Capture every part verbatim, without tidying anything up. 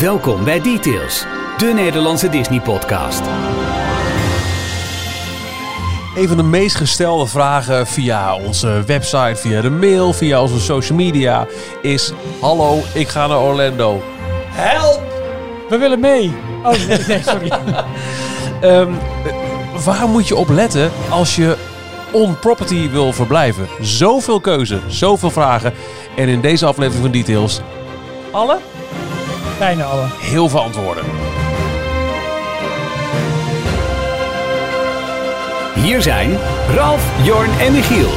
Welkom bij Details, de Nederlandse Disney-podcast. Een van de meest gestelde vragen via onze website, via de mail, via onze social media is... Hallo, ik ga naar Orlando. Help! We willen mee. Oh, nee, nee sorry. um, waar moet je op letten als je on-property wil verblijven? Zoveel keuze, zoveel vragen. En in deze aflevering van Details... Alle? Bijna alle. Heel veel antwoorden. Hier zijn Ralf, Jorn en Michiel.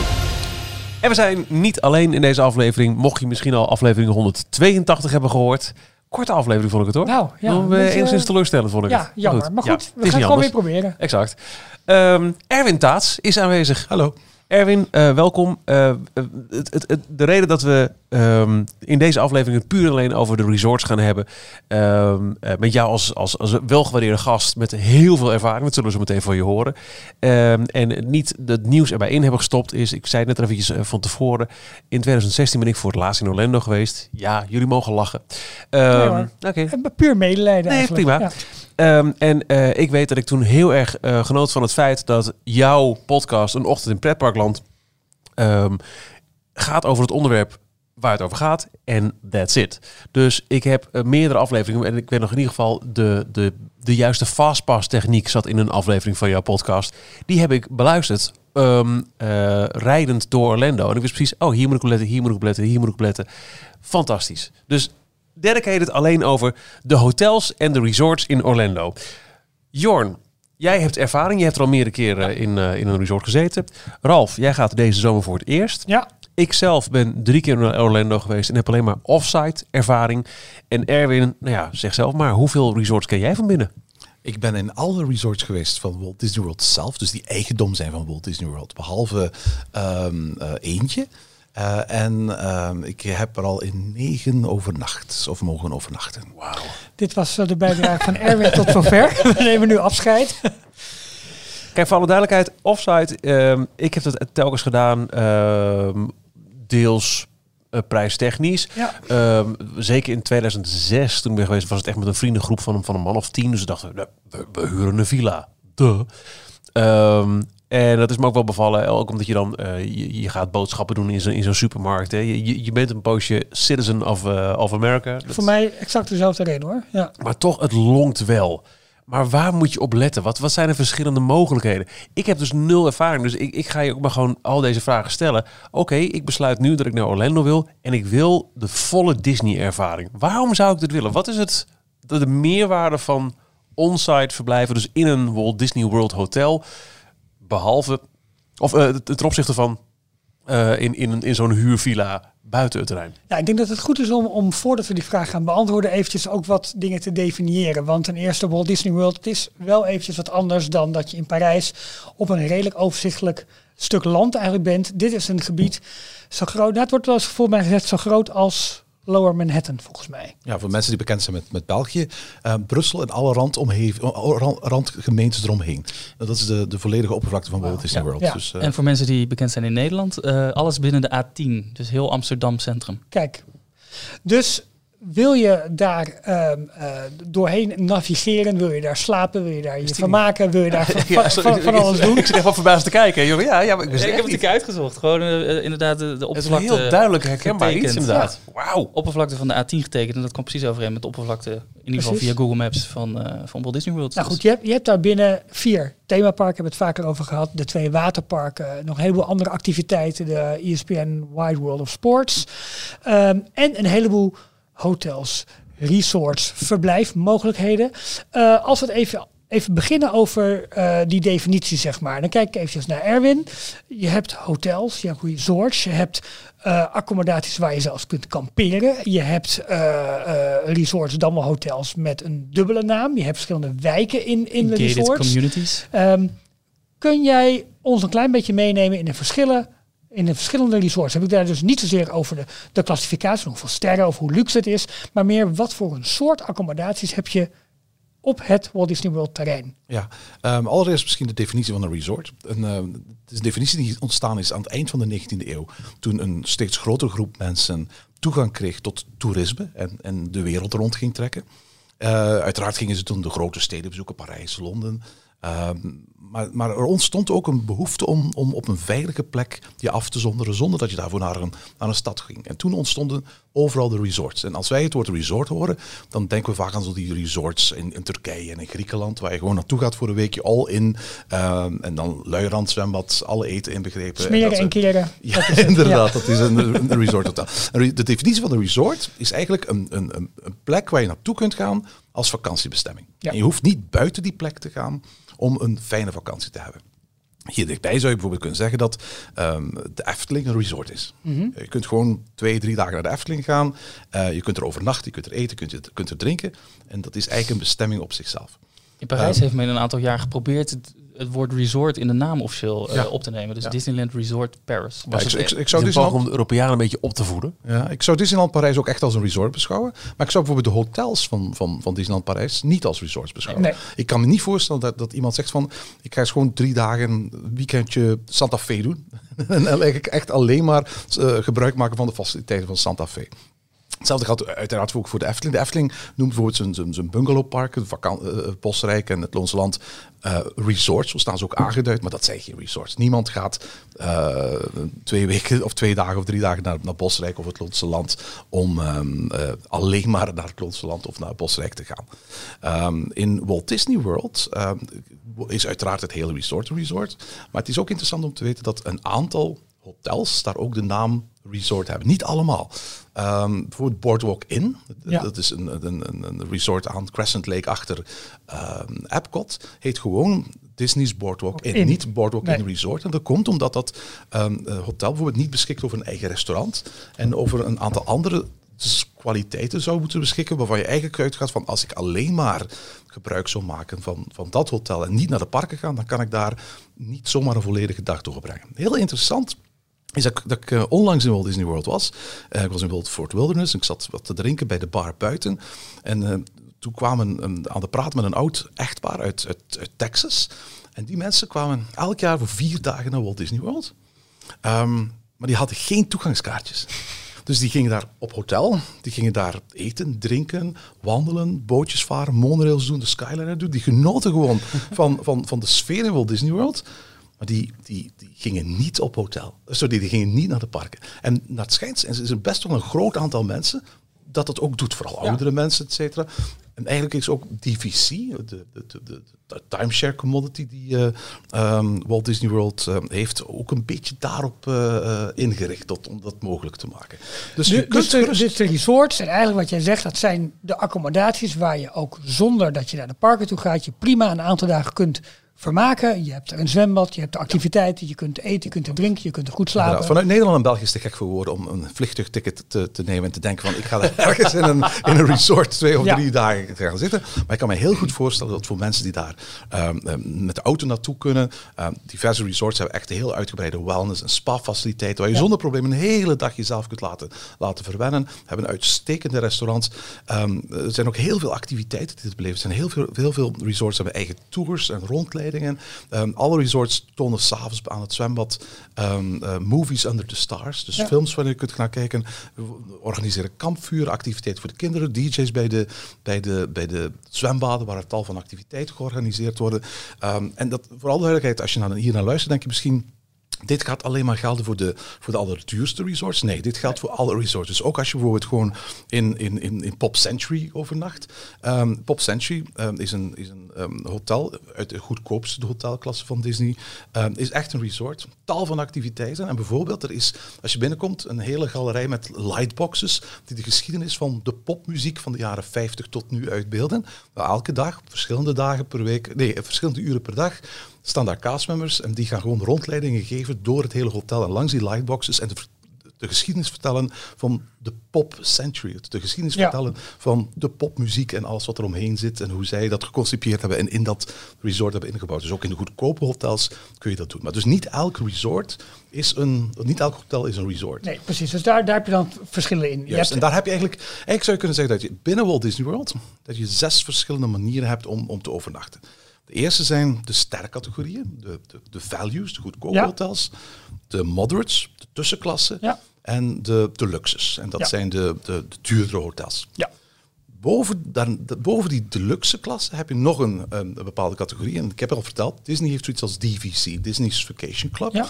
En we zijn niet alleen in deze aflevering. Mocht je misschien al aflevering honderdtweeëntachtig hebben gehoord. Korte aflevering vond ik het hoor. Nou, ja. Om eh, enigszins teleurstellend vond ik ja, het. Ja, jammer. Maar goed, maar goed ja, we gaan het gewoon weer proberen. Exact. Um, Erwin Taets is aanwezig. Hallo. Erwin, uh, welkom. Uh, het, het, het, de reden dat we um, in deze aflevering het puur alleen over de resorts gaan hebben... Um, uh, met jou als, als, als welgewaardeerde gast met heel veel ervaring... dat zullen we zo meteen van je horen... Um, en niet het nieuws erbij in hebben gestopt is... ik zei het net eventjes van tevoren... in twintig zestien ben ik voor het laatst in Orlando geweest. Ja, jullie mogen lachen. Um, nee, okay. Puur medelijden nee, eigenlijk. Prima. Ja. Um, en uh, ik weet dat ik toen heel erg uh, genoot van het feit dat jouw podcast Een Ochtend in Pretparkland um, gaat over het onderwerp waar het over gaat. En that's it. Dus ik heb uh, meerdere afleveringen. En ik weet nog in ieder geval de, de, de juiste fastpass techniek zat in een aflevering van jouw podcast. Die heb ik beluisterd. Um, uh, rijdend door Orlando. En ik wist precies, oh hier moet ik op letten, hier moet ik op letten, hier moet ik op letten. Fantastisch. Dus... Dedicated alleen over de hotels en de resorts in Orlando. Jorn, jij hebt ervaring. Je hebt er al meerdere keren in, uh, in een resort gezeten. Ralf, jij gaat deze zomer voor het eerst. Ja. Ik zelf ben drie keer naar Orlando geweest en heb alleen maar offsite ervaring. En Erwin, nou ja, zeg zelf maar, hoeveel resorts ken jij van binnen? Ik ben in alle resorts geweest van Walt Disney World zelf. Dus die eigendom zijn van Walt Disney World. Behalve um, uh, eentje. Uh, en uh, ik heb er al in negen overnacht of mogen overnachten. Wow. Dit was uh, de bijdrage van Erwin tot zover. We nemen nu afscheid. Kijk, voor alle duidelijkheid, offsite. Uh, ik heb dat telkens gedaan, uh, deels uh, prijstechnisch. Ja. Uh, zeker in tweeduizend zes, toen ik ben geweest, was het echt met een vriendengroep van, van een man of tien. Dus we dachten, we, we, we huren een villa. Duh. Uh, En dat is me ook wel bevallen, ook omdat je dan, uh, je, je gaat boodschappen doen in zo'n in zo'n supermarkt. Hè. Je, je bent een poosje citizen of, uh, of America. Dat... Voor mij exact dezelfde reden hoor. Ja. Maar toch, het longt wel. Maar waar moet je op letten? Wat, wat zijn de verschillende mogelijkheden? Ik heb dus nul ervaring, dus ik, ik ga je ook maar gewoon al deze vragen stellen. Oké, okay, ik besluit nu dat ik naar Orlando wil en ik wil de volle Disney-ervaring. Waarom zou ik dit willen? Wat is het de meerwaarde van onsite verblijven, dus in een Walt Disney World hotel... Behalve, of uh, ten opzichte van uh, in, in, in zo'n huurvilla buiten het terrein. Ja, ik denk dat het goed is om, om voordat we die vraag gaan beantwoorden, eventjes ook wat dingen te definiëren. Want ten eerste, Walt Disney World, het is wel eventjes wat anders dan dat je in Parijs op een redelijk overzichtelijk stuk land eigenlijk bent. Dit is een gebied, zo groot, dat wordt wel eens voor mij gezegd, zo groot als... Lower Manhattan, volgens mij. Ja, voor mensen die bekend zijn met, met België. Uh, Brussel en alle rand omheving, rand, randgemeentes eromheen. Uh, dat is de, de volledige oppervlakte van wow. Walt Disney ja. World. Ja. Dus, uh... En voor mensen die bekend zijn in Nederland, uh, alles binnen de A tien. Dus heel Amsterdam centrum. Kijk, dus wil je daar um, uh, doorheen navigeren? Wil je daar slapen? Wil je daar je vermaken? Wil je daar van, ja, sorry, van, van alles doen? Ik zit echt wel verbaasd te kijken. Joh. Ja, ja, maar ik, ja, ik heb het een keer uitgezocht. Gewoon uh, inderdaad de, de oppervlakte. Het is heel duidelijk herkenbaar iets inderdaad. Ja. Wauw. Oppervlakte van de A tien getekend. En dat kwam precies overeen met de oppervlakte, in ieder geval via Google Maps, van, uh, van Walt Disney World. Nou goed, je hebt, je hebt daar binnen vier themaparken. Hebben we het vaker over gehad. De twee waterparken. Nog een heleboel andere activiteiten. De E S P N Wide World of Sports. Um, en een heleboel... hotels, resorts, verblijfmogelijkheden. Uh, als we het even, even beginnen over uh, die definitie, zeg maar. Dan kijk ik eventjes naar Erwin. Je hebt hotels, je hebt resorts, je hebt uh, accommodaties waar je zelfs kunt kamperen. Je hebt uh, uh, resorts, dan wel hotels met een dubbele naam. Je hebt verschillende wijken in, in de resorts. Communities. Um, kun jij ons een klein beetje meenemen in de verschillen... In de verschillende resorts heb ik daar dus niet zozeer over de, de klassificatie, hoeveel sterren of hoe luxe het is, maar meer wat voor een soort accommodaties heb je op het Walt Disney World terrein. Ja, um, allereerst misschien de definitie van een resort. En, uh, het is een definitie die ontstaan is aan het eind van de negentiende eeuw, toen een steeds grotere groep mensen toegang kreeg tot toerisme en, en de wereld rond ging trekken. Uh, uiteraard gingen ze toen de grote steden bezoeken, Parijs, Londen. Uh, maar, maar er ontstond ook een behoefte om, om op een veilige plek je af te zonderen zonder dat je daarvoor naar een, naar een stad ging. En toen ontstonden overal de resorts. En als wij het woord resort horen, dan denken we vaak aan zo die resorts in, in Turkije en in Griekenland, waar je gewoon naartoe gaat voor een weekje all in. Uh, en dan luierand, zwembad, alle eten inbegrepen. Smeren en, en keren. Ja, dat is inderdaad. Ja. Dat is een, een resort hotel. De definitie van een resort is eigenlijk een, een, een plek waar je naartoe kunt gaan als vakantiebestemming. Ja. En je hoeft niet buiten die plek te gaan om een fijne vakantie te hebben. Hier dichtbij zou je bijvoorbeeld kunnen zeggen dat um, de Efteling een resort is. Mm-hmm. Je kunt gewoon twee, drie dagen naar de Efteling gaan. Uh, je kunt er overnachten, je kunt er eten, je kunt, je kunt er drinken. En dat is eigenlijk een bestemming op zichzelf. In Parijs um, heeft men een aantal jaar geprobeerd het, het woord resort in de naam officieel uh, ja. op te nemen. Dus ja. Disneyland Resort Paris. Ja, ik, ik, ik zou dit om de Europeanen een beetje op te voeden. Ja, ik zou Disneyland Parijs ook echt als een resort beschouwen. Maar ik zou bijvoorbeeld de hotels van, van, van Disneyland Parijs niet als resorts beschouwen. Nee. Ik kan me niet voorstellen dat, dat iemand zegt van ik ga eens gewoon drie dagen weekendje Santa Fe doen. En dan leg ik echt alleen maar uh, gebruik maken van de faciliteiten van Santa Fe. Hetzelfde geldt uiteraard ook voor de Efteling. De Efteling noemt bijvoorbeeld zijn, zijn bungalowpark, het Bosrijk en het Loonse Land uh, resorts. Zo staan ze ook aangeduid, maar dat zijn geen resorts. Niemand gaat uh, twee weken of twee dagen of drie dagen naar, naar Bosrijk of het Loonse Land om um, uh, alleen maar naar het Loonse Land of naar Bosrijk te gaan. Um, in Walt Disney World um, is uiteraard het hele resort een resort. Maar het is ook interessant om te weten dat een aantal hotels daar ook de naam resort hebben. Niet allemaal. Um, bijvoorbeeld Boardwalk Inn. Ja. Dat is een, een, een resort aan Crescent Lake achter um, Epcot. Heet gewoon Disney's Boardwalk Inn. In. Niet Boardwalk nee. Inn Resort. En dat komt omdat dat um, hotel bijvoorbeeld niet beschikt over een eigen restaurant. En over een aantal andere kwaliteiten zou moeten beschikken, waarvan je eigenlijk uitgaat van als ik alleen maar gebruik zou maken van, van dat hotel en niet naar de parken gaan, dan kan ik daar niet zomaar een volledige dag doorbrengen. Heel interessant is dat, dat ik uh, onlangs in Walt Disney World was. Uh, ik was in Fort Wilderness en ik zat wat te drinken bij de bar buiten. En uh, toen kwamen um, aan de praat met een oud echtpaar uit, uit, uit Texas. En die mensen kwamen elk jaar voor vier dagen naar Walt Disney World. Um, maar die hadden geen toegangskaartjes. Dus die gingen daar op hotel, die gingen daar eten, drinken, wandelen, bootjes varen, monorails doen, de Skyliner doen. Die genoten gewoon van, van, van de sfeer in Walt Disney World. Maar die, die, die gingen niet op hotel. Sorry, die gingen niet naar de parken. En naar het schijnt is er best wel een groot aantal mensen dat dat ook doet. Vooral ja. oudere mensen, et cetera. En eigenlijk is ook D V C, de, de, de, de, de timeshare commodity die uh, um, Walt Disney World uh, heeft, ook een beetje daarop uh, ingericht tot, om dat mogelijk te maken. Dus, de, je kunt dus, de, dus de resorts, en eigenlijk wat jij zegt, dat zijn de accommodaties waar je ook zonder dat je naar de parken toe gaat, je prima een aantal dagen kunt vermaken. Je hebt er een zwembad, je hebt de activiteiten, je kunt eten, je kunt er drinken, je kunt er goed slapen. Ja, vanuit Nederland en België is het te gek voor woorden om een vliegtuigticket te, te nemen en te denken van ik ga er ergens in een, in een resort twee of ja. drie dagen gaan zitten. Maar ik kan me heel goed voorstellen dat voor mensen die daar um, met de auto naartoe kunnen, um, diverse resorts hebben echt heel uitgebreide wellness- en spa-faciliteiten waar je ja. zonder probleem een hele dag jezelf kunt laten, laten verwennen. Hebben uitstekende restaurants. Um, er zijn ook heel veel activiteiten die het beleven. Er zijn heel veel, heel veel resorts hebben eigen tours en rondleidingen. Um, alle resorts tonen s'avonds aan het zwembad um, uh, movies under the stars. Dus ja. films waar je kunt gaan kijken. We organiseren kampvuren, activiteiten voor de kinderen. D J's bij de, bij de, bij de zwembaden waar er tal van activiteiten georganiseerd worden. Um, en dat vooral de duidelijkheid, als je naar, hier naar luistert, denk je misschien dit gaat alleen maar gelden voor de, voor de allerduurste resorts. Nee, dit geldt voor alle resorts. Dus ook als je bijvoorbeeld gewoon in, in, in, in Pop Century overnacht. Um, Pop Century um, is een, is een um, hotel uit de goedkoopste hotelklasse van Disney. Um, is echt een resort. Tal van activiteiten. En bijvoorbeeld, er is, als je binnenkomt, een hele galerij met lightboxes die de geschiedenis van de popmuziek van de jaren vijftig tot nu uitbeelden. Elke dag, verschillende dagen per week, nee, verschillende uren per dag, staan daar castmembers en die gaan gewoon rondleidingen geven door het hele hotel en langs die lightboxes en de, de geschiedenis vertellen van de Pop Century. De geschiedenis ja. vertellen van de popmuziek en alles wat er omheen zit en hoe zij dat geconcipieerd hebben en in dat resort hebben ingebouwd. Dus ook in de goedkope hotels kun je dat doen. Maar dus niet elk resort is een, niet elk hotel is een resort. Nee, precies. Dus daar, daar heb je dan verschillen in. Juist, en daar heb je eigenlijk, eigenlijk zou je kunnen zeggen dat je binnen Walt Disney World, dat je zes verschillende manieren hebt om, om te overnachten. De eerste zijn de sterrencategorieën, de, de, de values, de goedkope ja. hotels, de moderates, de tussenklassen ja. en de, de luxes. En dat ja. zijn de, de, de duurdere hotels. Ja. boven, daar, boven die deluxe klasse heb je nog een, een bepaalde categorie. En ik heb al verteld, Disney heeft zoiets als D V C, Disney's Vacation Club. Ja.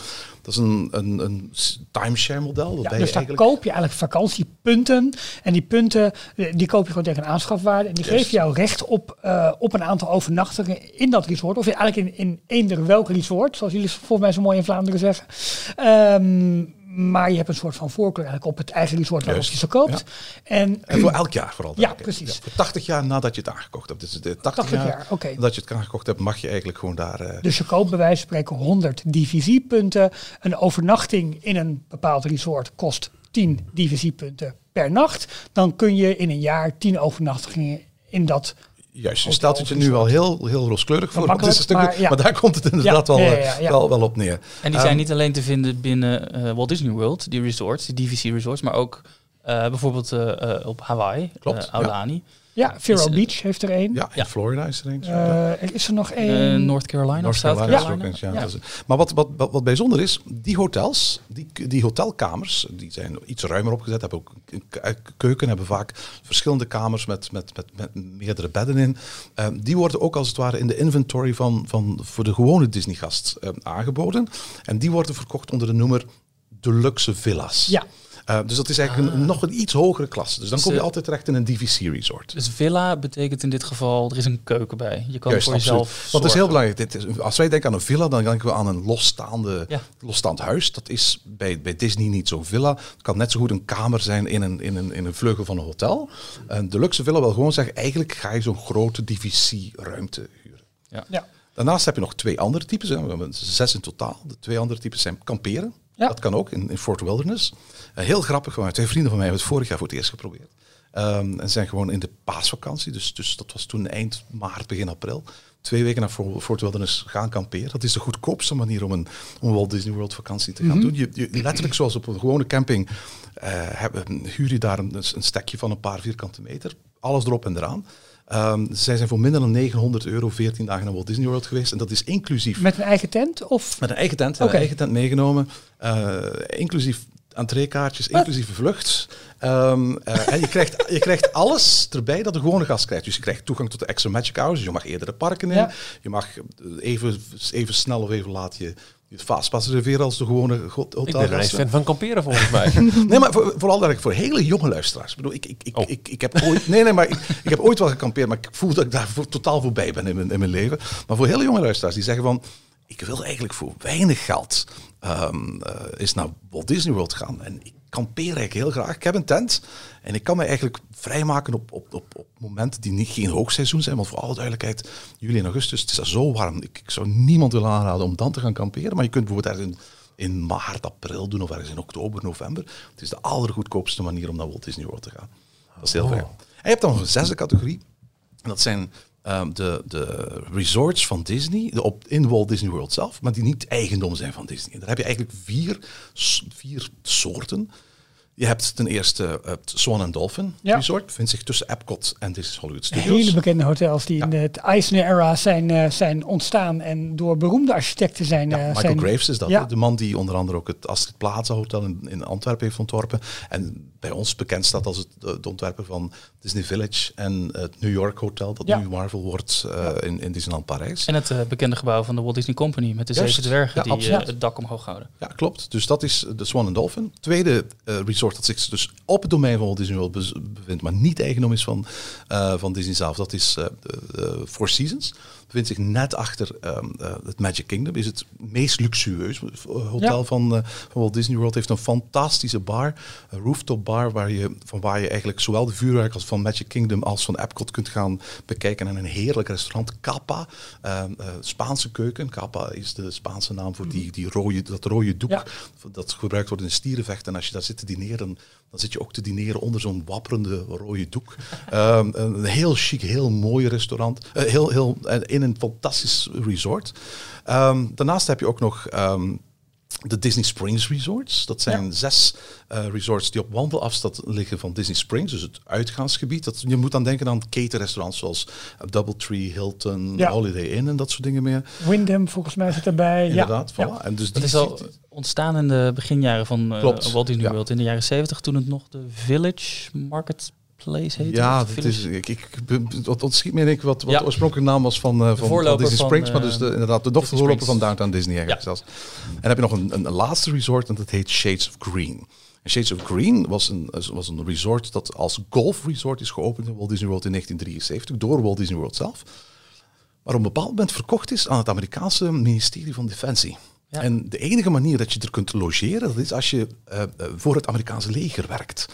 Dat is een, een, een timeshare model. Ja, dus daar eigenlijk... koop je eigenlijk vakantiepunten. En die punten die koop je gewoon tegen een aanschafwaarde. En die geven jou recht op, uh, op een aantal overnachtingen in dat resort. Of eigenlijk in, in eender welk resort, zoals jullie volgens mij zo mooi in Vlaanderen zeggen. Um, Maar je hebt een soort van voorkeur eigenlijk op het eigen resort waarop je ze koopt. Ja. En, en voor elk jaar vooral. Ja, precies. Ja, voor tachtig jaar nadat je het aangekocht hebt. Dus de tachtig, tachtig jaar, jaar okay. nadat je het aangekocht hebt, mag je eigenlijk gewoon daar... Uh... Dus je koopt bij wijze van spreken honderd D V C punten. Een overnachting in een bepaald resort kost tien D V C punten per nacht. Dan kun je in een jaar tien overnachtingen in dat... Juist, je stelt het je nu al heel, heel rooskleurig voor, het is een maar, stukje, ja. maar daar komt het inderdaad ja, wel, ja, ja, ja, ja. wel, wel op neer. En die um, zijn niet alleen te vinden binnen uh, Walt Disney World, die resorts, die D V C resorts, maar ook uh, bijvoorbeeld uh, uh, op Hawaii, klopt, uh, Aulani. Ja, ja Vero is, Beach heeft er één. Ja, in ja. Florida is er één. Uh, ja. Is er nog één? Uh, North Carolina of South Carolina? Carolina. Ja. Is ook eens, ja, ja. Dat is, maar wat, wat, wat, wat bijzonder is, die hotels, die, die hotelkamers, die zijn iets ruimer opgezet, hebben ook een keuken, hebben vaak verschillende kamers met, met, met, met meerdere bedden in. Uh, die worden ook als het ware in de inventory van, van, voor de gewone Disney-gast uh, aangeboden. En die worden verkocht onder de noemer Deluxe Villas. Ja. Uh, dus dat is eigenlijk ah. een, nog een iets hogere klasse. Dus dan dus kom je uh, altijd terecht in een D V C-resort. Dus villa betekent in dit geval, er is een keuken bij. Je kan Juist, voor absoluut. jezelf zorgen. Dat is heel belangrijk. Dit is, als wij denken aan een villa, dan denken we aan een losstaande, ja. losstaand huis. Dat is bij, bij Disney niet zo'n villa. Het kan net zo goed een kamer zijn in een, in een, in een vleugel van een hotel. Een deluxe villa wil gewoon zeggen, eigenlijk ga je zo'n grote D V C-ruimte huren. Ja. Ja. Daarnaast heb je nog twee andere types. Hè. We hebben zes in totaal. De twee andere types zijn kamperen. Ja. Dat kan ook, in, in Fort Wilderness. Uh, heel grappig, want twee vrienden van mij hebben het vorig jaar voor het eerst geprobeerd. Um, en zijn gewoon in de paasvakantie, dus, dus dat was toen eind maart, begin april. Twee weken naar Fort Wilderness gaan kamperen. Dat is de goedkoopste manier om een, om een Walt Disney World vakantie te gaan mm-hmm. doen. Je, je, letterlijk zoals op een gewone camping, uh, hebben, huur je daar een, een stekje van een paar vierkante meter. Alles erop en eraan. Um, zij zijn voor minder dan negenhonderd euro veertien dagen naar Walt Disney World geweest. En dat is inclusief... Met een eigen tent? Of? Met een eigen tent. Okay. Een eigen tent meegenomen. Uh, inclusief entreekaartjes, inclusief vlucht. Um, uh, en je krijgt, je krijgt alles erbij dat de gewone gast krijgt. Dus je krijgt toegang tot de extra magic hours. Je mag eerder de parken in. Ja. Je mag even, even snel of even laat je... Het fastpass reserveren als de gewone hotel. Ik ben een fan van kamperen volgens mij. Nee, maar voor, vooral dat ik voor hele jonge luisteraars. Ik bedoel, ik, ik, ik, oh. ik, ik heb ooit. Nee, nee, maar ik, ik heb ooit wel gekampeerd, maar ik voel dat ik daar voor, totaal voorbij ben in mijn, in mijn leven. Maar voor hele jonge luisteraars die zeggen van, ik wil eigenlijk voor weinig geld um, uh, eens naar Walt Disney World gaan. En ik kampeer eigenlijk heel graag. Ik heb een tent en ik kan me eigenlijk vrijmaken op, op, op, op momenten die niet, geen hoogseizoen zijn. Want voor alle duidelijkheid, juli en augustus, het is daar zo warm. Ik, ik zou niemand willen aanraden om dan te gaan kamperen. Maar je kunt bijvoorbeeld ergens in, in maart, april doen of ergens in oktober, november. Het is de allergoedkoopste manier om naar Walt Disney World te gaan. Dat is heel fijn. Oh. En je hebt dan nog een zesde categorie. En dat zijn... Um, de, de resorts van Disney, de op, in Walt Disney World zelf, maar die niet eigendom zijn van Disney. En daar heb je eigenlijk vier, vier soorten. Je hebt ten eerste het Swan and Dolphin ja. Resort. Bevindt zich tussen Epcot en Disney's Hollywood Studios. Hele bekende hotels die ja. in de Eisner-era zijn, uh, zijn ontstaan en door beroemde architecten zijn... Ja, uh, Michael zijn... Graves is dat. Ja. De man die onder andere ook het Astrid Plaza Hotel in, in Antwerpen heeft ontworpen. En bij ons bekend staat als het de, de ontwerper van Disney Village en het New York Hotel, dat ja. nu Marvel wordt uh, ja. in, in Disneyland Parijs. En het uh, bekende gebouw van de Walt Disney Company met de zeven dwergen ja, die uh, het dak omhoog houden. Ja, klopt. Dus dat is de Swan and Dolphin. Tweede uh, resort dat zich dus op het domein van Walt Disney World bevindt, maar niet eigendom is van, uh, van Disney zelf. Dat is uh, uh, Four Seasons. Bevindt zich net achter um, uh, het Magic Kingdom. Is het meest luxueus hotel ja. van, uh, van Walt Disney World. Heeft een fantastische bar, een rooftop bar, waar je, van waar je eigenlijk zowel de vuurwerk als van Magic Kingdom als van Epcot kunt gaan bekijken. En een heerlijk restaurant, Capa, uh, uh, Spaanse keuken. Capa is de Spaanse naam voor die, die rode, dat rode doek ja. dat gebruikt wordt in stierenvechten. En als je daar zit te dineren, dan zit je ook te dineren onder zo'n wapperende rode doek. Um, een heel chic, heel mooi restaurant. Uh, heel, heel, in een fantastisch resort. Um, daarnaast heb je ook nog um, de Disney Springs Resorts. Dat zijn ja. zes uh, resorts die op wandelafstand liggen van Disney Springs. Dus het uitgaansgebied. Dat, je moet dan denken aan caterrestaurants zoals Doubletree, Hilton, ja. Holiday Inn en dat soort dingen meer. Wyndham volgens mij zit erbij. Inderdaad. Ja. Voilà. Ja. En dus dat die is al ontstaan in de beginjaren van uh, Walt Disney ja. World. In de jaren zeventig toen het nog de Village Market Place heet. Ja, het is, ik, ik, dat ontschiet me ik wat, wat ja. de oorspronkelijke naam was van, uh, van, van Disney Springs, van, uh, maar dus de, inderdaad de dochtervoorloper van Downtown Disney eigenlijk ja. zelfs. En dan heb je nog een, een laatste resort en dat heet Shades of Green. En Shades of Green was een, was een resort dat als golfresort is geopend in Walt Disney World in negentien drieënzeventig door Walt Disney World zelf. Maar op een bepaald moment verkocht is aan het Amerikaanse ministerie van Defensie. Ja. En de enige manier dat je er kunt logeren, dat is als je uh, voor het Amerikaanse leger werkt.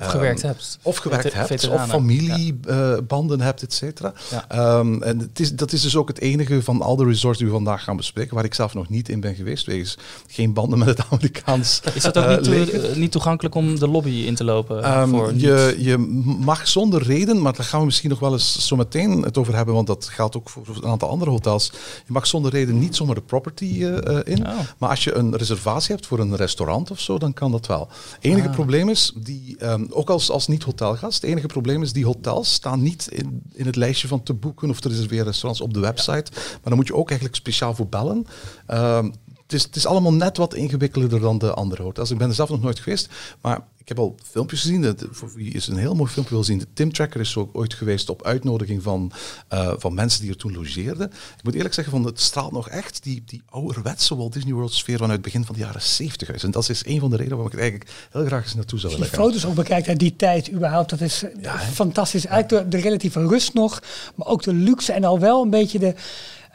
Of gewerkt um, hebt. Of gewerkt Vete- hebt, veteranen. Of familiebanden ja. uh, hebt, et cetera. Ja. Um, en het is, dat is dus ook het enige van al de resorts die we vandaag gaan bespreken, waar ik zelf nog niet in ben geweest, wegens geen banden met het Amerikaans leger. Is dat ook niet, uh, toe, niet toegankelijk om de lobby in te lopen? Um, voor je, je mag zonder reden, maar daar gaan we misschien nog wel eens zo meteen het over hebben, want dat geldt ook voor een aantal andere hotels. Je mag zonder reden niet zomaar de property uh, in. Oh. Maar als je een reservatie hebt voor een restaurant of zo, dan kan dat wel. Het enige ah. probleem is, die, um, ook als, als niet-hotelgast, het enige probleem is, die hotels staan niet in, in het lijstje van te boeken of te reserveren restaurants op de website. Ja. Maar dan moet je ook eigenlijk speciaal voor bellen. Um, het, is, het is allemaal net wat ingewikkelder dan de andere hotels. Ik ben er zelf nog nooit geweest, maar ik heb al filmpjes gezien. Dat, voor wie is een heel mooi filmpje wil zien. De Tim Tracker is ook ooit geweest op uitnodiging van, uh, van mensen die er toen logeerden. Ik moet eerlijk zeggen, van, het straalt nog echt die, die ouderwetse Walt Disney World sfeer vanuit het begin van de jaren zeventig uit. En dat is een van de redenen waarom ik het eigenlijk heel graag eens naartoe zou willen gaan. Als je de foto's ook bekijkt uit die tijd überhaupt, dat is ja, fantastisch. Ja. Eigenlijk de, de relatieve rust nog, maar ook de luxe en al wel een beetje de...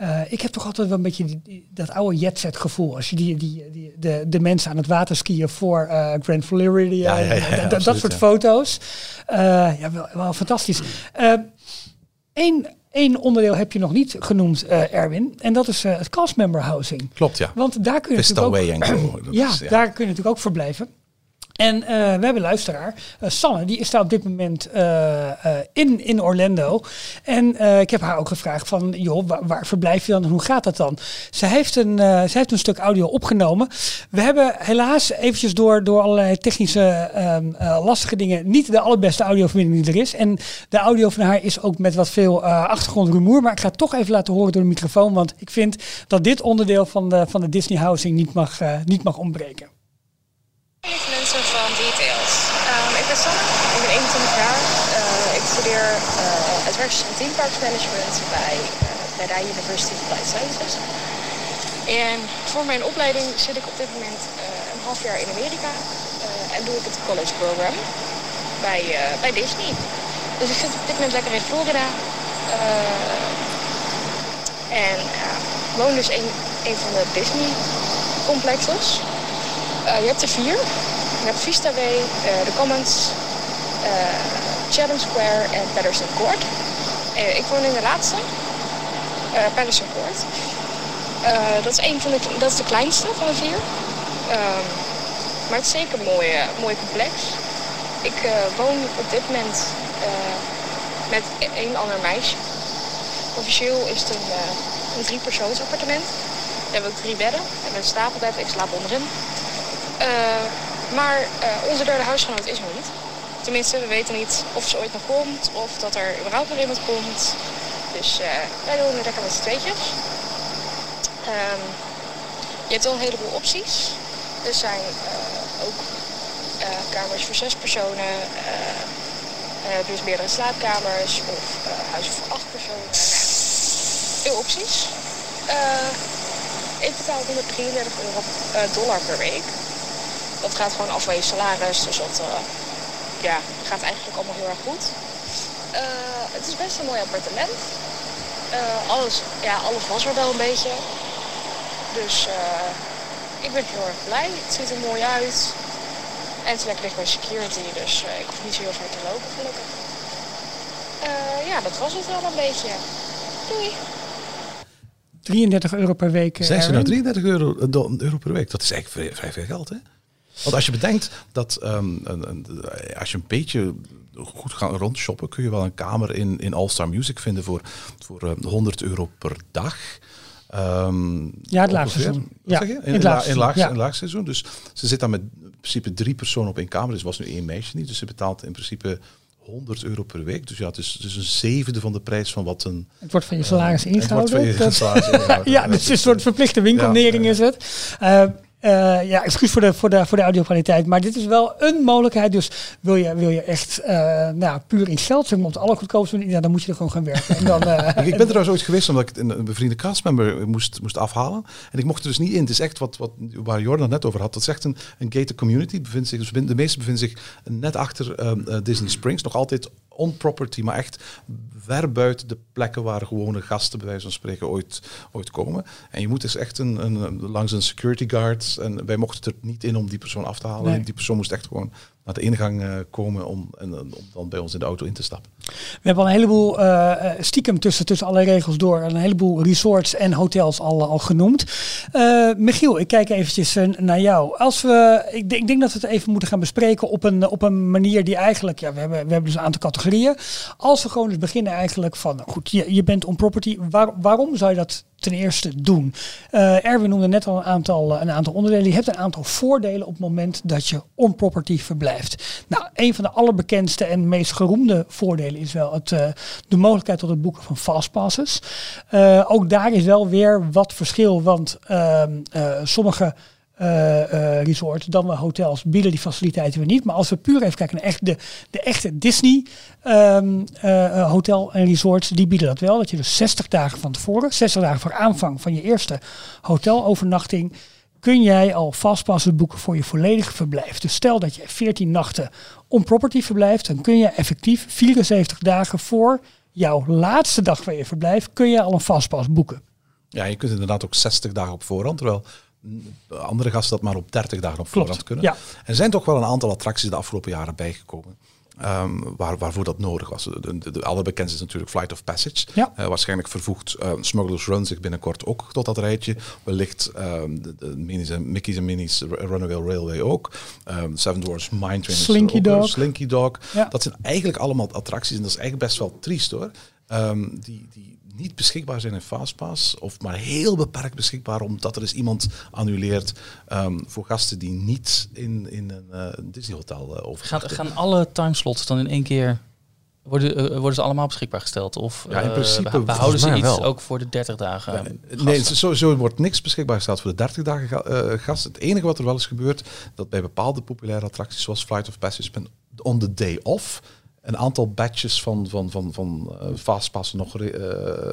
Uh, ik heb toch altijd wel een beetje die, die, dat oude jetset gevoel. Als je die, die, die, de, de mensen aan het water skiën voor uh, Grand Floridian. Ja, ja, ja, ja, dat, absoluut, dat soort ja. foto's. Uh, ja, wel, wel fantastisch. Eén uh, onderdeel heb je nog niet genoemd, uh, Erwin. En dat is uh, het castmember housing. Klopt, ja. Want daar kun je Vista natuurlijk Way ook... ja, is, ja, daar kun je natuurlijk ook verblijven. En uh, we hebben een luisteraar, uh, Sanne, die staat op dit moment uh, uh, in, in Orlando. En uh, ik heb haar ook gevraagd van, joh, waar, waar verblijf je dan en hoe gaat dat dan? Ze heeft een, uh, ze heeft een stuk audio opgenomen. We hebben helaas eventjes door, door allerlei technische um, uh, lastige dingen niet de allerbeste audioverbinding die er is. En de audio van haar is ook met wat veel uh, achtergrondrumoer. Maar ik ga het toch even laten horen door de microfoon. Want ik vind dat dit onderdeel van de, van de Disney housing niet mag, uh, niet mag ontbreken. Mensen van Details. Um, ik ben Sanaa, ik ben eenentwintig jaar. Uh, ik studeer uh, Attraction and Theme Parks Management bij, uh, bij de University of Applied Sciences. En voor mijn opleiding zit ik op dit moment uh, een half jaar in Amerika. Uh, en doe ik het college program bij, uh, bij Disney. Dus ik zit op dit moment lekker in Florida. Uh, en uh, woon dus in een van de Disney complexes. Uh, je hebt er vier. Je hebt Vista Way, uh, The Commons, uh, Chatham Square en Patterson Court. Uh, ik woon in de laatste, uh, Patterson Court. Uh, dat, is een van de, dat is de kleinste van de vier. Uh, maar het is zeker een mooi, uh, mooi complex. Ik uh, woon op dit moment uh, met een ander meisje. Officieel is het een, uh, een driepersoonsappartement. We hebben ook drie bedden. We hebben een stapelbed, ik slaap onderin. Uh, maar uh, onze derde huisgenoot is er niet. Tenminste, we weten niet of ze ooit nog komt of dat er überhaupt nog iemand komt. Dus uh, wij doen het lekker met z'n tweetjes. Um, je hebt al een heleboel opties. Er zijn uh, ook uh, kamers voor zes personen. Uh, uh, dus meerdere slaapkamers of uh, huizen voor acht personen. Veel opties. Uh, ik betaal honderddrieëndertig euro uh, dollar per week. Dat gaat gewoon af van je salaris, dus dat uh, ja, gaat eigenlijk allemaal heel erg goed. Uh, het is best een mooi appartement. Uh, alles, ja, alles was er wel een beetje. Dus uh, ik ben heel erg blij. Het ziet er mooi uit. En het is lekker dicht bij security, dus uh, ik hoef niet zo heel ver te lopen, gelukkig. Uh, ja, dat was het wel een beetje. Doei! drieëndertig euro per week. Zijn ze nou drieëndertig euro per week? Dat is eigenlijk vrij veel geld, hè? Want als je bedenkt dat um, een, een, als je een beetje goed gaat rondshoppen, kun je wel een kamer in, in All-Star Music vinden voor, voor um, honderd euro per dag. Um, ja, het laagseizoen. Ja, in, in, laag, in, laag, ja. in laagseizoen. Dus ze zit dan met in principe drie personen op één kamer. Dus was nu één meisje niet. Dus ze betaalt in principe honderd euro per week. Dus ja, het is, het is een zevende van de prijs van wat een... Het wordt van je salaris uh, ingehouden. Het wordt van je salaris ingehouden. Ja, dus een soort verplichte winkelnering ja, is het. Uh, Uh, ja, excuus voor de, voor de, voor de audio-kwaliteit, maar dit is wel een mogelijkheid. Dus wil je, wil je echt uh, nou, puur in geld zijn, om het allergoedkoopste te doen, ja, dan moet je er gewoon gaan werken. En dan, uh, ik ben er trouwens ooit geweest omdat ik een bevriende castmember moest, moest afhalen. En ik mocht er dus niet in. Het is echt wat, wat waar Jordan net over had. Dat is echt een, een gated community. Bevindt zich, dus de meeste bevinden zich net achter um, uh, Disney Springs. Nog altijd on-property, maar echt ver buiten de plekken waar gewone gasten bij wijze van spreken ooit, ooit komen. En je moet dus echt een, een, langs een security guard. En wij mochten er niet in om die persoon af te halen. Nee. Die persoon moest echt gewoon naar de ingang uh, komen om, en, om dan bij ons in de auto in te stappen. We hebben al een heleboel uh, stiekem tussen, tussen alle regels door. Een heleboel resorts en hotels al, al genoemd. Uh, Michiel, ik kijk eventjes uh, naar jou. Als we, ik, ik denk dat we het even moeten gaan bespreken op een, op een manier die eigenlijk... Ja, we hebben, we hebben dus een aantal categorieën. Als we gewoon eens beginnen eigenlijk van... Goed, je, je bent on property. Waar, waarom zou je dat ten eerste doen? Uh, Erwin noemde net al een aantal, een aantal onderdelen. Je hebt een aantal voordelen op het moment dat je on property verblijft. Nou, een van de allerbekendste en meest geroemde voordelen is wel het, uh, de mogelijkheid tot het boeken van fastpasses. Uh, ook daar is wel weer wat verschil, want uh, uh, sommige Uh, uh, resorts, dan wel hotels, bieden die faciliteiten we niet. Maar als we puur even kijken naar echt de, de echte Disney um, uh, hotel en resorts, die bieden dat wel. Dat je dus zestig dagen van tevoren, zestig dagen voor aanvang van je eerste hotelovernachting, kun jij al fastpassen boeken voor je volledige verblijf. Dus stel dat je veertien nachten on property verblijft, dan kun je effectief vierenzeventig dagen voor jouw laatste dag van je verblijf, kun je al een fastpass boeken. Ja, je kunt inderdaad ook zestig dagen op voorhand, terwijl andere gasten dat maar op dertig dagen op voorhand kunnen. Ja. Er zijn toch wel een aantal attracties de afgelopen jaren bijgekomen. Um, waar, waarvoor dat nodig was. De, de, de allerbekendste is natuurlijk Flight of Passage. Ja. Uh, waarschijnlijk vervoegt uh, Smuggler's Run zich binnenkort ook tot dat rijtje. Wellicht um, de, de minis en, Mickey's en Minnie's Runaway Railway ook. Um, Seven Dwarfs Mine Train. Slinky Dog. Slinky Dog. Ja. Dat zijn eigenlijk allemaal attracties en dat is eigenlijk best wel triest hoor. Um, die, die niet beschikbaar zijn in Fastpass of maar heel beperkt beschikbaar omdat er eens iemand annuleert um, voor gasten die niet in, in een uh, Disney hotel uh, overnachten. Gaan, gaan alle timeslots dan in één keer worden, uh, worden ze allemaal beschikbaar gesteld? Of ja, in principe, uh, behouden ze iets wel. Ook voor de dertig dagen? Ja, nee, sowieso wordt niks beschikbaar gesteld voor de dertig dagen ga, uh, gasten. Het enige wat er wel eens gebeurt, dat bij bepaalde populaire attracties zoals Flight of Passage on the day off een aantal badges van, van, van, van uh, Fastpass nog re,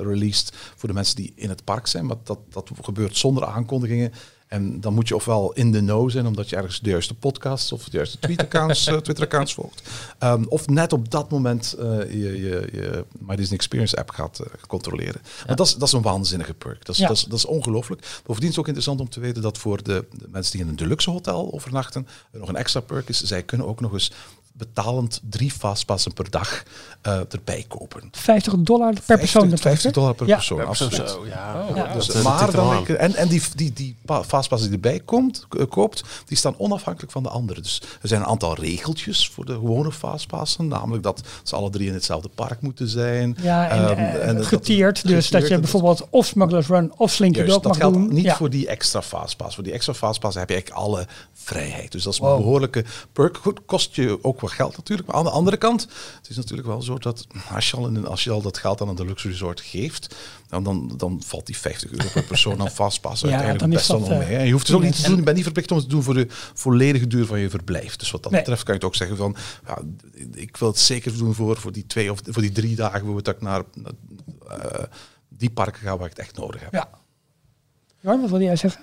uh, released voor de mensen die in het park zijn. Maar dat, dat gebeurt zonder aankondigingen. En dan moet je ofwel in de know zijn, omdat je ergens de juiste podcasts of de juiste tweet-accounts, uh, Twitter-accounts volgt. Um, of net op dat moment uh, je, je, je My Disney Experience app gaat uh, controleren. Ja. Maar dat is, dat is een waanzinnige perk. Dat is, ja. dat is, dat is ongelooflijk. Bovendien is het ook interessant om te weten dat voor de, de mensen die in een deluxe hotel overnachten, er nog een extra perk is. Zij kunnen ook nog eens betalend drie fastpassen per dag uh, erbij kopen. vijftig dollar per vijftig, persoon. vijftig dollar per ja. persoon, per absoluut. Zo, ja. Oh, ja. Dus, ja. Maar dan ik, en, en die, die, die fastpassen die erbij komt, koopt, die staan onafhankelijk van de anderen. Dus er zijn een aantal regeltjes voor de gewone fastpassen, namelijk dat ze alle drie in hetzelfde park moeten zijn. Ja, en, um, en, en geteerd, dat, dus geteerd, dat je bijvoorbeeld dat, of Smuggler's Run of Slinky Dog mag doen. Dat geldt niet ja. voor die extra fastpass. Voor die extra fastpass heb je eigenlijk alle vrijheid. Dus dat is wow. een behoorlijke perk. Goed, kost je ook geld natuurlijk, maar aan de andere kant, het is natuurlijk wel zo dat als je al, in, als je al dat geld aan een deluxe resort geeft, dan, dan, dan valt die vijftig euro per persoon aan Fastpass ja, uiteindelijk best wel mee. Hè. Je hoeft dus ook niet te doen, je bent niet verplicht om het te doen voor de volledige duur van je verblijf. Dus wat dat nee. betreft kan je het ook zeggen van, ja, ik wil het zeker doen voor, voor die twee of voor die drie dagen bijvoorbeeld dat ik naar uh, die parken ga waar ik het echt nodig heb. Ja. Jorn, wat wil jij zeggen?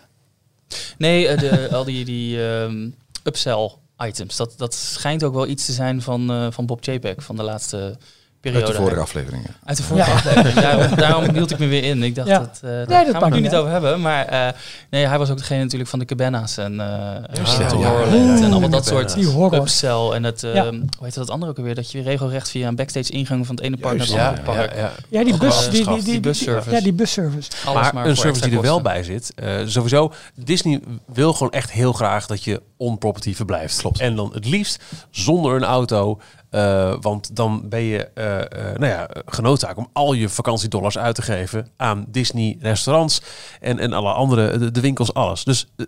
Nee, de, al die, die um, upsell items. Dat, dat schijnt ook wel iets te zijn van, uh, van Bob Chapek van de laatste periode. Uit de vorige afleveringen. Uit de vorige ja. aflevering. Daarom, daarom hield ik me weer in. Ik dacht, ja. dat, uh, nee, dat gaan we het nu niet he? over hebben. Maar uh, nee, hij was ook degene natuurlijk van de cabanas en en allemaal dat soort upsell. En het, uh, ja. hoe heet dat andere ook alweer? Dat je regelrecht via een backstage ingang van het ene park naar het andere park. Ja, ja, ja. ja die, bus, die, die, die, die busservice. Ja, die busservice. Alles maar, maar een service die er wel bij zit. Uh, sowieso, Disney wil gewoon echt heel graag dat je on-property verblijft. Klopt. En dan het liefst zonder een auto. Uh, want dan ben je uh, uh, nou ja, genoodzaak om al je vakantiedollars uit te geven aan Disney restaurants en, en alle andere, de, de winkels, alles. Dus uh,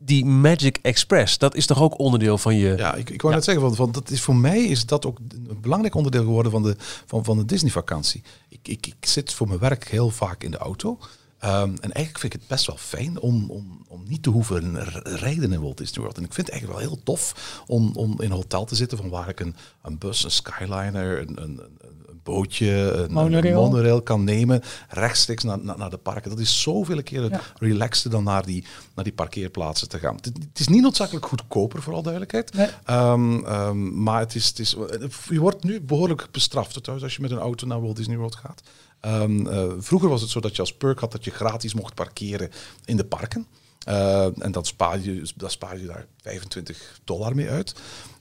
die Magic Express, dat is toch ook onderdeel van je... Ja, ik, ik wou ja. net zeggen, want, want dat is, voor mij is dat ook een belangrijk onderdeel geworden van de, van, van de Disney vakantie. Ik, ik, ik zit voor mijn werk heel vaak in de auto. Um, en eigenlijk vind ik het best wel fijn om, om, om niet te hoeven rijden in Walt Disney World. En ik vind het eigenlijk wel heel tof om, om in een hotel te zitten van waar ik een, een bus, een Skyliner, een, een, een bootje, een monorail. een monorail kan nemen, rechtstreeks naar, naar, naar de parken. Dat is zoveel keren ja. relaxter dan naar die, naar die parkeerplaatsen te gaan. Het, het is niet noodzakelijk goedkoper, voor alle duidelijkheid. Nee. Um, um, maar het is, het is, je wordt nu behoorlijk bestraft thuis als je met een auto naar Walt Disney World gaat. Um, uh, vroeger was het zo dat je als perk had dat je gratis mocht parkeren in de parken. Uh, en dan spaar, je, dan spaar je daar vijfentwintig dollar mee uit.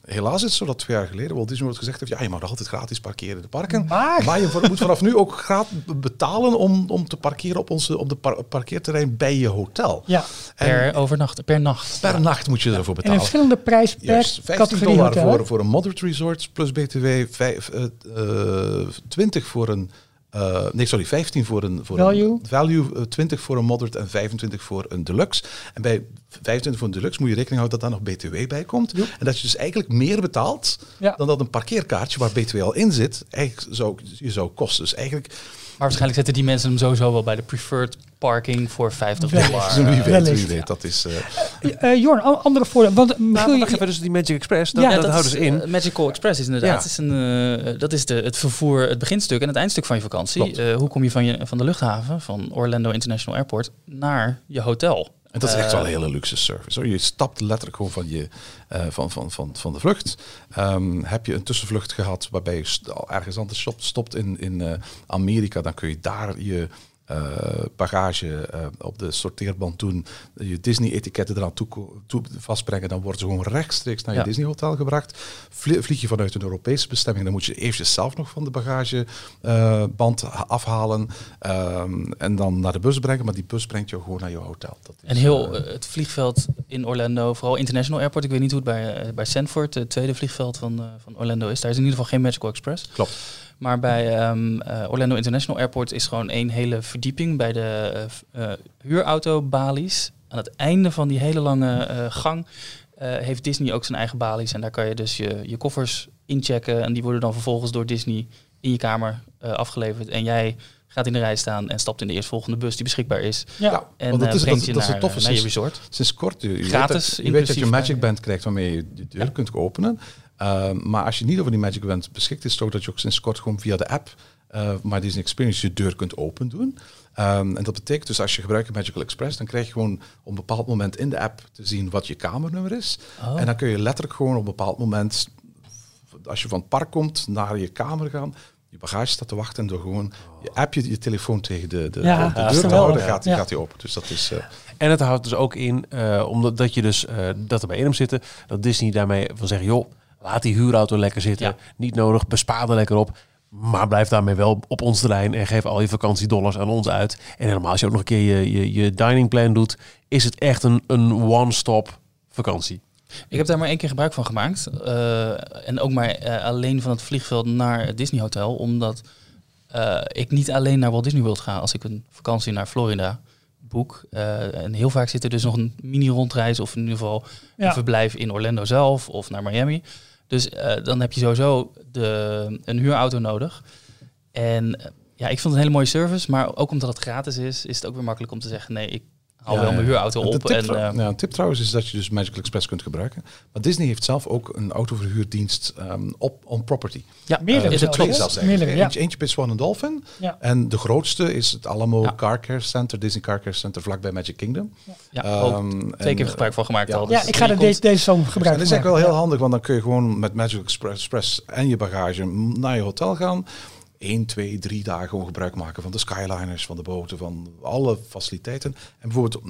Helaas is het zo dat twee jaar geleden Walt Disney World gezegd heeft... ja, je mag altijd gratis parkeren in de parken. Maar, maar je v- moet vanaf nu ook gratis betalen om, om te parkeren op, onze, op de par- parkeerterrein bij je hotel. Ja, en per overnacht, per nacht. Per ja. nacht moet je ja. ervoor betalen. En een verschillende prijs per Juist, vijftien dollar voor, voor een moderate resort plus B T W. vijf, uh, uh, twintig voor een... Uh, nee, sorry, vijftien voor een, voor value. een value, uh, twintig voor een moderate en vijfentwintig voor een deluxe. En bij vijfentwintig voor een deluxe moet je rekening houden dat daar nog B T W bij komt. Joep. En dat je dus eigenlijk meer betaalt ja. dan dat een parkeerkaartje waar B T W al in zit, eigenlijk zou, je zou kosten. Dus eigenlijk... Maar waarschijnlijk zetten die mensen hem sowieso wel bij de preferred parking voor vijftig dollar. Wie weet, wie weet, ja. dat is... Uh... Uh, uh, Jorn, andere voordeel. Want nou, dan geven we dus die Magic Express, dan, ja, dat, dat houden ze in. Uh, Magical Express is inderdaad, ja. het is een, uh, dat is de, het vervoer, het beginstuk en het eindstuk van je vakantie. Uh, hoe kom je van, je van de luchthaven, van Orlando International Airport, naar je hotel? En dat is echt wel een hele luxe service. Hoor. Je stapt letterlijk gewoon van, je, uh, van, van, van, van de vlucht. Um, heb je een tussenvlucht gehad waarbij je st- ergens anders stopt in, in uh, Amerika, dan kun je daar je uh, bagage uh, op de sorteerband doen. Je Disney-etiketten eraan toe, toe vastbrengen. Dan worden ze gewoon rechtstreeks naar je ja. Disney-hotel gebracht. Vlie- vlieg je vanuit een Europese bestemming, dan moet je eventjes zelf nog van de bagageband uh, afhalen. Um, en dan naar de bus brengen. Maar die bus brengt jou gewoon naar je hotel. Dat is, en heel uh, het vliegveld in Orlando, vooral International Airport. Ik weet niet hoe het bij, uh, bij Sanford, het tweede vliegveld van, uh, van Orlando is. Daar is in ieder geval geen Magical Express. Klopt. Maar bij um, uh, Orlando International Airport is gewoon één hele verdieping bij de uh, uh, huurauto-balies. Aan het einde van die hele lange uh, gang uh, heeft Disney ook zijn eigen balies. En daar kan je dus je, je koffers inchecken. En die worden dan vervolgens door Disney in je kamer uh, afgeleverd. En jij gaat in de rij staan en stapt in de eerstvolgende bus die beschikbaar is. Ja, en dat is, uh, brengt dat, je dat naar, is toffe, naar je resort. Sinds, sinds kort. Je Gratis. Weet dat, je weet dat je Magic Band krijgt waarmee je de deur ja. kunt openen. Uh, maar als je niet over die Magic Band beschikt, is het ook dat je ook sinds kort gewoon via de app uh, My Disney Experience je deur kunt open doen. Um, en dat betekent dus als je gebruikt Magical Express, dan krijg je gewoon op een bepaald moment in de app te zien wat je kamernummer is. Oh. En dan kun je letterlijk gewoon op een bepaald moment, als je van het park komt, naar je kamer gaan. Je bagage staat te wachten en door gewoon je app je, je telefoon tegen de, de, ja, de, de deur te houden, gaat hij ja. open. Dus dat is, uh... En het houdt dus ook in, uh, omdat dat je dus uh, dat er bij hem zitten, dat Disney daarmee wil zeggen, joh, laat die huurauto lekker zitten. Ja. Niet nodig, bespaar er lekker op. Maar blijf daarmee wel op ons terrein en geef al je vakantiedollars aan ons uit. En helemaal als je ook nog een keer je, je, je diningplan doet, is het echt een, een one-stop vakantie. Ik heb daar maar één keer gebruik van gemaakt. Uh, en ook maar uh, alleen van het vliegveld naar het Disney Hotel. Omdat uh, ik niet alleen naar Walt Disney World ga als ik een vakantie naar Florida boek. Uh, en heel vaak zit er dus nog een mini-rondreis of in ieder geval ja. een verblijf in Orlando zelf of naar Miami. Dus uh, dan heb je sowieso de, een huurauto nodig. En uh, ja, ik vond het een hele mooie service. Maar ook omdat het gratis is, is het ook weer makkelijk om te zeggen, nee, ik haal ja, wel mijn huurauto op. Tip, en, uh, ja, een tip trouwens is dat je dus Magical Express kunt gebruiken. Maar Disney heeft zelf ook een autoverhuurdienst um, op on property. Ja, meerdere. Uh, is het twee zelfs eigenlijk. Ja. Eentje, eentje bij Swan and Dolphin. Ja. En de grootste is het Alamo ja. Car Care Center, Disney Car Care Center, vlakbij Magic Kingdom. Ja, ja um, twee keer en, gebruik van gemaakt ja, al. Dus ja, ik ga er deze, deze zomer gebruiken. Dat is eigenlijk wel heel handig, want dan kun je gewoon met Magical Express en je bagage naar je hotel gaan. Eén, twee, drie dagen gewoon gebruik maken van de Skyliners, van de boten, van alle faciliteiten. En bijvoorbeeld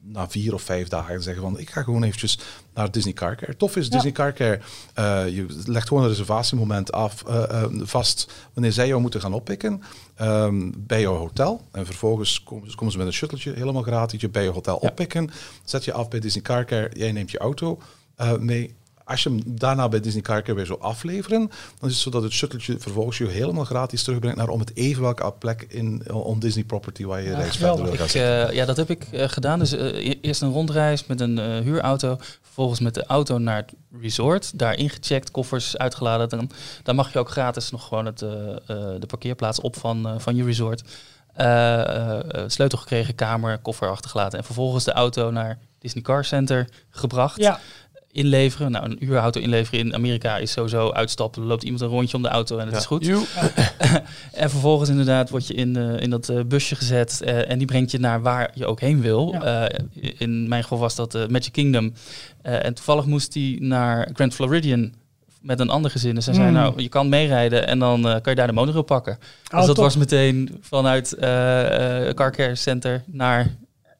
na vier of vijf dagen zeggen van, ik ga gewoon eventjes naar Disney Car Care. Tof is, ja. Disney Car Care, uh, je legt gewoon een reservatiemoment af, uh, uh, vast wanneer zij jou moeten gaan oppikken um, bij jouw hotel. En vervolgens komen ze, komen ze met een shuttletje, helemaal gratis, je bij je hotel ja. oppikken. Zet je af bij Disney Car Care, jij neemt je auto uh, mee. Als je hem daarna bij Disney Car Care weer zou afleveren, dan is het zo dat het shuttletje vervolgens je helemaal gratis terugbrengt naar om het even welke plek in on Disney property waar je ja, reis verder wil gaan zitten. Uh, ja, dat heb ik uh, gedaan. Dus uh, eerst een rondreis met een uh, huurauto, vervolgens met de auto naar het resort, daar ingecheckt, koffers uitgeladen. Dan, dan mag je ook gratis nog gewoon het, uh, uh, de parkeerplaats op van, uh, van je resort. Uh, sleutel gekregen, kamer, koffer achtergelaten. En vervolgens de auto naar Disney Car Center gebracht. Ja. Inleveren. Nou, een huurauto inleveren in Amerika is sowieso uitstappen. Er loopt iemand een rondje om de auto en het ja. is goed. En vervolgens inderdaad word je in, uh, in dat uh, busje gezet. Uh, en die brengt je naar waar je ook heen wil. Ja. Uh, in mijn geval was dat uh, Magic Kingdom. Uh, en toevallig moest die naar Grand Floridian met een ander gezin. Dus zij mm. zei, nou, je kan meerijden en dan uh, kan je daar de monorail pakken. Oh, dus dat top. was meteen vanuit uh, uh, Car Care Center naar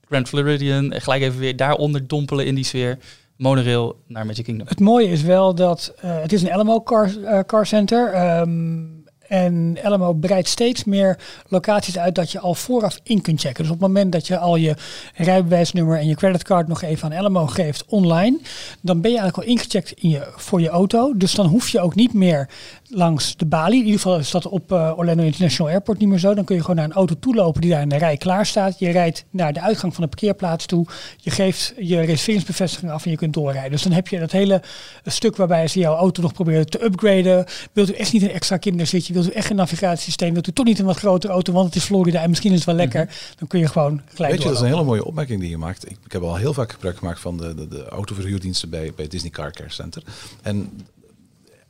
Grand Floridian. En gelijk even weer daaronder dompelen in die sfeer. Monorail naar Magic Kingdom. Het mooie is wel dat uh, het is een Alamo Car, uh, car Center. Um, en Alamo breidt steeds meer locaties uit dat je al vooraf in kunt checken. Dus op het moment dat je al je rijbewijsnummer en je creditcard nog even aan Alamo geeft online, dan ben je eigenlijk al ingecheckt in je, voor je auto. Dus dan hoef je ook niet meer langs de balie. In ieder geval is dat op uh, Orlando International Airport niet meer zo. Dan kun je gewoon naar een auto toe lopen die daar in de rij klaar staat. Je rijdt naar de uitgang van de parkeerplaats toe. Je geeft je reserveringsbevestiging af en je kunt doorrijden. Dus dan heb je dat hele stuk waarbij ze jouw auto nog proberen te upgraden. Wilt u echt niet een extra kinderzitje? Wilt u echt een navigatiesysteem? Wilt u toch niet een wat grotere auto? Want het is Florida en misschien is het wel lekker. Mm-hmm. Dan kun je gewoon gelijk doorlopen. Weet je, dat is een hele mooie opmerking die je maakt. Ik, ik heb al heel vaak gebruik gemaakt van de, de, de autoverhuurdiensten bij, bij Disney Car Care Center. En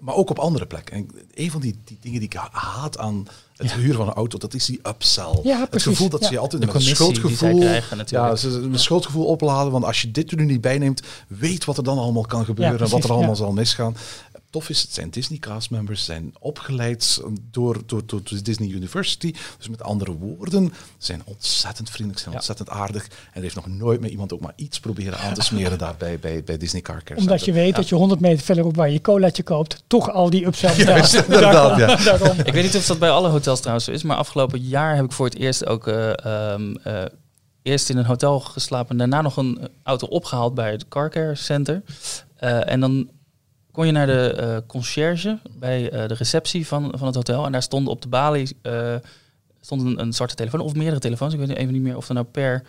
maar ook op andere plekken. En een van die, die dingen die ik haat aan het ja. huren van een auto, dat is die upsell. Ja, het gevoel dat ja. ze je altijd met een schuldgevoel, krijgen, ja, ze een ja. schuldgevoel opladen. Want als je dit er nu niet bijneemt, weet wat er dan allemaal kan gebeuren. Ja, en wat er allemaal ja. zal misgaan. Tof is, het zijn Disney castmembers, zijn opgeleid door, door, door Disney University. Dus met andere woorden, zijn ontzettend vriendelijk, zijn ja. ontzettend aardig. En er heeft nog nooit met iemand ook maar iets proberen aan te smeren daar bij, bij, bij Disney Car Care. Omdat je weet ja. dat je honderd meter verderop waar je colaatje koopt, toch al die upsell betaalt. Ja, inderdaad, ja. Daarom. Ik weet niet of dat bij alle hotels trouwens zo is, maar afgelopen jaar heb ik voor het eerst ook Uh, um, uh, eerst in een hotel geslapen en daarna nog een auto opgehaald bij het Car Care Center. Uh, en dan kon je naar de uh, conciërge bij uh, de receptie van, van het hotel. En daar stond op de balie uh, stond een, een zwarte telefoon of meerdere telefoons. Ik weet even niet meer of er nou per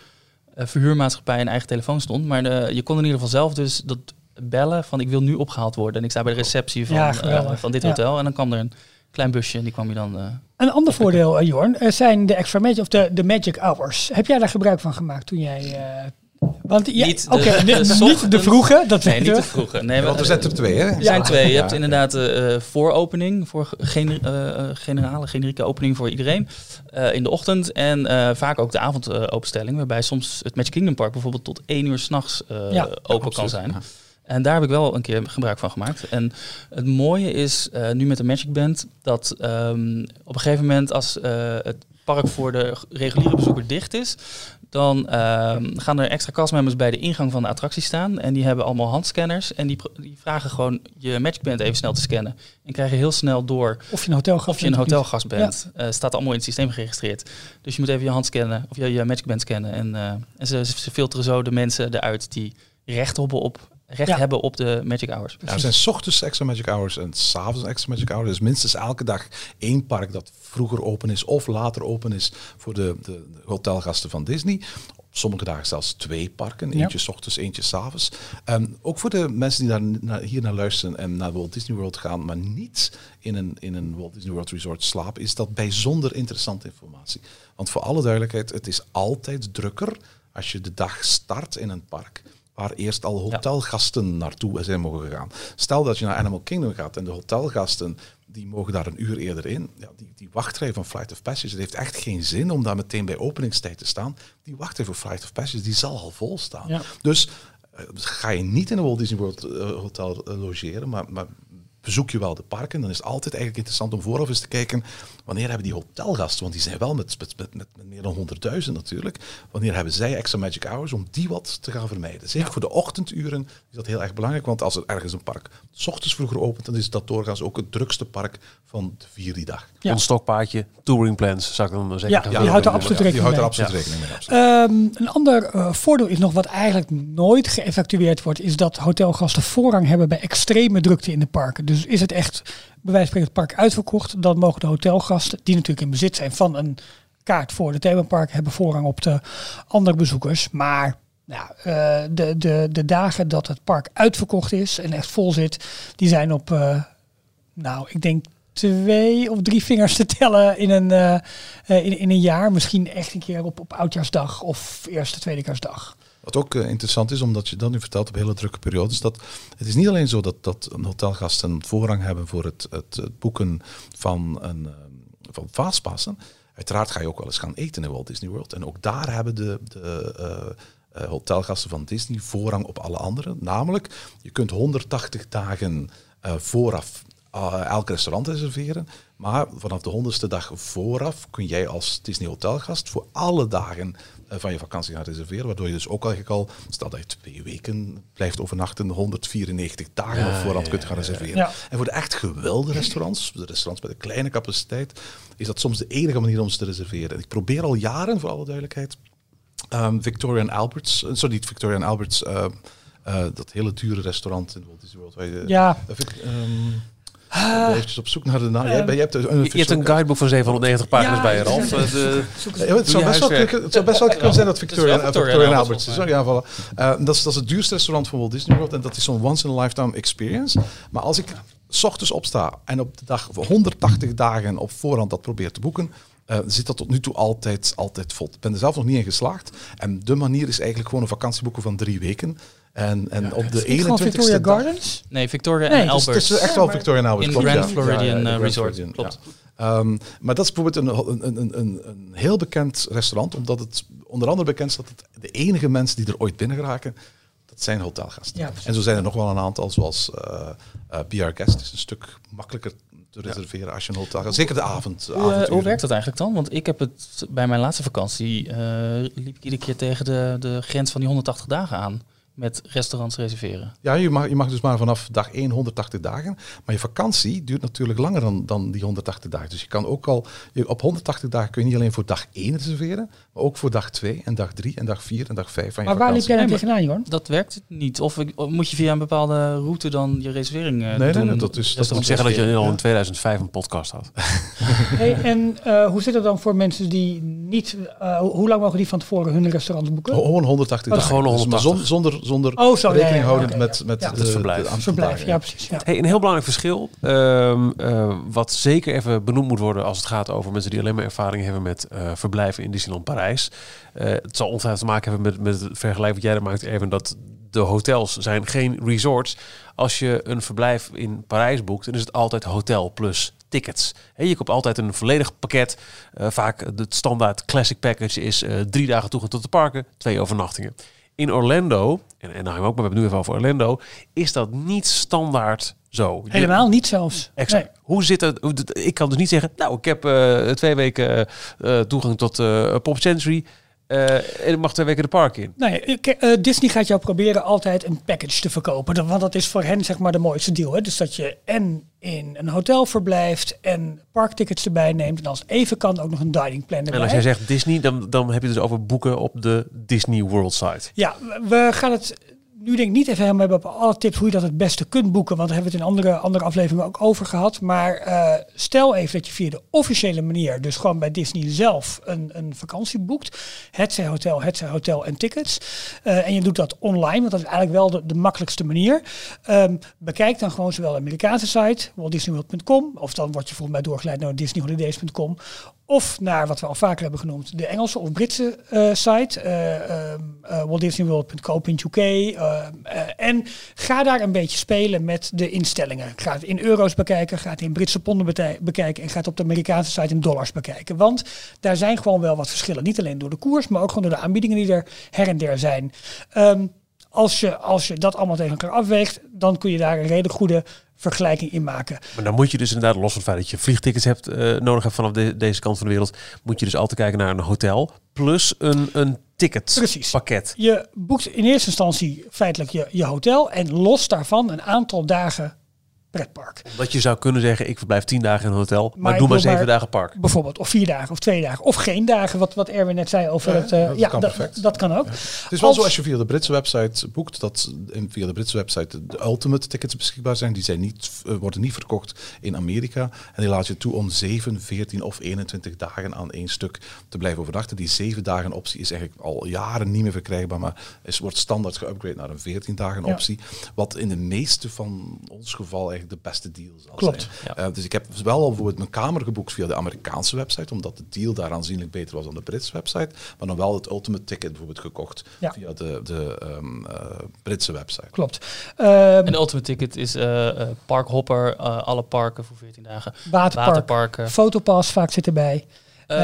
uh, verhuurmaatschappij een eigen telefoon stond. Maar de, je kon in ieder geval zelf dus dat bellen van ik wil nu opgehaald worden. En ik sta bij de receptie van, ja, uh, van dit hotel. Ja. En dan kwam er een klein busje en die kwam je dan Uh, een ander voordeel, uh, Jorn, uh, zijn de extra magic of de, de magic hours. Heb jij daar gebruik van gemaakt toen jij Uh, Want ja, niet, de, okay, de, de, niet de vroege, dat nee, niet de vroege. Nee, ja, want er zijn er twee, hè? Er zijn ja, twee. Je ja, hebt ja. inderdaad uh, vooropening, voor gener, uh, generale, generieke opening voor iedereen uh, in de ochtend. En uh, vaak ook de avondopenstelling, uh, waarbij soms het Magic Kingdom Park bijvoorbeeld tot één uur 's nachts uh, ja, open ja, kan zijn. Ja. En daar heb ik wel een keer gebruik van gemaakt. En het mooie is, uh, nu met de Magic Band, dat um, op een gegeven moment als uh, het park voor de reguliere bezoeker dicht is, dan uh, gaan er extra castmembers bij de ingang van de attractie staan. En die hebben allemaal handscanners. En die, pr- die vragen gewoon je Magic Band even snel te scannen. En krijgen heel snel door of je een hotelgast, of je een hotelgast bent. Ja. Uh, staat allemaal in het systeem geregistreerd. Dus je moet even je hand scannen, of je, je Magic Band scannen. En, uh, en ze, ze filteren zo de mensen eruit die recht hebben op recht ja. hebben op de Magic Hours. Ja, er zijn 's ochtends extra Magic Hours en 's avonds extra Magic Hours. Dus minstens elke dag één park dat vroeger open is of later open is voor de, de, de hotelgasten van Disney. Sommige dagen zelfs twee parken. Eentje 's ochtends, eentje 's avonds. Um, ook voor de mensen die daar, na, hier naar luisteren en naar Walt Disney World gaan, maar niet in een, in een Walt Disney World Resort slapen, is dat bijzonder interessante informatie. Want voor alle duidelijkheid, het is altijd drukker als je de dag start in een park waar eerst al hotelgasten ja. naartoe zijn mogen gaan. Stel dat je naar Animal Kingdom gaat en de hotelgasten die mogen daar een uur eerder in. Ja, die, die wachtrij van Flight of Passage, het heeft echt geen zin om daar meteen bij openingstijd te staan. Die wachtrij voor Flight of Passage, die zal al vol staan. Ja. Dus uh, ga je niet in een Walt Disney World uh, hotel uh, logeren, maar, maar bezoek je wel de parken, dan is het altijd eigenlijk interessant om vooraf eens te kijken wanneer hebben die hotelgasten, want die zijn wel met, met, met, met meer dan honderdduizend natuurlijk, wanneer hebben zij extra magic hours om die wat te gaan vermijden. Zeker ja. voor de ochtenduren is dat heel erg belangrijk, want als er ergens een park 's ochtends vroeger opent, dan is dat doorgaans ook het drukste park van de vier die dag. Ja. Ons stokpaardje, touring plans, zou ik dan maar zeggen. Ja, ja, die houdt er absoluut rekening mee. Die houdt er absoluut rekening mee. Ja. Um, een ander uh, voordeel is nog wat eigenlijk nooit geëffectueerd wordt, is dat hotelgasten voorrang hebben bij extreme drukte in de parken. Dus is het echt, bij wijze van het park uitverkocht, dan mogen de hotelgasten, die natuurlijk in bezit zijn van een kaart voor de themapark, hebben voorrang op de andere bezoekers. Maar nou, uh, de, de, de dagen dat het park uitverkocht is en echt vol zit, die zijn op, uh, nou, ik denk twee of drie vingers te tellen in een, uh, uh, in, in een jaar. Misschien echt een keer op, op oudjaarsdag of eerste, tweede kerstdag. Wat ook uh, interessant is, omdat je dat nu vertelt op hele drukke periodes, dat het is niet alleen zo dat, dat hotelgasten voorrang hebben voor het, het, het boeken van, een, van fastpassen. Uiteraard ga je ook wel eens gaan eten in Walt Disney World. En ook daar hebben de, de uh, hotelgasten van Disney voorrang op alle anderen. Namelijk, je kunt honderdtachtig dagen uh, vooraf uh, elk restaurant reserveren. Maar vanaf de honderdste dag vooraf kun jij als Disney hotelgast voor alle dagen uh, van je vakantie gaan reserveren. Waardoor je dus ook eigenlijk al, stel dat je twee weken blijft overnachten, honderdvierennegentig dagen ja, op voorhand ja, kunt gaan reserveren. Ja. En voor de echt geweldige restaurants, de restaurants met een kleine capaciteit, is dat soms de enige manier om ze te reserveren. En ik probeer al jaren, voor alle duidelijkheid, um, Victoria en Albert's, uh, sorry, niet Victoria en Albert's, uh, uh, dat hele dure restaurant in Walt Disney World. Waar je, ja. Uh, um, Uh, even op zoek naar de naam. Uh, je, je hebt een, een, je hebt een guideboek van zevenhonderdnegentig pagina's ja, bij je Ralf. Het, ja, het zou best wel kunnen ja, ja, zijn dat Victoria, uh, Victoria en, en Albert's is. Ja. Ja, voilà. uh, dat, is, dat is het duurste restaurant van Walt Disney World. En dat is zo'n once-in-a-lifetime experience. Maar als ik 's ochtends opsta en op de dag honderdtachtig dagen op voorhand dat probeer te boeken, Uh, zit dat tot nu toe altijd, altijd vol. Ik ben er zelf nog niet in geslaagd. En de manier is eigenlijk gewoon een vakantieboeken van drie weken. En, en ja, op de eenentwintigste Victoria dag... Gardens? Nee, Victoria nee, en dus Albert's. Het is echt wel Victoria en Albert's. In klopt, Grand ja. Floridian ja, ja, Grand Resort, Floridian, klopt. Ja. Um, maar dat is bijvoorbeeld een, een, een, een, een heel bekend restaurant, omdat het onder andere bekend is dat het de enige mensen die er ooit binnen geraken, dat zijn hotelgasten. Ja, en zo zijn er nog wel een aantal, zoals uh, uh, Be Our Guest. Het is een stuk makkelijker te reserveren ja. als je een hotel gaat. Zeker de avond. Uh, hoe werkt dat eigenlijk dan? Want ik heb het bij mijn laatste vakantie uh, liep ik iedere keer tegen de, de grens van die honderdtachtig dagen aan met restaurants reserveren. Ja, je mag, je mag dus maar vanaf dag één honderdtachtig dagen. Maar je vakantie duurt natuurlijk langer dan, dan die honderdtachtig dagen. Dus je kan ook al je, op honderdtachtig dagen kun je niet alleen voor dag één reserveren, maar ook voor dag twee en dag drie en dag vier en dag vijf van je maar vakantie. Maar waar liep jij tegenaan, Jorn? Dat werkt niet. Of, of moet je via een bepaalde route dan je reservering uh, nee, doen? Nee, nee, dat is... Dat moet zeggen dat je al in tweeduizend vijf een podcast had. Hey, en uh, hoe zit het dan voor mensen die niet... Uh, hoe lang mogen die van tevoren hun restaurant boeken? Ho- gewoon honderdtachtig dagen. Gewoon honderdtachtig. Dus zonder... zonder Zonder oh, sorry, rekening houdend ja, ja, ja. met, met ja. de, het verblijf. De verblijf ja, precies, ja. Hey, een heel belangrijk verschil, um, uh, wat zeker even benoemd moet worden als het gaat over mensen die alleen maar ervaring hebben met uh, verblijven in Disneyland Parijs. Uh, het zal ongetwijfeld te maken hebben met, met het vergelijk wat jij er maakt, even dat de hotels zijn geen resorts. Als je een verblijf in Parijs boekt, dan is het altijd hotel plus tickets. He, je koopt altijd een volledig pakket. Uh, vaak het standaard classic package is uh, drie dagen toegang tot de parken, twee overnachtingen. In Orlando, en, en nou ook, maar we hebben het nu even over Orlando, is dat niet standaard zo. Helemaal niet zelfs. Exact. Nee. Hoe zit het? Ik kan dus niet zeggen, nou, ik heb uh, twee weken uh, toegang tot uh, Pop Century. Uh, en ik mag twee weken de park in. Nee, uh, Disney gaat jou proberen altijd een package te verkopen. Want dat is voor hen zeg maar de mooiste deal. Hè? Dus dat je en in een hotel verblijft en parktickets erbij neemt. En als het even kan ook nog een dining plan erbij. En als jij zegt Disney, dan, dan heb je het dus over boeken op de Disney World site. Ja, we gaan het nu denk ik niet even helemaal hebben op alle tips hoe je dat het beste kunt boeken. Want daar hebben we het in andere, andere afleveringen ook over gehad. Maar uh, stel even dat je via de officiële manier, dus gewoon bij Disney zelf, een, een vakantie boekt. Hetzij hotel, hetzij hotel en tickets. Uh, en je doet dat online, want dat is eigenlijk wel de, de makkelijkste manier. Um, bekijk dan gewoon zowel de Amerikaanse site, walt disney world punt com. Of dan word je volgens mij doorgeleid naar disney holidays punt com. Of naar wat we al vaker hebben genoemd, de Engelse of Britse uh, site. Uh, uh, walt disney world punt co punt u k. Uh, uh, en ga daar een beetje spelen met de instellingen. Ga het in euro's bekijken, ga het in Britse ponden bete- bekijken en ga het op de Amerikaanse site in dollars bekijken. Want daar zijn gewoon wel wat verschillen. Niet alleen door de koers, maar ook gewoon door de aanbiedingen die er her en der zijn. Um, als, je, als je dat allemaal tegen elkaar afweegt, dan kun je daar een redelijk goede vergelijking in maken. Maar dan moet je dus inderdaad, los van het feit dat je vliegtickets hebt uh, nodig hebt vanaf de, deze kant van de wereld, moet je dus altijd kijken naar een hotel plus een, een ticketpakket. Je boekt in eerste instantie feitelijk je, je hotel en los daarvan een aantal dagen pretpark. Omdat je zou kunnen zeggen, ik verblijf tien dagen in een hotel, maar, maar doe maar zeven maar, dagen park. Bijvoorbeeld, of vier dagen, of twee dagen, of geen dagen, wat, wat Erwin net zei over ja, het... Uh, dat, ja, kan da, dat kan ook. Ja. Het is wel als, zo, als je via de Britse website boekt, dat via de Britse website de ultimate tickets beschikbaar zijn, die zijn niet, uh, worden niet verkocht in Amerika. En die laat je toe om zeven, veertien of eenentwintig dagen aan één stuk te blijven overnachten. Die zeven dagen optie is eigenlijk al jaren niet meer verkrijgbaar, maar is, wordt standaard geupgrade naar een veertien dagen optie. Ja. Wat in de meeste van ons geval eigenlijk eigenlijk de beste deal zal Klopt. zijn. Ja. Uh, dus ik heb wel al bijvoorbeeld mijn kamer geboekt via de Amerikaanse website, omdat de deal daar aanzienlijk beter was dan de Britse website, maar dan wel het ultimate ticket bijvoorbeeld gekocht ja. via de, de um, uh, Britse website. Klopt. Um, en ultimate ticket is uh, parkhopper, uh, alle parken voor veertien dagen. Waterpark, waterparken. Fotopass vaak zit erbij. Uh, uh,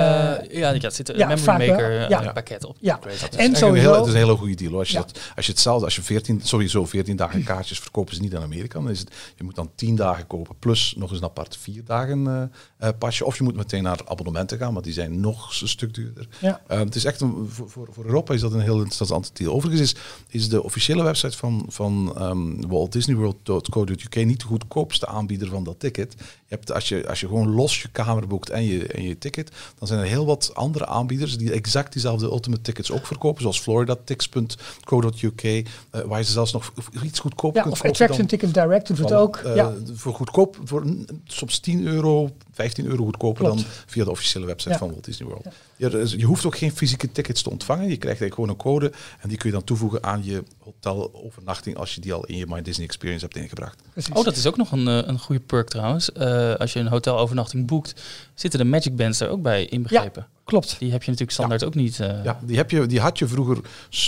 ja, er zit een ja, Memory Maker ja. pakket op. Ja. Dat is en sowieso, een heel, dat is een hele goede deal. Als je, ja. dat, als je hetzelfde, als je veertien, sowieso veertien dagen kaartjes verkopen ze niet in Amerika. Dan is het, je moet dan tien dagen kopen, plus nog eens een apart vier dagen uh, pasje. Of je moet meteen naar abonnementen gaan, want die zijn nog een stuk duurder. Ja. Uh, het is echt een, voor, voor Europa is dat een heel interessante deal. Overigens is, is de officiële website van, van um, Walt Disney World punt co punt u k niet de goedkoopste aanbieder van dat ticket. Je hebt, als, je, als je gewoon los je kamer boekt en je, en je ticket, dan zijn er heel wat andere aanbieders die exact diezelfde ultimate tickets ook verkopen, zoals florida tix punt co punt u k, uh, waar je ze zelfs nog iets goedkoper ja, kunt kopen. Of Attraction Tickets Direct doet het ook. Uh, ja. Voor goedkoop, voor soms tien euro, vijftien euro goedkoper Klopt. dan via de officiële website ja. van Walt Disney World. Ja. Je, je hoeft ook geen fysieke tickets te ontvangen. Je krijgt eigenlijk gewoon een code en die kun je dan toevoegen aan je hotelovernachting als je die al in je My Disney Experience hebt ingebracht. Precies. Oh, dat is ook nog een, een goede perk trouwens. Uh, als je een hotelovernachting boekt, zitten de Magic Bands er ook bij inbegrepen. Ja, klopt. Die heb je natuurlijk standaard ja. ook niet. Uh... Ja, die, heb je, die had je vroeger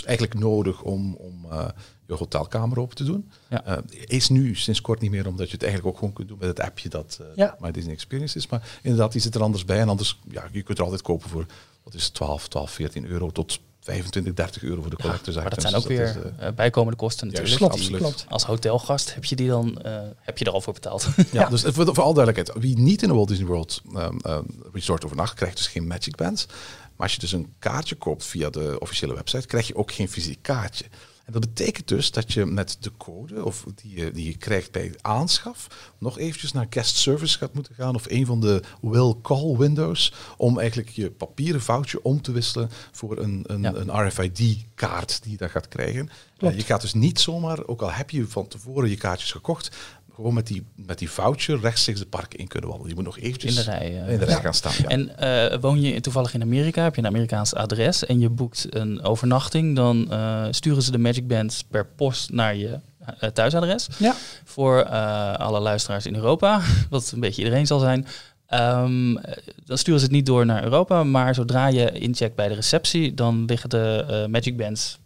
eigenlijk nodig om, om uh, je hotelkamer open te doen. Ja. Uh, is nu sinds kort niet meer, omdat je het eigenlijk ook gewoon kunt doen met het appje dat uh, ja. My Disney Experience is. Maar inderdaad, die zit er anders bij. En anders, ja, je kunt er altijd kopen voor, wat is het, twaalf, twaalf, veertien euro tot vijfentwintig, dertig euro voor de collectors. Ja, maar dat zijn ook dus weer is, uh, bijkomende kosten natuurlijk. Juist, klopt, die, klopt. Als hotelgast heb je die dan uh, heb je er al voor betaald. Ja, ja. Dus voor, voor alle duidelijkheid, wie niet in de Walt Disney World um, uh, Resort overnacht, krijgt dus geen Magic Bands. Maar als je dus een kaartje koopt via de officiële website, krijg je ook geen fysiek kaartje. En dat betekent dus dat je met de code of die, je, die je krijgt bij aanschaf nog eventjes naar guest service gaat moeten gaan of een van de will call windows om eigenlijk je papieren foutje om te wisselen voor een, een, ja. een R F I D-kaart die je dan gaat krijgen. Uh, je gaat dus niet zomaar, ook al heb je van tevoren je kaartjes gekocht, gewoon met die, met die voucher rechtstreeks de parken in kunnen wandelen. Je moet nog eventjes in de rij, uh, in de rij ja. gaan staan. Ja. En uh, woon je toevallig in Amerika, heb je een Amerikaans adres en je boekt een overnachting, dan uh, sturen ze de Magic Bands per post naar je uh, thuisadres. Ja. Voor uh, alle luisteraars in Europa, wat een beetje iedereen zal zijn. Um, dan sturen ze het niet door naar Europa, maar zodra je incheckt bij de receptie, dan liggen de uh, Magic Bands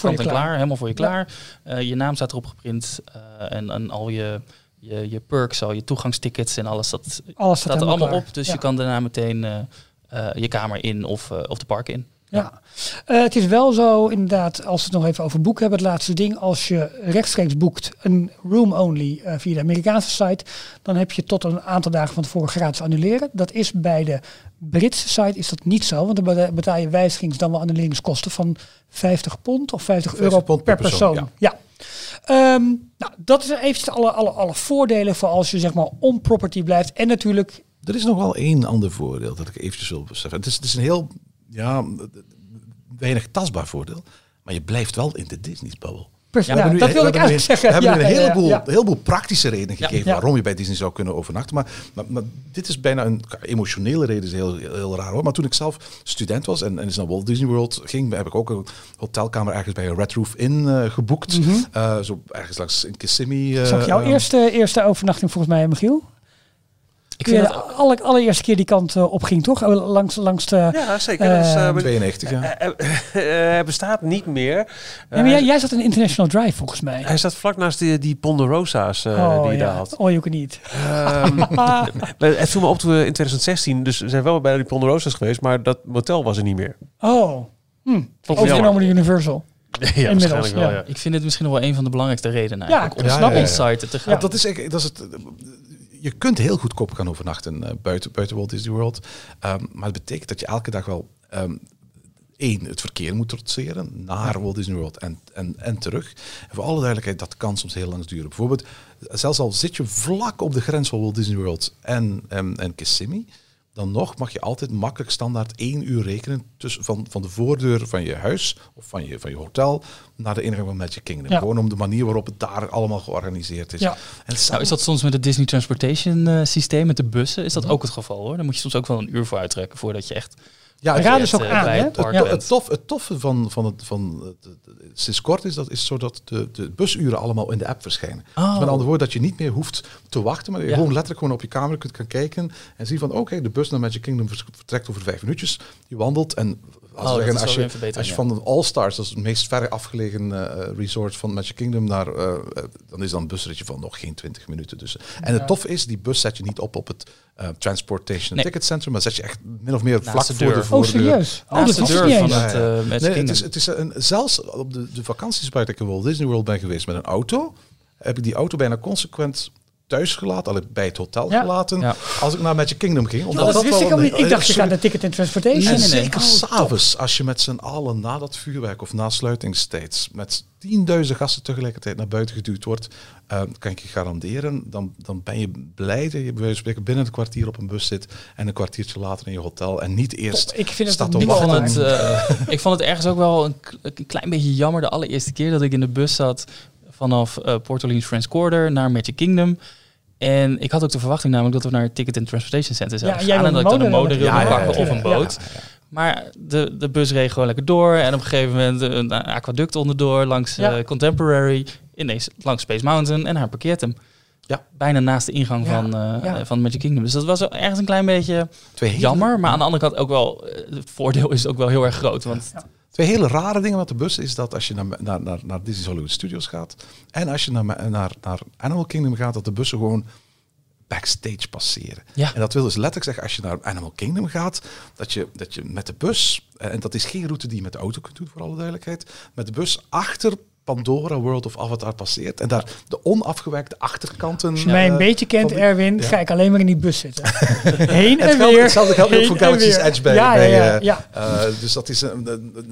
kant en klaar, helemaal voor je klaar. Ja. Uh, je naam staat erop geprint uh, en, en al je... Je, je perks, al je toegangstickets en alles, dat alles staat er allemaal klaar. op. Dus ja. je kan daarna meteen uh, uh, je kamer in of, uh, of de park in. Ja, ja. Uh, het is wel zo inderdaad, als we het nog even over boeken hebben, het laatste ding. Als je rechtstreeks boekt een room only uh, via de Amerikaanse site, dan heb je tot een aantal dagen van tevoren gratis annuleren. Dat is bij de Britse site is dat niet zo, want dan betaal je wijzigings- dan wel annuleringskosten van vijftig pond of vijftig euro per persoon. Ja. ja. Um, nou, dat is even alle, alle, alle voordelen voor als je zeg maar on-property blijft. En natuurlijk... Er is nog wel één ander voordeel dat ik eventjes wil beseffen. Het is, het is een heel, ja, weinig tastbaar voordeel. Maar je blijft wel in de Disney-bubbel. Ja, ja, nu, dat wil ik eigenlijk een, zeggen. We hebben ja, nu een ja, heleboel, ja. heleboel praktische redenen gegeven ja, ja. waarom je bij Disney zou kunnen overnachten. Maar, maar, maar dit is bijna een emotionele reden, is heel, heel raar hoor. Maar toen ik zelf student was en, en is naar Walt Disney World ging, heb ik ook een hotelkamer ergens bij een Red Roof Inn uh, geboekt. Mm-hmm. uh, zo ergens langs in Kissimmee. Uh, Zag jouw uh, eerste, eerste overnachting volgens mij, Michiel? Ik vind dat de alle, allereerste keer die kant op ging, toch? Langs, langs de... Ja, zeker. Uh, dus, uh, tweeënnegentig, ja. Hij uh, uh, uh, bestaat niet meer. Uh, nee, maar jij, jij zat in International Drive, volgens mij. Hij zat vlak naast die, die Ponderosa's uh, oh, die je ja. daar had. Oh, je kan niet. Um, het viel me op toen we in twintig zestien... Dus we zijn wel bij die Ponderosa's geweest, maar dat motel was er niet meer. Oh. Hm. Overgenomen door Universal. Ja, waarschijnlijk wel, ja. ja. Ik vind dit misschien nog wel een van de belangrijkste redenen. Ja, ik snap onsite te gaan. Ja, dat is echt... Dat is het, je kunt heel goedkoop gaan overnachten uh, buiten, buiten Walt Disney World. Um, maar het betekent dat je elke dag wel... Um, één, het verkeer moet trotseren naar ja. Walt Disney World en, en, en terug. En voor alle duidelijkheid, dat kan soms heel lang duren. Bijvoorbeeld, zelfs al zit je vlak op de grens van Walt Disney World en, um, en Kissimmee... dan nog mag je altijd makkelijk standaard één uur rekenen tussen van, van de voordeur van je huis of van je, van je hotel naar de ingang van Magic Kingdom. Ja. Gewoon om de manier waarop het daar allemaal georganiseerd is. Ja. En nou, is dat soms met het Disney Transportation uh, systeem, met de bussen, is dat ja. ook het geval hoor? Dan moet je soms ook wel een uur voor uittrekken voordat je echt Ja, ik raad is ook aan. Hè? Het, ja. het, tof, het toffe van, van, het, van het, sinds kort is dat is zo dat de, de busuren allemaal in de app verschijnen. Oh. Dus met andere woorden dat je niet meer hoeft te wachten, maar je ja. gewoon letterlijk gewoon op je kamer kunt gaan kijken en zien van oké, okay, de bus naar Magic Kingdom vertrekt over vijf minuutjes. Je wandelt en als, oh, zeggen, als, je, als je van de All-Stars, dat is het meest ver afgelegen uh, resort van Magic Kingdom, naar, uh, dan is dan een busritje van nog geen twintig minuten. Dus. En ja. het tof is, die bus zet je niet op op het uh, Transportation nee. Ticket Center, maar zet je echt min of meer vlak de voor de voordeur. Oh, serieus? Oh, dat de deur niet van het uh, Magic nee, Kingdom. Het is, het is een, zelfs op de, de vakanties waar ik in Walt Disney World ben geweest met een auto, heb ik die auto bijna consequent thuis gelaten, al bij het hotel ja. gelaten, ja. als ik naar Magic Kingdom ging. Omdat ja, dat dat ik, niet. ik dacht, je gaat naar Ticket and Transportation. En zeker oh, s'avonds, als je met z'n allen na dat vuurwerk of na sluitingstijd met tienduizend gasten tegelijkertijd naar buiten geduwd wordt, uh, kan ik je garanderen, dan, dan ben je blij dat je bij wijze van spreken binnen een kwartier op een bus zit en een kwartiertje later in je hotel en niet eerst ik vind staat het te wachten. Het, uh, ik vond het ergens ook wel een, een klein beetje jammer de allereerste keer dat ik in de bus zat vanaf uh, Port Orleans French Quarter naar Magic Kingdom. En ik had ook de verwachting namelijk dat we naar het Ticket and Transportation Center zouden ja, gaan. En dat ik dan een monorail ja, ja, pakken ja, of een boot. Ja, ja. Maar de, de bus reed gewoon lekker door. En op een gegeven moment een aquaduct onderdoor langs ja. uh, Contemporary. Ineens langs Space Mountain. En haar parkeert hem. Ja. Bijna naast de ingang ja, van, uh, ja. van Magic Kingdom. Dus dat was ergens een klein beetje Twee jammer. Hele... Maar aan de andere kant ook wel... Het voordeel is ook wel heel erg groot. Want... Ja. Twee hele rare dingen met de bus is dat als je naar, naar, naar, naar Disney's Hollywood Studios gaat en als je naar, naar, naar Animal Kingdom gaat, dat de bussen gewoon backstage passeren. Ja. En dat wil dus letterlijk zeggen, als je naar Animal Kingdom gaat, dat je, dat je met de bus, en dat is geen route die je met de auto kunt doen voor alle duidelijkheid, met de bus achter Pandora World of Avatar passeert en daar de onafgewerkte achterkanten... Als je mij een uh, beetje kent, Erwin, ja. ga ik alleen maar in die bus zitten. Heen en het geldt, weer. Hetzelfde geldt ook voor Galaxy's Edge bij... Ja, bij ja, ja. Uh, uh, dus dat is... Uh,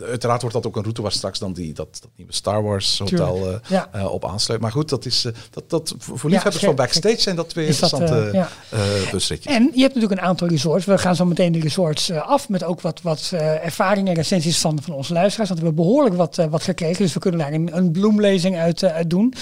uiteraard wordt dat ook een route waar straks dan die, dat, dat nieuwe Star Wars hotel uh, ja. uh, op aansluit. Maar goed, dat is... Uh, dat, dat, voor liefhebbers ja, van backstage zijn dat twee interessante dat, uh, ja. uh, busritjes. En je hebt natuurlijk een aantal resorts. We gaan zo meteen de resorts uh, af met ook wat, wat uh, ervaringen en recensies van, van onze luisteraars. Want we hebben behoorlijk wat, uh, wat gekregen, dus we kunnen daar een een bloemlezing uit, uh, uit doen.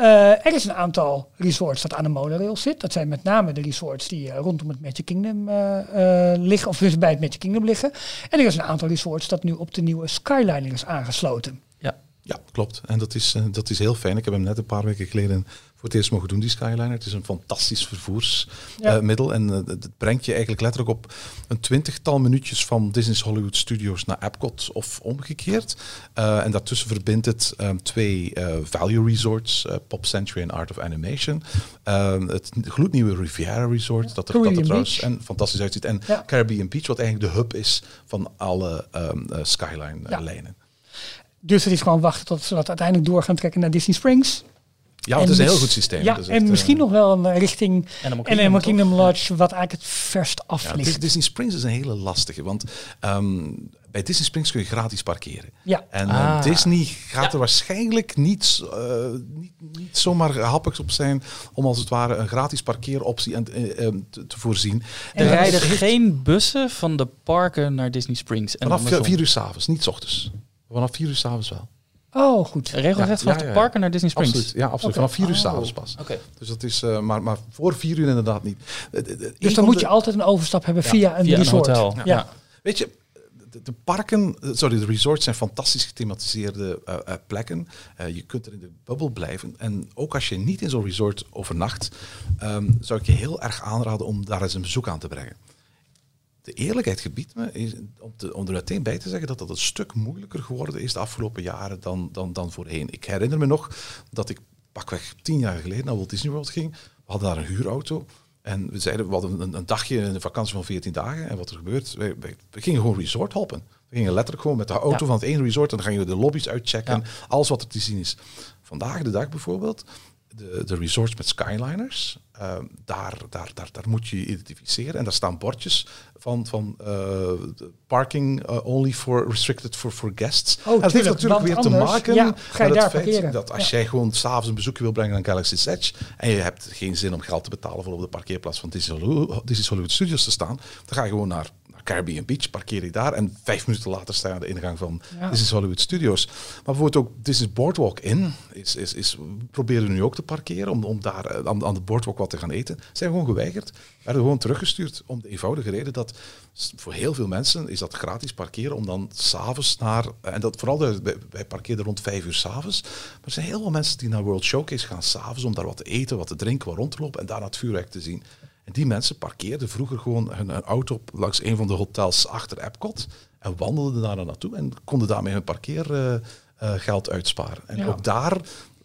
Uh, er is een aantal resorts dat aan de monorail zit. Dat zijn met name de resorts die uh, rondom het Magic Kingdom uh, uh, liggen, of dus bij het Magic Kingdom liggen. En er is een aantal resorts dat nu op de nieuwe Skyliner is aangesloten. Ja, ja klopt. En dat is, uh, dat is heel fijn. Ik heb hem net een paar weken geleden voor het eerst mogen doen, die Skyliner. Het is een fantastisch vervoersmiddel. Ja. Uh, en uh, dat brengt je eigenlijk letterlijk op een twintigtal minuutjes van Disney's Hollywood Studios naar Epcot of omgekeerd. Uh, en daartussen verbindt het um, twee uh, value resorts, uh, Pop Century en Art of Animation. Uh, het gloednieuwe Riviera Resort, ja. dat er, dat er trouwens en fantastisch uitziet. En ja. Caribbean Beach, wat eigenlijk de hub is van alle um, uh, Skyline-lijnen. Ja. Dus het is gewoon wachten tot ze dat uiteindelijk door gaan trekken naar Disney Springs. Ja, het en is een heel goed systeem. Ja, dus en echt, misschien uh, nog wel een richting Animal Kingdom, Animal Kingdom Lodge, wat eigenlijk het verst af ja, ligt. Disney Springs is een hele lastige, want um, bij Disney Springs kun je gratis parkeren. Ja. En ah. um, Disney gaat ja. er waarschijnlijk niet, uh, niet, niet zomaar happig op zijn om als het ware een gratis parkeeroptie en, uh, um, te, te voorzien. En uh, rijden dus geen bussen van de parken naar Disney Springs? En vanaf vier uur 's avonds, niet 's ochtends. Vanaf vier uur 's avonds wel. Oh, goed. Regelrecht ja, vanaf ja, ja. de parken naar Disney Springs? Absoluut, ja, absoluut. Okay. Vanaf vier uur oh. 's avonds pas. Okay. Dus dat is, uh, maar, maar voor vier uur inderdaad niet. Uh, uh, dus dan, dan moet de... je altijd een overstap hebben ja, via een via resort. Een hotel. Ja. Ja. Ja. Weet je, de, de parken, sorry, de resorts zijn fantastisch gethematiseerde uh, uh, plekken. Uh, je kunt er in de bubbel blijven. En ook als je niet in zo'n resort overnacht, um, zou ik je heel erg aanraden om daar eens een bezoek aan te brengen. De eerlijkheid gebiedt me is, om, te, om er meteen bij te zeggen dat dat een stuk moeilijker geworden is de afgelopen jaren dan, dan, dan voorheen. Ik herinner me nog dat ik pakweg tien jaar geleden naar Walt Disney World ging. We hadden daar een huurauto en we zeiden we hadden een, een dagje, een vakantie van veertien dagen. En wat er gebeurt, wij, wij, we gingen gewoon resort hoppen. We gingen letterlijk gewoon met de auto ja. van het ene resort en dan gingen we de lobby's uitchecken. Ja. Alles wat er te zien is. Vandaag de dag bijvoorbeeld... De, de resorts met Skyliners, uh, daar, daar, daar, daar moet je je identificeren. En daar staan bordjes van, van uh, parking uh, only for restricted for, for guests. Oh, en dat heeft natuurlijk weer anders, te maken ja, ga je met het feit parkeren. Dat als ja. jij gewoon s'avonds een bezoekje wil brengen aan Galaxy's Edge en je hebt geen zin om geld te betalen voor op de parkeerplaats van Disney's Hollywood Studios te staan, dan ga je gewoon naar Caribbean Beach, parkeer ik daar. En vijf minuten later sta je aan de ingang van ja. Disney's Hollywood Studios. Maar bijvoorbeeld ook Disney's Boardwalk Inn. Is, is, is, proberen we nu ook te parkeren om, om daar aan, aan de boardwalk wat te gaan eten. Zijn gewoon geweigerd. Werden gewoon teruggestuurd om de eenvoudige reden dat voor heel veel mensen is dat gratis parkeren om dan s'avonds naar... En dat vooral, de, wij parkeerden rond vijf uur s'avonds. Maar er zijn heel veel mensen die naar World Showcase gaan s'avonds om daar wat te eten, wat te drinken, wat rond te lopen en daarna het vuurwerk te zien. En die mensen parkeerden vroeger gewoon hun auto langs een van de hotels achter Epcot en wandelden daar naartoe en konden daarmee hun parkeergeld uh, uh, uitsparen. En ja. ook daar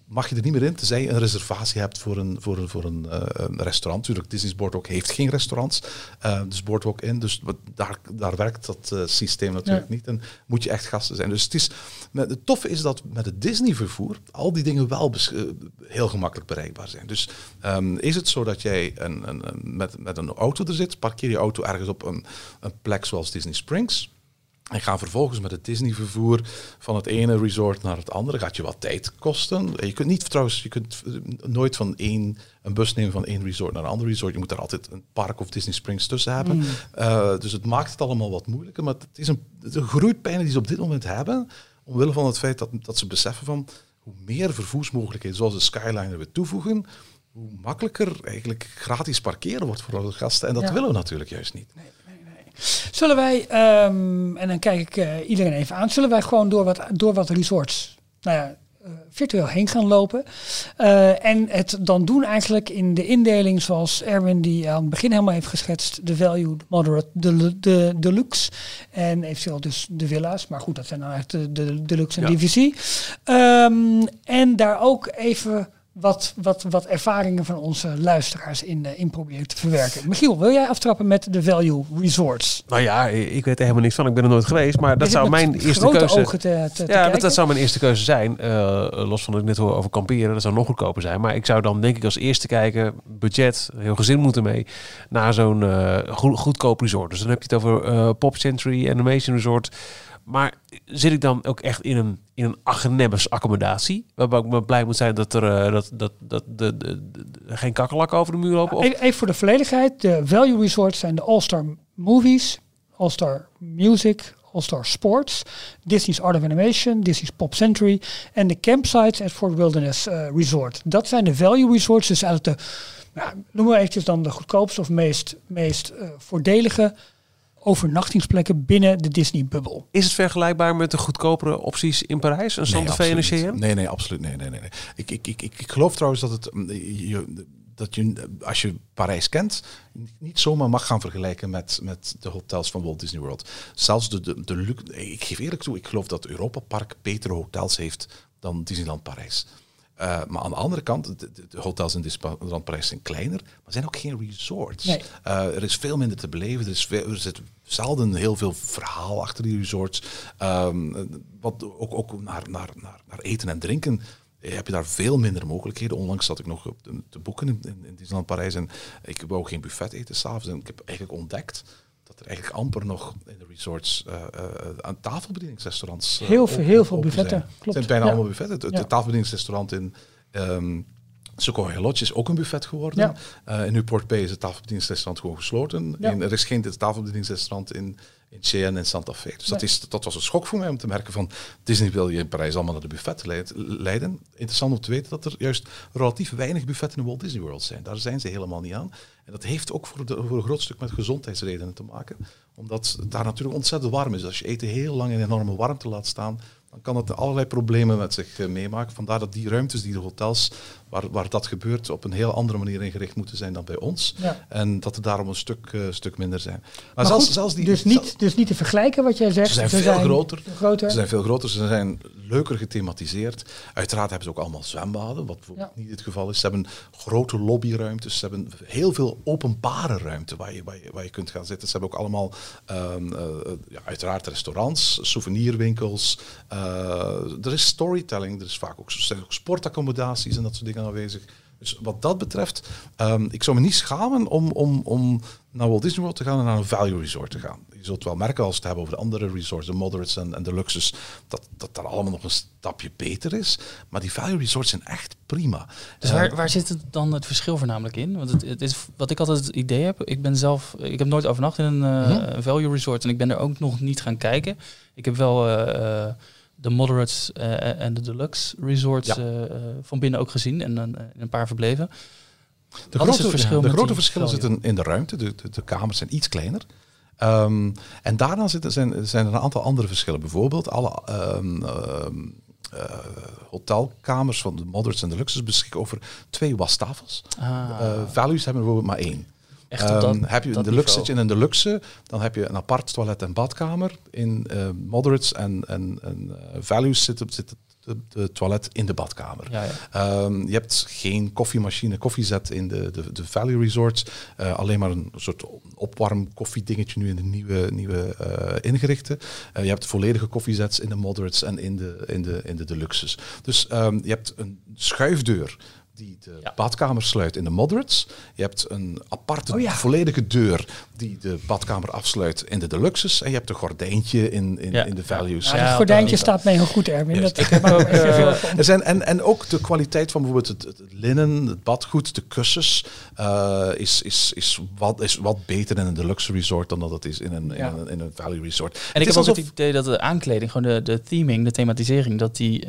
mag je er niet meer in, tenzij je een reservatie hebt voor een, voor een, voor een, uh, een restaurant. Natuurlijk, Disney's Boardwalk heeft geen restaurants, uh, dus Boardwalk Inn. Dus wat, daar, daar werkt dat uh, systeem natuurlijk ja. niet. En moet je echt gasten zijn. Dus het is, met, het toffe is dat met het Disney-vervoer al die dingen wel bes- uh, heel gemakkelijk bereikbaar zijn. Dus um, is het zo dat jij een, een, een, met, met een auto er zit, parkeer je auto ergens op een, een plek zoals Disney Springs... En ga vervolgens met het Disney-vervoer van het ene resort naar het andere. Gaat je wat tijd kosten. Je kunt niet trouwens, je kunt nooit van één een bus nemen van één resort naar een ander resort. Je moet daar altijd een park of Disney Springs tussen hebben. Mm. Uh, dus het maakt het allemaal wat moeilijker. Maar het is een, de groeipijnen die ze op dit moment hebben, omwille van het feit dat, dat ze beseffen van hoe meer vervoersmogelijkheden zoals de Skyliner we toevoegen, hoe makkelijker eigenlijk gratis parkeren wordt voor de gasten. En dat ja. willen we natuurlijk juist niet. Nee. Zullen wij, um, en dan kijk ik uh, iedereen even aan, zullen wij gewoon door wat, door wat resorts nou ja, uh, virtueel heen gaan lopen. Uh, en het dan doen eigenlijk in de indeling zoals Erwin die aan het begin helemaal heeft geschetst. De value, de moderate, de, de, de luxe en eventueel dus de villa's. Maar goed, dat zijn dan eigenlijk de, de, de luxe en ja. D V C. Um, en daar ook even... Wat, wat, wat ervaringen van onze luisteraars in, in proberen te verwerken. Michiel, wil jij aftrappen met de Value Resorts? Nou ja, ik weet er helemaal niks van. Ik ben er nooit geweest. Maar dat zou mijn eerste keuze... Ogen te, te, ja, te dat, dat zou mijn eerste keuze zijn. Uh, los van dat ik net hoor over kamperen. Dat zou nog goedkoper zijn. Maar ik zou dan denk ik als eerste kijken... budget, heel gezin moeten mee... naar zo'n uh, goed, goedkoop resort. Dus dan heb je het over uh, Pop Century, Animation Resort... Maar zit ik dan ook echt in een, in een agenebbers accommodatie? Waarbij ik me blij moet zijn dat er uh, dat, dat, dat, de, de, de, de, geen kakkerlakken over de muur lopen? Of? Even voor de volledigheid. De Value Resorts zijn de All-Star Movies, All-Star Music, All-Star Sports, Disney's Art of Animation, Disney's Pop Century en de Campsites at Fort Wilderness uh, Resort. Dat zijn de Value Resorts, dus eigenlijk de, nou, noem maar eventjes dan de goedkoopste of meest, meest uh, voordelige overnachtingsplekken binnen de Disney-bubbel. Is het vergelijkbaar met de goedkopere opties in Parijs? Een Santa Fe en een C M? Nee, nee, absoluut. Nee, nee, nee. Ik, ik, ik, ik geloof trouwens dat het... Je, dat je, als je Parijs kent, niet zomaar mag gaan vergelijken met, met de hotels van Walt Disney World. Zelfs de, de, de luxe... Ik geef eerlijk toe, ik geloof dat Europa Park betere hotels heeft dan Disneyland Parijs. Uh, maar aan de andere kant, de, de hotels in Disneyland Parijs zijn kleiner, maar zijn ook geen resorts. Nee. Uh, er is veel minder te beleven, er, is veel, er zit zelden heel veel verhaal achter die resorts. Um, wat ook ook naar, naar, naar, naar eten en drinken heb je daar veel minder mogelijkheden. Onlangs zat ik nog op de, te boeken in, in, in Disneyland Parijs en ik wou geen buffet eten s'avonds en ik heb eigenlijk ontdekt... dat er eigenlijk amper nog in de resorts uh, uh, aan tafelbedieningsrestaurants... Uh, heel veel, heel veel buffetten, klopt. Het zijn bijna ja. allemaal buffetten. Het ja. tafelbedieningsrestaurant in um, Sequoia Lodge is ook een buffet geworden. Ja. Uh, in Newport Bay is het tafelbedieningsrestaurant gewoon gesloten. Ja. En er is geen tafelbedieningsrestaurant in... in Cheyenne en Santa Fe. Dus nee. dat, is, dat was een schok voor mij om te merken van... Disney wil je in Parijs allemaal naar de buffet leiden. Interessant om te weten dat er juist relatief weinig buffetten in Walt Disney World zijn. Daar zijn ze helemaal niet aan. En dat heeft ook voor, de, voor een groot stuk met gezondheidsredenen te maken. Omdat het daar natuurlijk ontzettend warm is. Als je eten heel lang in enorme warmte laat staan... dan kan het allerlei problemen met zich uh, meemaken. Vandaar dat die ruimtes, die de hotels, waar, waar dat gebeurt... op een heel andere manier ingericht moeten zijn dan bij ons. Ja. En dat er daarom een stuk, uh, stuk minder zijn. Maar, maar zelfs, goed, zelfs die, dus, niet, zelfs, dus niet te vergelijken wat jij zegt. Ze zijn, ze veel, zijn groter, groter. Ze zijn veel groter, ze zijn leuker gethematiseerd. Uiteraard hebben ze ook allemaal zwembaden, wat bijvoorbeeld ja. niet het geval is. Ze hebben grote lobbyruimtes, ze hebben heel veel openbare ruimte... waar je, waar je, waar je kunt gaan zitten. Ze hebben ook allemaal um, uh, ja, uiteraard restaurants, souvenirwinkels... Uh, Uh, er is storytelling, er is vaak ook, zijn ook sportaccommodaties en dat soort dingen aanwezig. Dus wat dat betreft, um, ik zou me niet schamen om, om, om naar Walt Disney World te gaan en naar een value resort te gaan. Je zult wel merken als we het hebben over de andere resorts, de moderates en, en de luxes, dat dat daar allemaal nog een stapje beter is. Maar die value resorts zijn echt prima. Dus uh, waar, waar zit het dan het verschil voornamelijk in? Want het, het is wat ik altijd het idee heb, ik ben zelf, ik heb nooit overnacht in een uh, hmm. value resort en ik ben er ook nog niet gaan kijken. Ik heb wel uh, de moderates uh, en de deluxe resorts ja. uh, van binnen ook gezien en uh, een paar verbleven. De grote, het verschil ja, de grote verschillen zitten in de ruimte. De, de, de kamers zijn iets kleiner. Um, en daarna zitten, zijn, zijn er een aantal andere verschillen. Bijvoorbeeld alle um, um, uh, hotelkamers van de moderates en de luxes beschikken over twee wastafels. Ah. Uh, values hebben bijvoorbeeld maar één. Echt op dat, um, heb je dat een deluxe, zit je in een deluxe, dan heb je een apart toilet en badkamer. In uh, moderates en, en, en uh, values zit het... Zit de toilet in de badkamer. Ja, ja. Um, je hebt geen koffiemachine, koffiezet in de, de, de Valley Resorts. Uh, alleen maar een soort opwarm koffiedingetje nu in de nieuwe, nieuwe uh, ingerichte. Uh, je hebt volledige koffiezets in de moderates en in de, in de, in de deluxes. Dus um, je hebt een schuifdeur die de ja. badkamer sluit in de moderates. Je hebt een aparte, oh ja. volledige deur die de badkamer afsluit in de deluxes. En je hebt een gordijntje in, in, ja. in de values. Ja, ja, het gordijntje staat mij heel goed, Erwin. Dat ik heb ook, uh, er zijn, en, en ook de kwaliteit van bijvoorbeeld het, het linnen, het badgoed, de kussens, uh, is, is, is, wat, is wat beter in een deluxe resort dan dat het is in een, ja. in een, in een value resort. En het ik heb ook het idee dat de aankleding, gewoon de, de theming, de thematisering, dat die...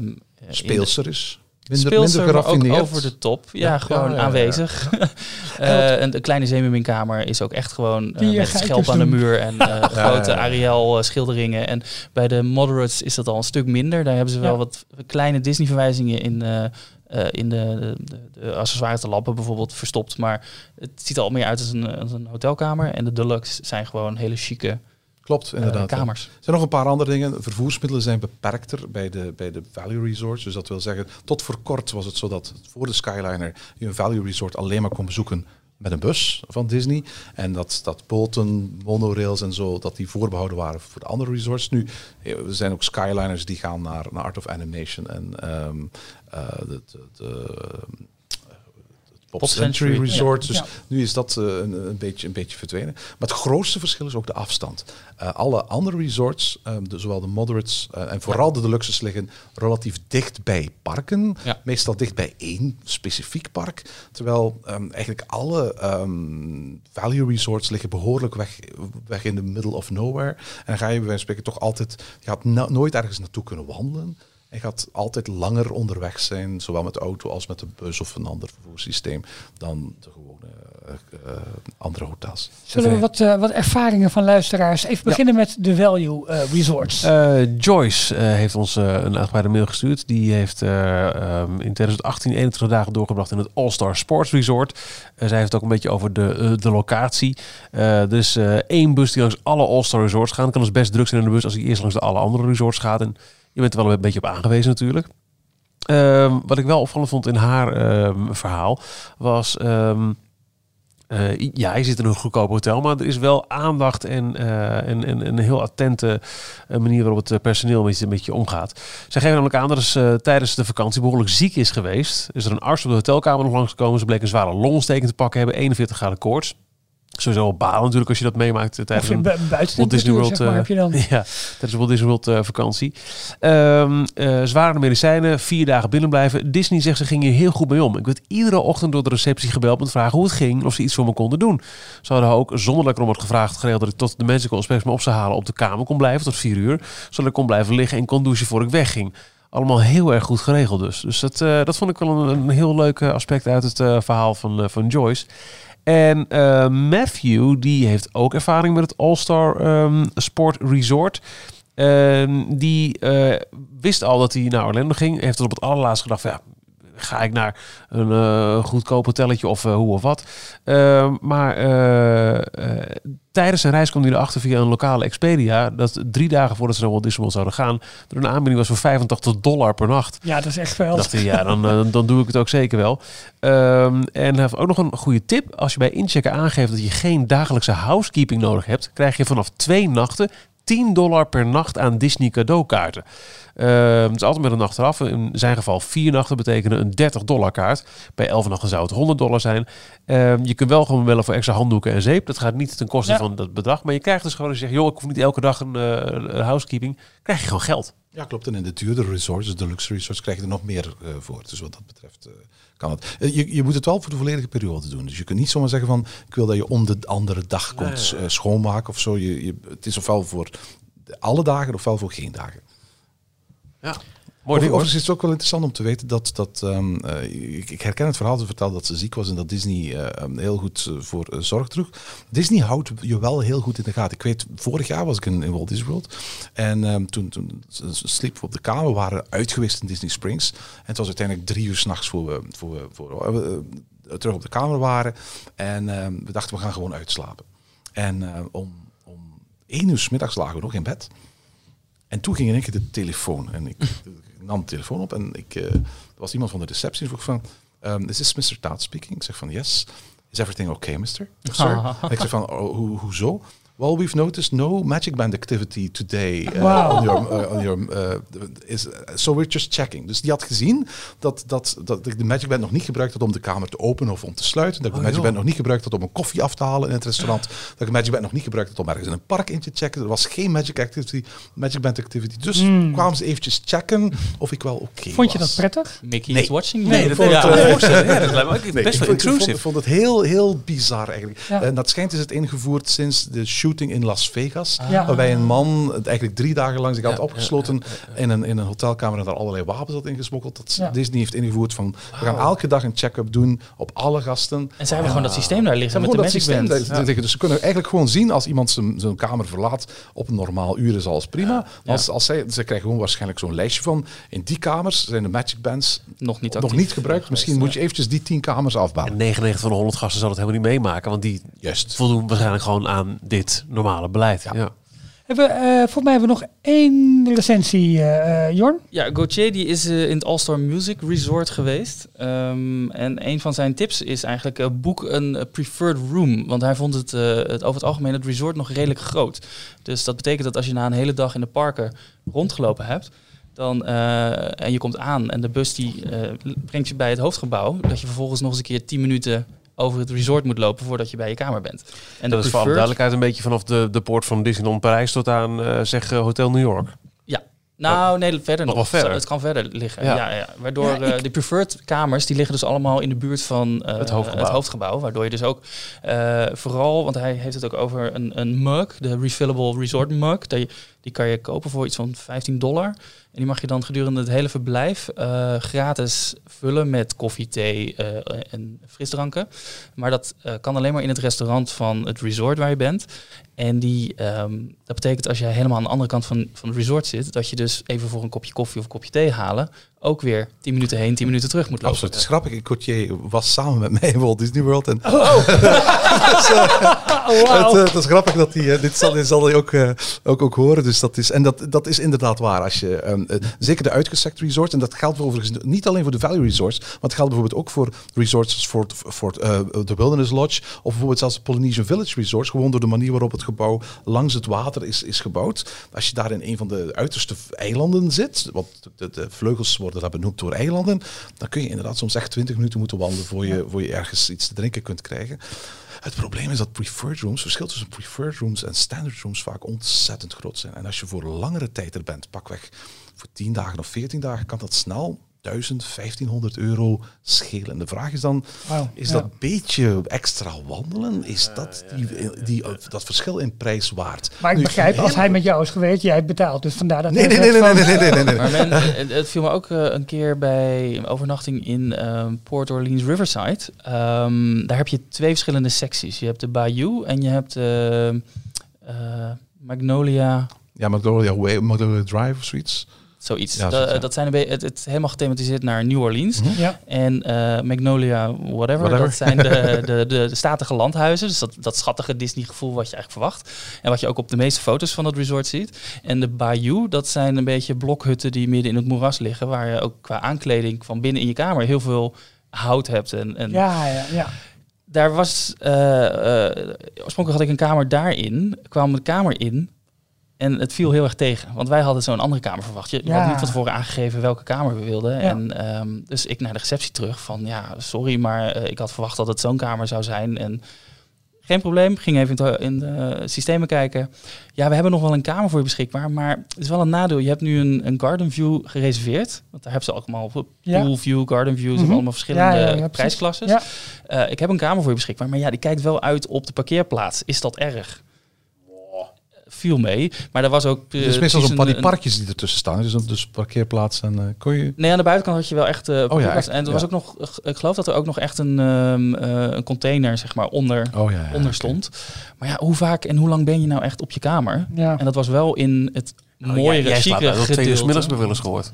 Uh, speelser is. Minder, minder geraffineerd. Ook over de top. Ja, ja gewoon ja, ja, aanwezig. Ja, ja. uh, en de kleine zeemerminkamer is ook echt gewoon uh, met schelp aan de muur en uh, ja, grote ja, ja. Ariel schilderingen. En bij de moderates is dat al een stuk minder. Daar hebben ze wel ja. wat kleine Disney verwijzingen in, uh, uh, in de, de, de accessoires, de lappen bijvoorbeeld, verstopt. Maar het ziet er al meer uit als een, als een hotelkamer. En de deluxe zijn gewoon hele chique... Klopt, inderdaad. Uh, kamers. Er zijn nog een paar andere dingen. Vervoersmiddelen zijn beperkter bij de, bij de value resorts. Dus dat wil zeggen, tot voor kort was het zo dat voor de Skyliner je een value resort alleen maar kon bezoeken met een bus van Disney. En dat, dat boten, monorails en zo, dat die voorbehouden waren voor de andere resorts. Nu, er zijn ook Skyliners die gaan naar, naar Art of Animation en um, uh, de... de, de Pop Century Resort, ja. dus ja. nu is dat uh, een, een, beetje, een beetje verdwenen. Maar het grootste verschil is ook de afstand. Uh, alle andere resorts, uh, de, zowel de moderates uh, en vooral de deluxes, liggen relatief dicht bij parken. Ja. Meestal dicht bij één specifiek park. Terwijl um, eigenlijk alle um, value resorts liggen behoorlijk weg, weg in de middle of nowhere. En dan ga je bij wijze van spreken toch altijd, je gaat no- nooit ergens naartoe kunnen wandelen. Je gaat altijd langer onderweg zijn, zowel met de auto als met de bus of een ander vervoerssysteem, dan de gewone uh, uh, andere hotels. Zullen we wat, uh, wat ervaringen van luisteraars? Even beginnen ja. met de value uh, resorts. Uh, Joyce uh, heeft ons uh, een uitgebreide mail gestuurd. Die heeft uh, um, in twintig achttien eenentwintig dagen doorgebracht in het All-Star Sports Resort. Uh, zij heeft het ook een beetje over de, uh, de locatie. Uh, dus uh, één bus die langs alle All-Star Resorts gaat. Kan dus best druk zijn in de bus als hij eerst langs de alle andere resorts gaat. En je bent er wel een beetje op aangewezen natuurlijk. Um, wat ik wel opvallend vond in haar um, verhaal was... Um, uh, ja, je zit in een goedkoop hotel, maar er is wel aandacht en, uh, en, en een heel attente manier waarop het personeel met je, met je omgaat. Zij geven namelijk aan dat ze uh, tijdens de vakantie behoorlijk ziek is geweest. Is er een arts op de hotelkamer nog langsgekomen. Ze bleek een zware longontsteking te pakken hebben, eenenveertig graden koorts. Sowieso al balen natuurlijk als je dat meemaakt uh, tijdens een Walt Disney World, zeg maar, heb je dan. Uh, ja, tijdens Walt Disney World uh, vakantie. Um, uh, zware medicijnen, vier dagen binnen blijven. Disney zegt ze ging hier heel goed mee om. Ik werd iedere ochtend door de receptie gebeld met vragen hoe het ging, of ze iets voor me konden doen. Ze hadden ook zonder dat ik erom had gevraagd geregeld dat ik tot de Magical Express me op zou halen op de kamer kon blijven tot vier uur, zodat ik kon blijven liggen en kon douchen voor ik wegging. Allemaal heel erg goed geregeld dus. Dus dat, uh, dat vond ik wel een, een heel leuk aspect uit het uh, verhaal van, uh, van Joyce. En uh, Matthew, die heeft ook ervaring met het All-Star um, Sport Resort. Uh, die uh, wist al dat hij naar Orlando ging. Heeft tot op het allerlaatst gedacht van, ja, ga ik naar een uh, goedkoop hotelletje of uh, hoe of wat. Uh, maar uh, uh, tijdens zijn reis kwam hij erachter via een lokale Expedia dat drie dagen voordat ze naar Walt Disney World zouden gaan, er een aanbieding was voor vijfentachtig dollar per nacht. Ja, dat is echt veel. Dacht hij, ja, dan, uh, dan doe ik het ook zeker wel. Uh, en hij heeft ook nog een goede tip. Als je bij inchecken aangeeft dat je geen dagelijkse housekeeping nodig hebt, krijg je vanaf twee nachten tien dollar per nacht aan Disney cadeaukaarten. Uh, het is altijd met een nacht eraf. In zijn geval vier nachten betekenen een dertig dollar kaart. Bij elf nachten zou het honderd dollar zijn. Uh, je kunt wel gewoon bellen voor extra handdoeken en zeep. Dat gaat niet ten koste ja. van dat bedrag. Maar je krijgt dus gewoon, als je zegt, joh, ik hoef niet elke dag een uh, housekeeping. Krijg je gewoon geld. Ja, klopt. En in de duurdere resorts, dus de luxe resorts, krijg je er nog meer uh, voor. Dus wat dat betreft uh, kan het. Uh, je, je moet het wel voor de volledige periode doen. Dus je kunt niet zomaar zeggen van, ik wil dat je om de andere dag komt nee. uh, schoonmaken of zo. Je, je, het is ofwel voor alle dagen ofwel voor geen dagen. Ja, mooi ding. Overigens is het ook wel interessant om te weten dat, dat um, uh, ik, ik herken het verhaal te vertellen dat ze ziek was en dat Disney uh, heel goed voor uh, zorg droeg. Disney houdt je wel heel goed in de gaten. Ik weet, vorig jaar was ik in, in Walt Disney World en um, toen, toen sliepen we op de kamer, we waren uit geweest in Disney Springs en het was uiteindelijk drie uur 's nachts voor we, voor we, voor we uh, terug op de kamer waren en um, we dachten we gaan gewoon uitslapen. En uh, om, om één uur 's middags lagen we nog in bed. En toen ging in één keer de telefoon. En ik, ik nam de telefoon op en ik, uh, er was iemand van de receptie. En vroeg van, um, is this mister Taets speaking? Ik zeg van, yes. Is everything okay, mister? Sir? En ik zeg van, oh, ho, hoezo? Well, we've noticed no Magic Band activity today. Uh, wow. on your, uh, on your, uh, is, uh, so we're just checking. Dus die had gezien dat, dat, dat ik de Magic Band nog niet gebruikt had om de kamer te openen of om te sluiten. Dat ik oh, de Magic joh. Band nog niet gebruikt had om een koffie af te halen in het restaurant. Dat ik de Magic Band nog niet gebruikt had om ergens in een park in te checken. Er was geen Magic, activity, Magic Band activity. Dus mm. kwamen ze eventjes checken of ik wel oké okay was. Vond je dat prettig? Mickey nee. is watching. Nee, dat best wel intrusive. Ik vond het heel, heel bizar eigenlijk. Ja. En dat schijnt is het ingevoerd sinds de shoot in Las Vegas, ja. waarbij een man eigenlijk drie dagen lang zich had ja, opgesloten ja, ja, ja. In, een, in een hotelkamer en daar allerlei wapens had ingesmokkeld. Dat ja. Disney heeft ingevoerd van, wow. we gaan elke dag een check-up doen op alle gasten. En ze hebben ja. gewoon dat systeem daar liggen met de management. Ja. Dus ze kunnen eigenlijk gewoon zien als iemand zijn kamer verlaat op een normaal uur is alles prima. Ja. Ja. Als, als zij, ze krijgen gewoon waarschijnlijk zo'n lijstje van, in die kamers zijn de Magic Bands nog niet, nog niet gebruikt. Misschien ja. moet je eventjes die tien kamers afbouwen. En negenennegentig van de honderd gasten zal het helemaal niet meemaken, want die Juist. voldoen waarschijnlijk gewoon aan dit normale beleid. Ja. Ja. Hebben, uh, volgens mij hebben we nog één recensie, uh, Jorn. Ja, Gauthier die is uh, in het All-Star Music Resort geweest. Um, en een van zijn tips is eigenlijk uh, boek een uh, preferred room. Want hij vond het, uh, het over het algemeen het resort nog redelijk groot. Dus dat betekent dat als je na een hele dag in de parken rondgelopen hebt... Dan, uh, en je komt aan en de bus die uh, brengt je bij het hoofdgebouw... dat je vervolgens nog eens een keer tien minuten... over het resort moet lopen voordat je bij je kamer bent. En dat is voor alle duidelijkheid een beetje vanaf de, de poort van Disneyland Parijs tot aan uh, zeg Hotel New York. Ja, nou nee, verder nog. nog. Verder. Zo, het kan verder liggen. Ja. Ja, ja. Waardoor ja, ik... uh, de preferred kamers die liggen dus allemaal in de buurt van uh, het, hoofdgebouw. het hoofdgebouw. Waardoor je dus ook uh, vooral, want hij heeft het ook over een, een mug, de refillable resort mug. Die, die kan je kopen voor iets van vijftien dollar. En die mag je dan gedurende het hele verblijf uh, gratis vullen met koffie, thee uh, en frisdranken. Maar dat uh, kan alleen maar in het restaurant van het resort waar je bent. En die, um, dat betekent als je helemaal aan de andere kant van, van het resort zit... dat je dus even voor een kopje koffie of een kopje thee halen... ook weer tien minuten heen, tien minuten terug moet lopen. Absoluut, het is grappig. Gauthier was samen met mij in Walt Disney World. En oh, oh. dus, uh, wow. het, het is grappig dat hij... Uh, dit zal, dit zal hij ook, uh, ook, ook horen. Dus dat is, en dat, dat is inderdaad waar. Als je, um, uh, zeker de uitgestrekt resorts... en dat geldt overigens niet alleen voor de value resorts... maar het geldt bijvoorbeeld ook voor resorts... voor, voor uh, de Wilderness Lodge... of bijvoorbeeld zelfs de Polynesian Village Resorts... gewoon door de manier waarop het gebouw langs het water is, is gebouwd. Als je daar in een van de uiterste eilanden zit... want de, de vleugels worden... dat benoemd door eilanden, dan kun je inderdaad soms echt twintig minuten moeten wandelen voor je, voor je ergens iets te drinken kunt krijgen. Het probleem is dat preferred rooms, het verschil tussen preferred rooms en standard rooms vaak ontzettend groot zijn. En als je voor langere tijd er bent, pakweg voor tien dagen of veertien dagen, kan dat snel duizend, vijftienhonderd euro schelen. En de vraag is dan, wow, is ja. dat beetje extra wandelen, is dat die, die, dat verschil in prijs waard? Maar ik nu, begrijp, als hij met jou is geweest, jij betaalt. Dus vandaar dat... Nee, nee, nee, nee, nee, nee, nee, nee, nee. Maar men, het viel me ook uh, een keer bij een overnachting in uh, Port Orleans Riverside. Um, daar heb je twee verschillende secties. Je hebt de Bayou en je hebt uh, uh, Magnolia... Ja, Magnolia Way, Magnolia Drive of zoiets. Zoiets. Ja, dat, dat zijn een beetje, het, het helemaal gethematiseerd naar New Orleans. Mm-hmm. Ja. En uh, Magnolia, whatever, whatever, dat zijn de, de, de, de statige landhuizen. Dus dat, dat schattige Disney-gevoel wat je eigenlijk verwacht. En wat je ook op de meeste foto's van dat resort ziet. En de Bayou, dat zijn een beetje blokhutten die midden in het moeras liggen. Waar je ook qua aankleding van binnen in je kamer heel veel hout hebt. En, en ja, ja, ja. Daar was... Uh, uh, oorspronkelijk had ik een kamer daarin. Kwam de kamer in... En het viel heel erg tegen, want wij hadden zo'n andere kamer verwacht. Je, je ja. had niet van tevoren aangegeven welke kamer we wilden. Ja. En, um, dus ik naar de receptie terug van, ja, sorry, maar uh, ik had verwacht dat het zo'n kamer zou zijn. En geen probleem, ging even in de, in de systemen kijken. Ja, we hebben nog wel een kamer voor je beschikbaar, maar het is wel een nadeel. Je hebt nu een, een garden view gereserveerd. Want daar hebben ze allemaal op, ja. pool view, garden view, ze mm-hmm. hebben allemaal verschillende ja, ja, ja, prijsklasses. Ja. Uh, ik heb een kamer voor je beschikbaar, maar ja, die kijkt wel uit op de parkeerplaats. Is dat erg? Viel mee, maar er was ook... Uh, dus meestal zo'n paar die parkjes die ertussen staan, dus, dus parkeerplaats en uh, kon je... Nee, aan de buitenkant had je wel echt... Uh, oh ja, echt? En er ja. was ook nog, ik geloof dat er ook nog echt een, um, uh, een container, zeg maar, onder, oh ja, ja, onder stond. Okay. Maar ja, hoe vaak en hoe lang ben je nou echt op je kamer? Ja. En dat was wel in het nou, mooiere, ja, chique gedeelte. Jij twee uur 's middags bij Willis gehoord.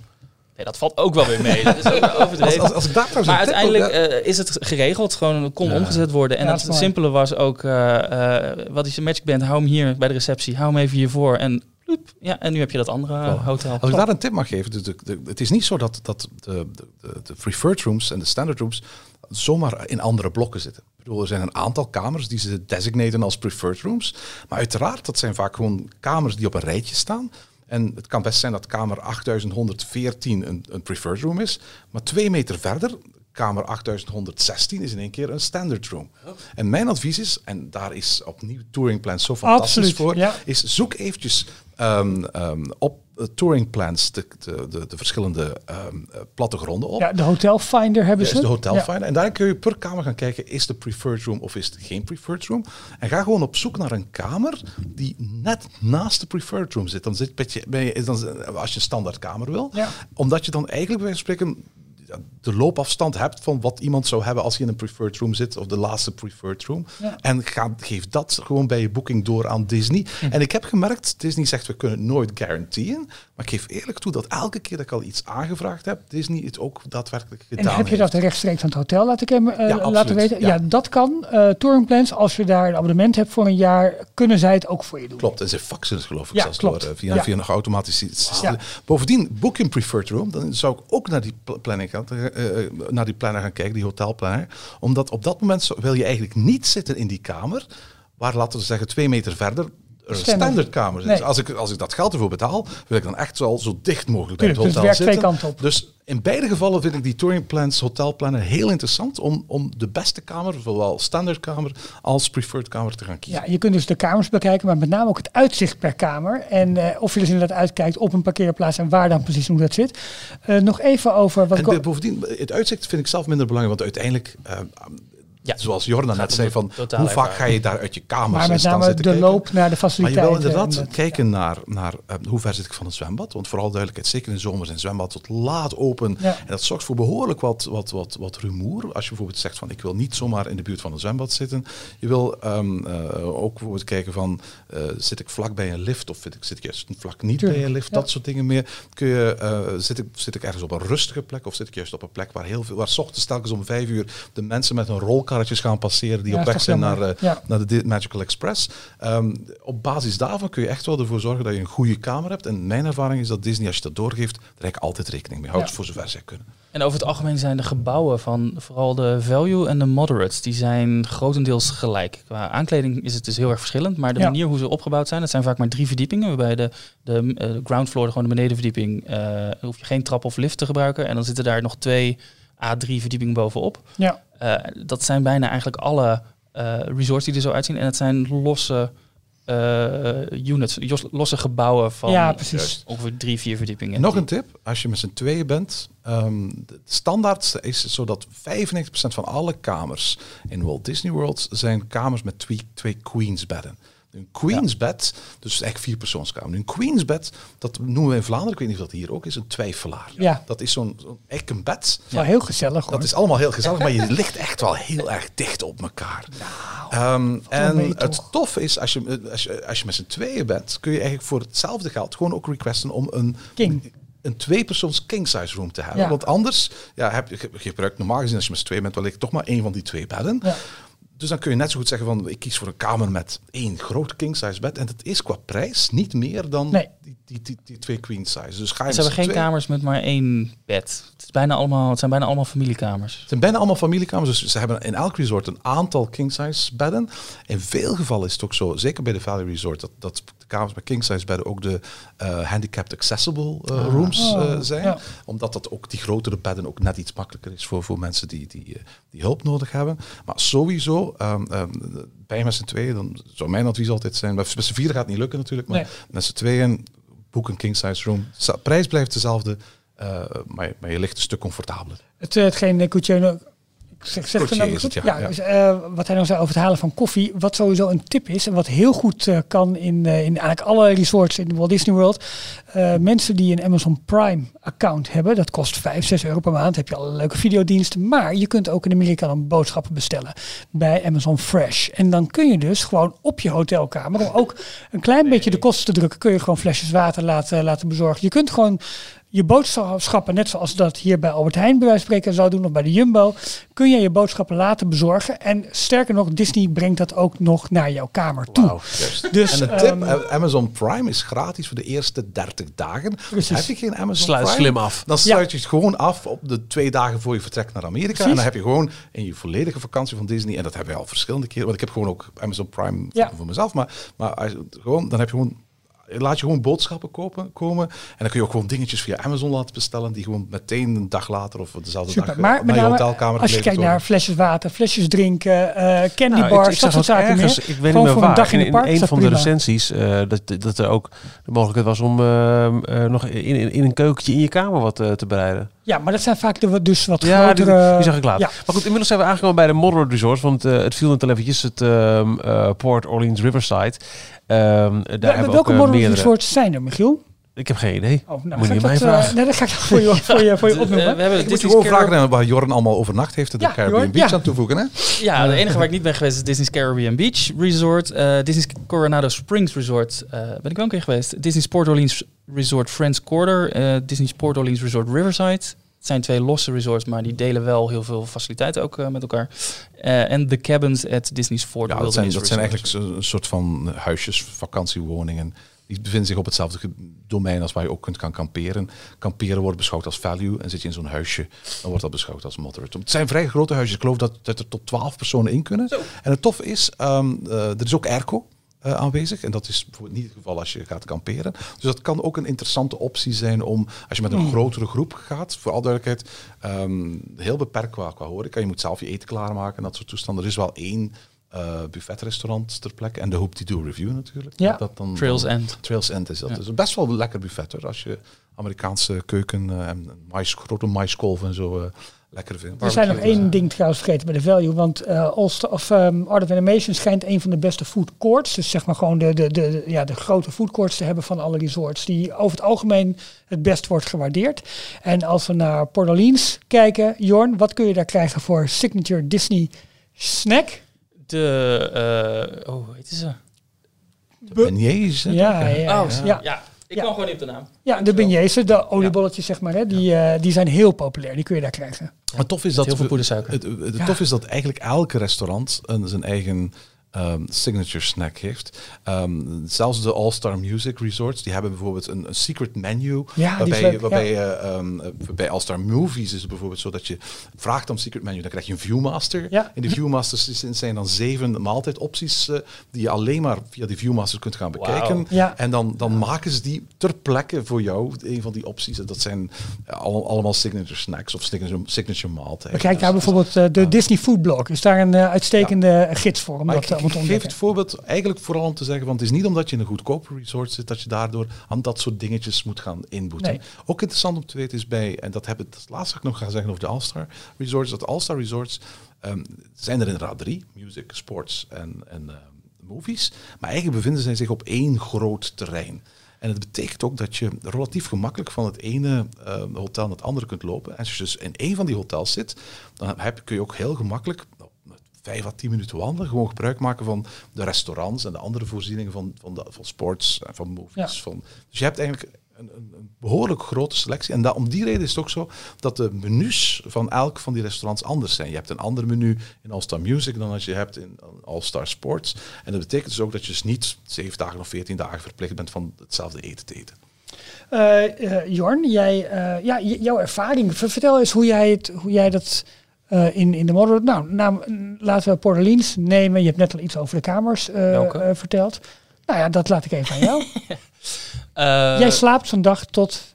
Nee, dat valt ook wel weer mee. Dat is ook overdreven. Als, als, als maar tip, uiteindelijk uh, is het geregeld. Gewoon kon ja. omgezet worden. En ja, het, het simpele was ook... Uh, uh, wat is de Magic Band? Hou hem hier bij de receptie. Hou hem even hiervoor. En, bloep, ja, en nu heb je dat andere oh. hotel. Als ik daar een tip mag geven. De, de, de, het is niet zo dat, dat de, de, de preferred rooms en de standard rooms... zomaar in andere blokken zitten. Ik bedoel, er zijn een aantal kamers die ze designaten als preferred rooms. Maar uiteraard, dat zijn vaak gewoon kamers die op een rijtje staan... En het kan best zijn dat kamer achtduizend honderdveertien een, een preferred room is. Maar twee meter verder, kamer achtduizend honderdzestien, is in één keer een standard room. En mijn advies is, en daar is opnieuw Touring Plans zo fantastisch Absoluut, voor... Ja. is zoek eventjes um, um, op uh, Touring Plans de, de, de, de verschillende um, uh, plattegronden op. Ja, de Hotel Finder hebben ze. Ja, is de Hotel ja. Finder. En daar kun je per kamer gaan kijken, is de preferred room of is het geen preferred room? En ga gewoon op zoek naar een kamer die net naast de preferred room zit. Dan zit je, ben je, dan, als je een standaard kamer wil. Ja. Omdat je dan eigenlijk bij wijze van spreken... de loopafstand hebt van wat iemand zou hebben als je in een preferred room zit, of de laatste preferred room. Ja. En ga, geef dat gewoon bij je boeking door aan Disney. Hm. En ik heb gemerkt, Disney zegt we kunnen het nooit garanderen, maar ik geef eerlijk toe dat elke keer dat ik al iets aangevraagd heb, Disney het ook daadwerkelijk gedaan heeft. En heb je dat rechtstreeks aan het hotel laten, ken, uh, ja, laten weten? Ja. ja, dat kan. Uh, Touring Plans, als je daar een abonnement hebt voor een jaar, kunnen zij het ook voor je doen. Klopt, en ze faxen het geloof ik ja, zelfs klopt. door, via, ja. via nog automatisch iets. Ja. Bovendien, boek in preferred room, dan zou ik ook naar die planning gaan naar die planner gaan kijken, die hotelplanner. Omdat op dat moment wil je eigenlijk niet zitten in die kamer, waar, laten we zeggen, twee meter verder, een standaardkamer zit. Nee. Als, ik, als ik dat geld ervoor betaal, wil ik dan echt zo, zo dicht mogelijk bij het hotel dus zitten. Twee kanten op. Dus in beide gevallen vind ik die Touring Plans hotelplanner heel interessant om, om de beste kamer, zowel standaardkamer als preferred kamer, te gaan kiezen. Ja, je kunt dus de kamers bekijken, maar met name ook het uitzicht per kamer. En uh, of je dus inderdaad uitkijkt op een parkeerplaats en waar dan precies hoe dat zit. Uh, nog even over... wat. En bovendien, het uitzicht vind ik zelf minder belangrijk, want uiteindelijk... Uh, Ja. Zoals Jorna net zei, van hoe vaak ga je daar uit je kamer staan zitten kijken? Maar met name de loop naar de faciliteiten. Maar je wil inderdaad en kijken ja. naar, naar uh, hoe ver zit ik van het zwembad. Want vooral duidelijkheid, zeker in de zomer zijn het zwembad tot laat open. Ja. En dat zorgt voor behoorlijk wat, wat, wat, wat rumoer. Als je bijvoorbeeld zegt van ik wil niet zomaar in de buurt van een zwembad zitten. Je wil um, uh, ook bijvoorbeeld kijken van uh, zit ik vlak bij een lift of zit ik, zit ik juist vlak niet Tuurlijk. bij een lift. Ja. Dat soort dingen meer. Kun je, uh, zit, ik, zit ik ergens op een rustige plek of zit ik juist op een plek waar heel veel, waar 's ochtends telkens om vijf uur de mensen met een rolkar gaan passeren die ja, op weg zijn naar, uh, ja. naar de Magical Express. Um, op basis daarvan kun je echt wel ervoor zorgen dat je een goede kamer hebt. En mijn ervaring is dat Disney, als je dat doorgeeft, daar heb ik altijd rekening mee houdt, ja. voor zover zij kunnen. En over het algemeen zijn de gebouwen van vooral de value en de moderates, die zijn grotendeels gelijk. Qua aankleding is het dus heel erg verschillend, maar de ja. manier hoe ze opgebouwd zijn, dat zijn vaak maar drie verdiepingen, waarbij de, de uh, ground floor, gewoon de benedenverdieping, uh, hoef je geen trap of lift te gebruiken. En dan zitten daar nog twee A drie verdiepingen bovenop. Ja. Uh, dat zijn bijna eigenlijk alle uh, resorts die er zo uitzien. En het zijn losse uh, units, losse gebouwen van ja, precies. ongeveer drie, vier verdiepingen. Nog een tip, als je met z'n tweeën bent. Um, de standaard is zodat vijfennegentig procent van alle kamers in Walt Disney World zijn kamers met twee, twee queensbedden. Een queensbed, ja. dus echt vierpersoonskamer. Een queensbed, dat noemen we in Vlaanderen, ik weet niet of dat hier ook is, een twijfelaar. Ja. Dat is zo'n zo echt een bed. Ja. Heel gezellig hoor. Dat is allemaal heel gezellig, maar je ligt echt wel heel erg dicht op elkaar. Nou, um, en mee, het tof is, als je, als je, als je met z'n tweeën bent, kun je eigenlijk voor hetzelfde geld gewoon ook requesten om een... King. een tweepersoons king-size room te hebben. Ja. Want anders ja, heb je gebruikt normaal gezien, als je met z'n tweeën bent, wellicht toch maar één van die twee bedden. Ja. Dus dan kun je net zo goed zeggen van ik kies voor een kamer met één groot king-size bed. En dat is qua prijs niet meer dan nee. die, die, die, die twee queen-size. Dus ga je ze hebben geen twee. kamers met maar één bed. Het, is bijna allemaal, het zijn bijna allemaal familiekamers. Het zijn bijna allemaal familiekamers. Dus ze hebben in elk resort een aantal king-size bedden. In veel gevallen is het ook zo, zeker bij de Valley Resort, dat, dat kamers bij kingsize bedden ook de uh, handicapped accessible uh, ah. rooms uh, zijn. Ja. Omdat dat ook die grotere bedden ook net iets makkelijker is voor, voor mensen die, die, die hulp nodig hebben. Maar sowieso, um, um, bij met z'n tweeën, dan zou mijn advies altijd zijn, met z'n vieren gaat het niet lukken natuurlijk, maar nee. met z'n tweeën, boek een kingsize room. De prijs blijft dezelfde, uh, maar, maar je ligt een stuk comfortabeler. Het, hetgeen Coutier... Zeg, zeg nou het, ja, ja, ja. Dus, uh, wat hij nou zei over het halen van koffie, wat sowieso een tip is en wat heel goed uh, kan in, uh, in eigenlijk alle resorts in Walt Disney World. Uh, mensen die een Amazon Prime account hebben, dat kost vijf, zes euro per maand, heb je alle leuke videodiensten, maar je kunt ook in Amerika dan boodschappen bestellen bij Amazon Fresh. En dan kun je dus gewoon op je hotelkamer, om ook een klein nee. beetje de kosten te drukken, kun je gewoon flesjes water laten, laten bezorgen. Je kunt gewoon je boodschappen, net zoals dat hier bij Albert Heijn bij wijze van spreken zou doen, of bij de Jumbo, kun je je boodschappen laten bezorgen. En sterker nog, Disney brengt dat ook nog naar jouw kamer toe. Wow, dus, en een tip, um, Amazon Prime is gratis voor de eerste dertig dagen. Precies. Heb je geen Amazon sluit Prime, slim af. Dan sluit ja. je het gewoon af op de twee dagen voor je vertrekt naar Amerika. Precies. En dan heb je gewoon in je volledige vakantie van Disney, en dat hebben we al verschillende keren, want ik heb gewoon ook Amazon Prime ja. voor mezelf, maar, maar als, gewoon, dan heb je gewoon... Laat je gewoon boodschappen kopen, komen. En dan kun je ook gewoon dingetjes via Amazon laten bestellen. Die gewoon meteen een dag later of dezelfde Super, dag maar naar je hotelkamer. Als je kijkt naar flesjes water, flesjes drinken, uh, candy bars, dat soort zaken meer. Ik weet niet meer waar. In een van de recensies uh, dat, dat er ook de mogelijkheid was om uh, uh, nog in, in, in een keukentje in je kamer wat uh, te bereiden. Ja, maar dat zijn vaak de, dus wat ja, grotere... Ja, die, die zag ik later. Ja. Maar goed, inmiddels zijn we aangekomen bij de Moderate Resorts. Want uh, het viel net al eventjes het um, uh, Port Orleans Riverside. Um, daar ja, hebben welke Moderate Resorts zijn er, Michiel? Ik heb geen idee. Oh, nou, moet je mij vragen? Uh, nee, dat ga ik voor je, voor je, voor je opnoemen. Uh, we hebben moet je gewoon vragen Carib- waar Jorn allemaal overnacht heeft. Dat ja, de Caribbean Jorn, Beach ja. aan toevoegen, hè? Ja, de enige waar ik niet ben geweest is Disney's Caribbean Beach Resort. Uh, Disney's Coronado Springs Resort uh, ben ik wel een keer geweest. Disney's Port Orleans Resort French Quarter. Uh, Disney's Port Orleans Resort Riverside. Het zijn twee losse resorts, maar die delen wel heel veel faciliteiten ook uh, met elkaar. En uh, The Cabins at Disney's Fort Wilderness. Ja, dat zijn, dat zijn eigenlijk een soort van huisjes, vakantiewoningen. Die bevinden zich op hetzelfde domein als waar je ook kunt gaan kamperen. Kamperen wordt beschouwd als value. En zit je in zo'n huisje, dan wordt dat beschouwd als moderate. Het zijn vrij grote huisjes. Ik geloof dat, dat er tot twaalf personen in kunnen. Zo. En het tof is, um, uh, er is ook airco uh, aanwezig. En dat is bijvoorbeeld niet het geval als je gaat kamperen. Dus dat kan ook een interessante optie zijn om, als je met een mm. grotere groep gaat, voor alle duidelijkheid, um, heel beperkt qua, qua horeca. Je moet zelf je eten klaarmaken en dat soort toestanden. Er is wel één... Uh, buffetrestaurant ter plekke en de Hoop Die Do Review natuurlijk. Ja, dat dan, Trails dan, End. Trails End is dat. Ja. Dus best wel een lekker buffet hoor, als je Amerikaanse keuken uh, en mais, grote maiskolven en zo uh, lekker vindt. Er zijn nog één uh, ding trouwens vergeten bij de value, want uh, All-Star, of, um, Art of Animation schijnt een van de beste food courts, dus zeg maar gewoon de, de, de, ja, de grote food courts te hebben van alle resorts, die over het algemeen het best wordt gewaardeerd. En als we naar Port Orleans kijken, Jorn, wat kun je daar krijgen voor Signature Disney Snack? De, uh, oh, hoe heet ze? De beignets. Ja, ja, ja. Oh, ja. ja. Ik ja. kwam gewoon niet op de naam. Ja, de beignets, de oliebolletjes ja. zeg maar, hè, die, ja. uh, die zijn heel populair. Die kun je daar krijgen. Ja. Maar tof is dat heel veel poedersuiker. Het, het, het ja. tof is dat eigenlijk elke restaurant een, zijn eigen um, signature snack heeft. Um, zelfs de All-Star Music Resorts, die hebben bijvoorbeeld een, een secret menu. Ja, waarbij je, waarbij ja. uh, um, bij All-Star Movies is het bijvoorbeeld zo dat je vraagt om secret menu, dan krijg je een Viewmaster. Ja. In de Viewmasters zijn dan zeven maaltijdopties uh, die je alleen maar via de Viewmaster kunt gaan bekijken. Wow. Ja. En dan, dan maken ze die ter plekke voor jou, een van die opties. En dat zijn uh, all- allemaal signature snacks of signature, signature maaltijden. Kijk daar bijvoorbeeld uh, de uh, Disney Food Blog. Is daar een uh, uitstekende ja. gids voor? Om dat, ik geef het voorbeeld eigenlijk vooral om te zeggen, want het is niet omdat je in een goedkope resort zit dat je daardoor aan dat soort dingetjes moet gaan inboeten. Nee. Ook interessant om te weten is bij, en dat heb ik het laatste nog gaan zeggen over de All-Star Resorts, dat All-Star Resorts um, zijn er inderdaad drie, music, sports en, en uh, movies, maar eigenlijk bevinden zij zich op één groot terrein. En het betekent ook dat je relatief gemakkelijk van het ene uh, hotel naar het andere kunt lopen. En als je dus in één van die hotels zit, dan heb, kun je ook heel gemakkelijk vijf à tien minuten wandelen, gewoon gebruik maken van de restaurants en de andere voorzieningen van, van, de, van sports en van movies. Ja. Van, dus je hebt eigenlijk een, een behoorlijk grote selectie. En da- om die reden is het ook zo dat de menus van elk van die restaurants anders zijn. Je hebt een ander menu in All-Star Music dan als je hebt in All-Star Sports. En dat betekent dus ook dat je dus niet zeven dagen of veertien dagen verplicht bent van hetzelfde eten te eten. Uh, uh, Jorn, jij, uh, ja, j- jouw ervaring. Vertel eens hoe jij, het, hoe jij dat... Uh, in, in de modder. Nou, nou, laten we Port Orleans nemen. Je hebt net al iets over de kamers uh, uh, verteld. Nou ja, dat laat ik even aan jou. uh, Jij slaapt zo'n dag tot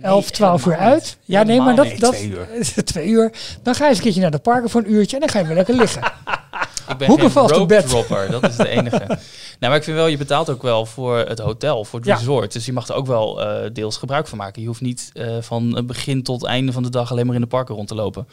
elf, twaalf uur uit. Niet. Ja, nee, maar dat... Nee, dat twee, uur. twee uur. Dan ga je eens een keertje naar de parken voor een uurtje en dan ga je weer lekker liggen. Ik ben Hoe geen rope-dropper, dat is de enige. Nou, maar ik vind wel, je betaalt ook wel voor het hotel, voor het ja. resort. Dus je mag er ook wel uh, deels gebruik van maken. Je hoeft niet uh, van begin tot einde van de dag alleen maar in de parken rond te lopen.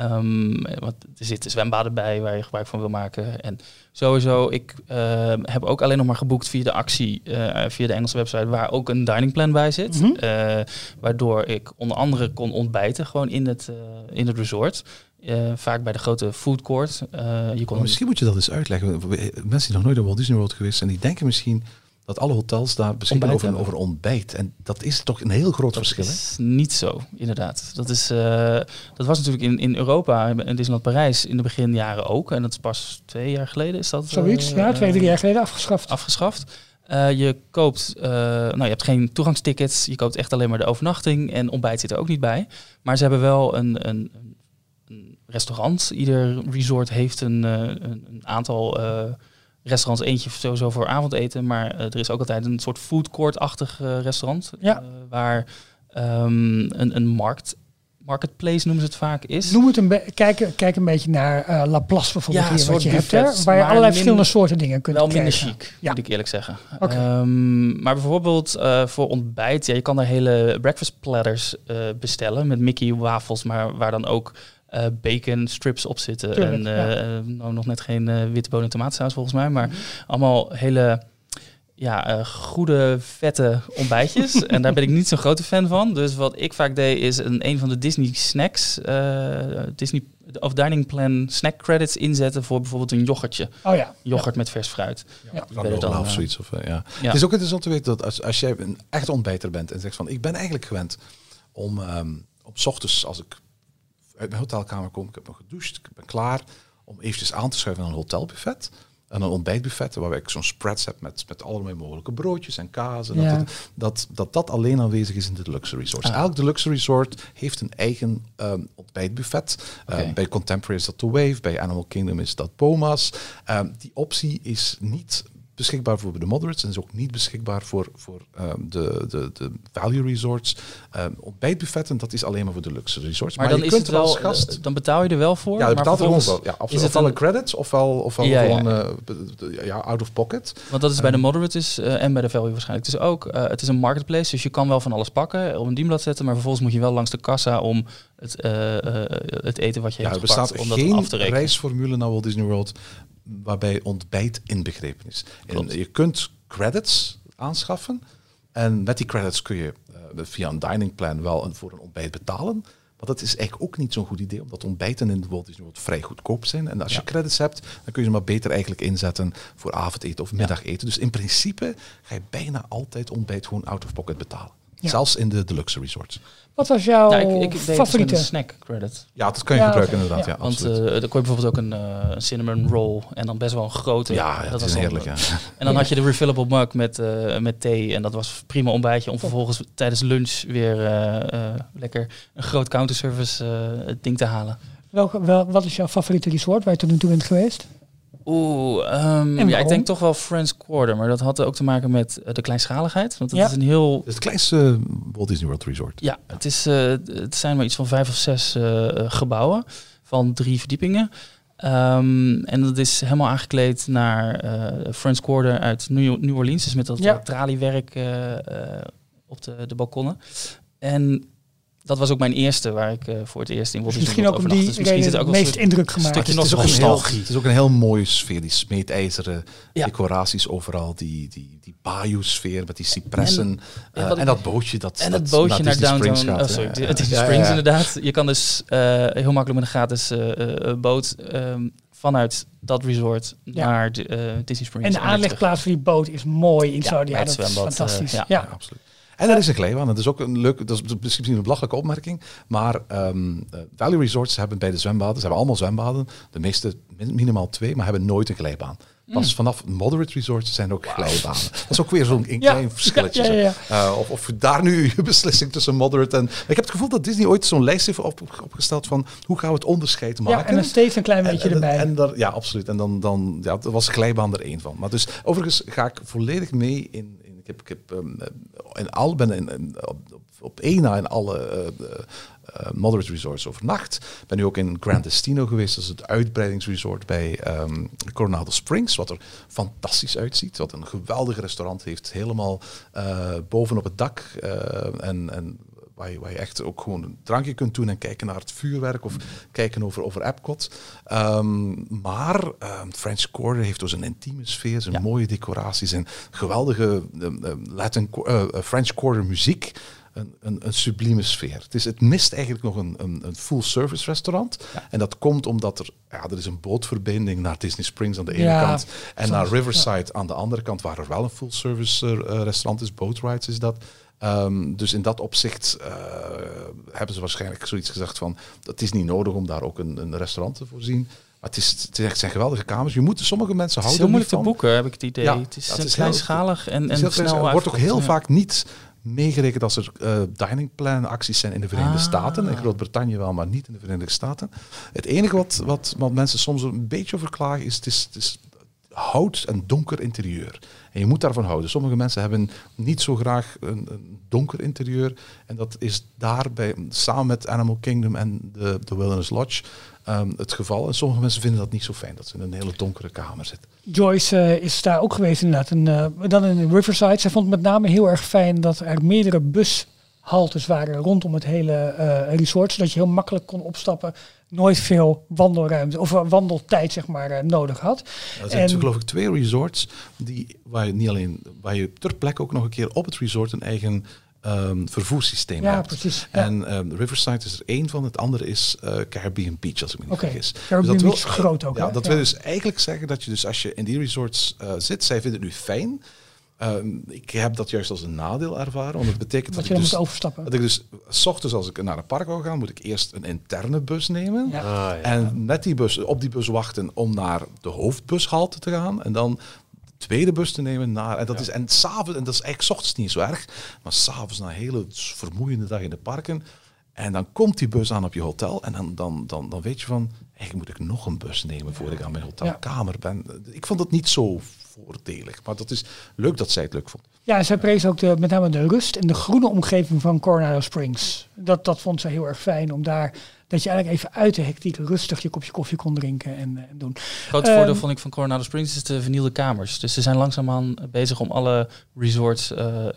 Um, want er zitten zwembaden bij waar je gebruik van wil maken. En sowieso, ik uh, heb ook alleen nog maar geboekt via de actie, uh, via de Engelse website, waar ook een diningplan bij zit. Mm-hmm. uh, waardoor ik onder andere kon ontbijten gewoon in het, uh, in het resort. Uh, vaak bij de grote foodcourt. Uh, je kon oh, misschien moet je dat eens uitleggen. Mensen die nog nooit naar Walt Disney World geweest zijn, die denken misschien dat alle hotels daar beschikken over, over ontbijt. En dat is toch een heel groot dat verschil. Dat is hè? Niet zo, inderdaad. Dat, is, uh, dat was natuurlijk in, in Europa, in Disneyland Parijs, in de beginjaren ook. En dat is pas twee jaar geleden, is dat? Zoiets, uh, ja, twee, drie jaar geleden afgeschaft. Afgeschaft. Uh, je koopt, uh, nou je hebt geen toegangstickets, je koopt echt alleen maar de overnachting. En ontbijt zit er ook niet bij. Maar ze hebben wel een... een restaurant. Ieder resort heeft een, uh, een aantal uh, restaurants. Eentje sowieso voor avondeten, maar uh, er is ook altijd een soort foodcourt-achtig uh, restaurant. Ja. Uh, waar um, een, een markt, marketplace noemen ze het vaak, is. Noem het een be- kijk, kijk een beetje naar uh, La Place bijvoorbeeld, ja, hier, wat je buffet, hebt er, waar je allerlei verschillende soorten dingen kunt wel krijgen. Wel minder chic, ja. moet ik eerlijk zeggen. Okay. Um, maar bijvoorbeeld uh, voor ontbijt, ja, je kan daar hele breakfast platters uh, bestellen met Mickey wafels, maar waar dan ook Uh, bacon strips op zitten. Tuurlijk, en uh, ja. uh, nog net geen uh, witte bonen en tomatensaus volgens mij, maar mm-hmm. allemaal hele ja, uh, goede, vette ontbijtjes. En daar ben ik niet zo'n grote fan van. Dus wat ik vaak deed is een, een van de Disney snacks, uh, Disney of dining plan snack credits inzetten voor bijvoorbeeld een yoghurtje. Oh ja. Yoghurt ja. met vers fruit. Ja. Ja. Dan, dan, of zoiets. Of, uh, ja. Ja. Het is ook interessant te weten dat als, als jij een echt ontbijter bent en zegt van ik ben eigenlijk gewend om um, op 's ochtends als ik uit mijn hotelkamer kom, ik heb me gedoucht, ik ben klaar om eventjes aan te schuiven aan een hotelbuffet en een ontbijtbuffet waar ik zo'n spreads heb met, met allerlei mogelijke broodjes en kaas. En ja. dat, dat, dat dat alleen aanwezig is in de deluxe resorts. Ah. Elk deluxe resort heeft een eigen um, ontbijtbuffet. Okay. Um, bij Contemporary is dat The Wave, bij Animal Kingdom is dat Boma's. Um, die optie is niet beschikbaar voor de moderates en is ook niet beschikbaar voor, voor um, de, de, de value resorts. Um, ontbijtbuffetten, dat is alleen maar voor de luxe resorts. Maar, maar dan, je is kunt het wel, als gast, dan betaal je er wel voor? Ja, je betaalt maar er wel. Ja, of, is ofwel een credits, ofwel, ofwel ja, gewoon ja, ja. Uh, ja, out of pocket. Want dat is bij um, de moderates uh, en bij de value waarschijnlijk. Het is ook, uh, het is een marketplace, dus je kan wel van alles pakken, op een dienblad zetten, maar vervolgens moet je wel langs de kassa om het, uh, uh, het eten wat je ja, hebt gepakt, om dat af te rekenen. Er bestaat geen reisformule naar Walt Disney World waarbij ontbijt inbegrepen is. En je kunt credits aanschaffen. En met die credits kun je uh, via een diningplan wel een, voor een ontbijt betalen. Maar dat is eigenlijk ook niet zo'n goed idee, omdat ontbijten in de Walt Disney World vrij goedkoop zijn. En als ja. je credits hebt, dan kun je ze maar beter eigenlijk inzetten voor avondeten of middageten. Ja. Dus in principe ga je bijna altijd ontbijt gewoon out of pocket betalen. Ja. Zelfs in de deluxe resorts. Wat was jouw nou, ik, ik favoriete snack credit? Ja, dat kun je ja, gebruiken okay. inderdaad. Ja. Ja, want uh, dan kon je bijvoorbeeld ook een uh, cinnamon roll en dan best wel een grote. Ja, ja dat is heerlijk. Ja. En dan ja. had je de refillable mug met, uh, met thee en dat was prima ontbijtje om vervolgens ja. tijdens lunch weer uh, uh, lekker een groot counterservice uh, ding te halen. Welke, wel, wat is jouw favoriete resort waar je tot nu toe bent geweest? Oeh, um, ja, ik denk toch wel French Quarter, maar dat had ook te maken met uh, de kleinschaligheid. Want het ja. is een heel... Het is het kleinste uh, Walt Disney World Resort. Ja, ja. Het, is, uh, het zijn maar iets van vijf of zes uh, gebouwen van drie verdiepingen. Um, en dat is helemaal aangekleed naar uh, French Quarter uit New, New Orleans. Dus met dat ja. traliewerk uh, uh, op de, de balkonnen. En dat was ook mijn eerste, waar ik uh, voor het eerst in Walt Disney World overnachtte. Dus misschien zit ook wel meest indruk gemaakt. Het is, het, is ook een heel, het is ook een heel mooie sfeer, die smeedijzeren ja. decoraties overal, die, die, die bayou-sfeer met die cipressen en, uh, ja, en dat bootje dat en dat bootje naar, naar Downtown Springs gaat. Oh, sorry, ja, ja. Disney Springs ja, ja. inderdaad. Je kan dus uh, heel makkelijk met een gratis uh, uh, boot um, vanuit dat resort ja. naar de, uh, Disney Springs. En de aanlegplaats voor die boot is mooi in Saudi. Ja, ja, dat is fantastisch. Uh, ja. Ja. Ja, absoluut. En er is een glijbaan. Dat is ook een leuke, dat is misschien een belachelijke opmerking. Maar um, value resorts hebben bij de zwembaden, ze hebben allemaal zwembaden, de meeste minimaal twee, maar hebben nooit een glijbaan. Pas mm. vanaf moderate resorts zijn er ook wow. glijbanen. Dat is ook weer zo'n een ja. klein verschilletje. Ja, ja, ja. Uh, of, of daar nu je beslissing tussen moderate en... Ik heb het gevoel dat Disney ooit zo'n lijst heeft op, opgesteld van hoe gaan we het onderscheid maken. Ja, en dan steeds een klein beetje en, erbij. En, en daar, ja, absoluut. En dan, dan ja, was de glijbaan er één van. Maar dus overigens ga ik volledig mee in... in ik heb, ik heb um, in al, ben in, in, op, op één na in alle... Uh, Uh, moderate resorts overnacht. Ik ben nu ook in Grandestino geweest. Dat is het uitbreidingsresort bij um, Coronado Springs. Wat er fantastisch uitziet. Wat een geweldig restaurant heeft. Helemaal uh, bovenop het dak. Uh, en... en Waar je, waar je echt ook gewoon een drankje kunt doen en kijken naar het vuurwerk of kijken over, over Epcot. Um, maar um, French Quarter heeft dus een intieme sfeer, zijn ja. mooie decoraties en geweldige um, Latin, uh, French Quarter muziek. Een, een, een sublieme sfeer. Het, is, het mist eigenlijk nog een, een, een full-service restaurant. Ja. En dat komt omdat er, ja, er is een bootverbinding naar Disney Springs aan de ene ja, kant en naar Riverside ja. aan de andere kant, waar er wel een full-service uh, restaurant is. Boatrides is dat. Um, dus in dat opzicht uh, hebben ze waarschijnlijk zoiets gezegd van... dat is niet nodig om daar ook een, een restaurant te voorzien. Maar het, is, het, is, het zijn geweldige kamers. Je moet, sommige mensen houden ervan. Het is heel moeilijk te boeken, heb ik het idee. Ja, het is, ja, het is kleinschalig heel, en, en snel uitkomt. Het wordt ook heel ja. vaak niet meegerekend als er uh, diningplan acties zijn in de Verenigde ah. Staten. In Groot-Brittannië wel, maar niet in de Verenigde Staten. Het enige wat, wat, wat mensen soms een beetje over klagen is... Het is, het is hout en donker interieur. En je moet daarvan houden. Sommige mensen hebben niet zo graag een, een donker interieur. En dat is daarbij, samen met Animal Kingdom en de, de Wilderness Lodge, um, het geval. En sommige mensen vinden dat niet zo fijn, dat ze in een hele donkere kamer zitten. Joyce uh, is daar ook geweest inderdaad. En, uh, dan in Riverside. Zij vond het met name heel erg fijn dat er meerdere bushaltes waren rondom het hele uh, resort. Zodat je heel makkelijk kon opstappen. Nooit veel wandelruimte of wandeltijd zeg maar nodig had. Er zijn en... natuurlijk, geloof ik, twee resorts die waar je niet alleen waar je ter plekke ook nog een keer op het resort een eigen um, vervoerssysteem ja, hebt. Precies, ja. En um, Riverside is er één van, het andere is uh, Caribbean Beach als ik me niet okay. vergis. Caribbean dus dat Beach wil, groot ook. Ja, hè? Dat ja. wil dus eigenlijk zeggen dat je dus als je in die resorts uh, zit, zij vinden het nu fijn. Um, ik heb dat juist als een nadeel ervaren, want het betekent dat, dat, ik, dus, overstappen. dat ik dus 's ochtends als ik naar een park wil gaan, moet ik eerst een interne bus nemen ja. Ah, ja. en met die bus, op die bus wachten om naar de hoofdbushalte te gaan en dan de tweede bus te nemen naar en dat ja. is en s'avonds en dat is eigenlijk 's ochtends niet zo erg, maar s'avonds na een hele vermoeiende dag in de parken. En dan komt die bus aan op je hotel en dan, dan, dan, dan weet je van, eigenlijk moet ik nog een bus nemen voordat ik aan mijn hotelkamer ben. Ik vond dat niet zo voordelig, maar dat is leuk dat zij het leuk vond. Ja, en zij prees ook de, met name de rust en de groene omgeving van Coronado Springs. Dat, dat vond zij heel erg fijn, om daar dat je eigenlijk even uit de hectiek rustig je kopje koffie kon drinken en, en doen. Groot um, voordeel vond ik van Coronado Springs is de vernieuwde kamers. Dus ze zijn langzaamaan bezig om alle resorts uh, uh,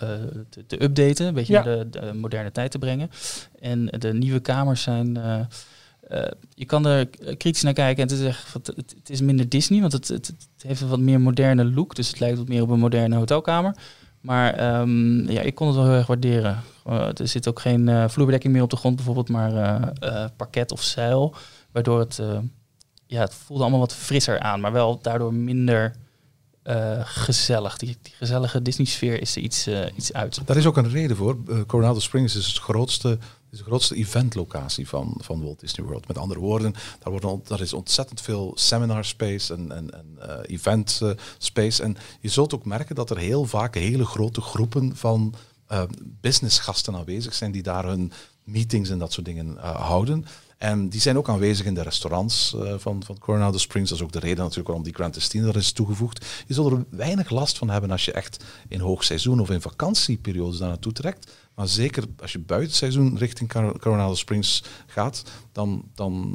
te, te updaten. Een beetje ja. naar de, de moderne tijd te brengen. En de nieuwe kamers zijn... Uh, Uh, je kan er kritisch naar kijken en te zeggen, het, het is minder Disney, want het, het, het heeft een wat meer moderne look. Dus het lijkt wat meer op een moderne hotelkamer. Maar um, ja, ik kon het wel heel erg waarderen. Uh, er zit ook geen uh, vloerbedekking meer op de grond bijvoorbeeld, maar uh, uh, parket of zeil. Waardoor het, uh, ja, het voelde allemaal wat frisser aan, maar wel daardoor minder... Uh, gezellig. Die, die gezellige Disney-sfeer is er iets, uh, iets uit. Daar is ook een reden voor. Uh, Coronado Springs is, het grootste, is de grootste eventlocatie van, van Walt Disney World. Met andere woorden, daar, worden, daar is ontzettend veel seminar space en, en, en uh, event uh, space. En je zult ook merken dat er heel vaak hele grote groepen van uh, businessgasten aanwezig zijn die daar hun meetings en dat soort dingen uh, houden. En die zijn ook aanwezig in de restaurants uh, van, van Coronado Springs. Dat is ook de reden natuurlijk waarom die Grandestino er is toegevoegd. Je zult er weinig last van hebben als je echt in hoogseizoen of in vakantieperiodes daar naartoe trekt. Maar zeker als je buiten seizoen richting Car- Coronado Springs gaat, dan, dan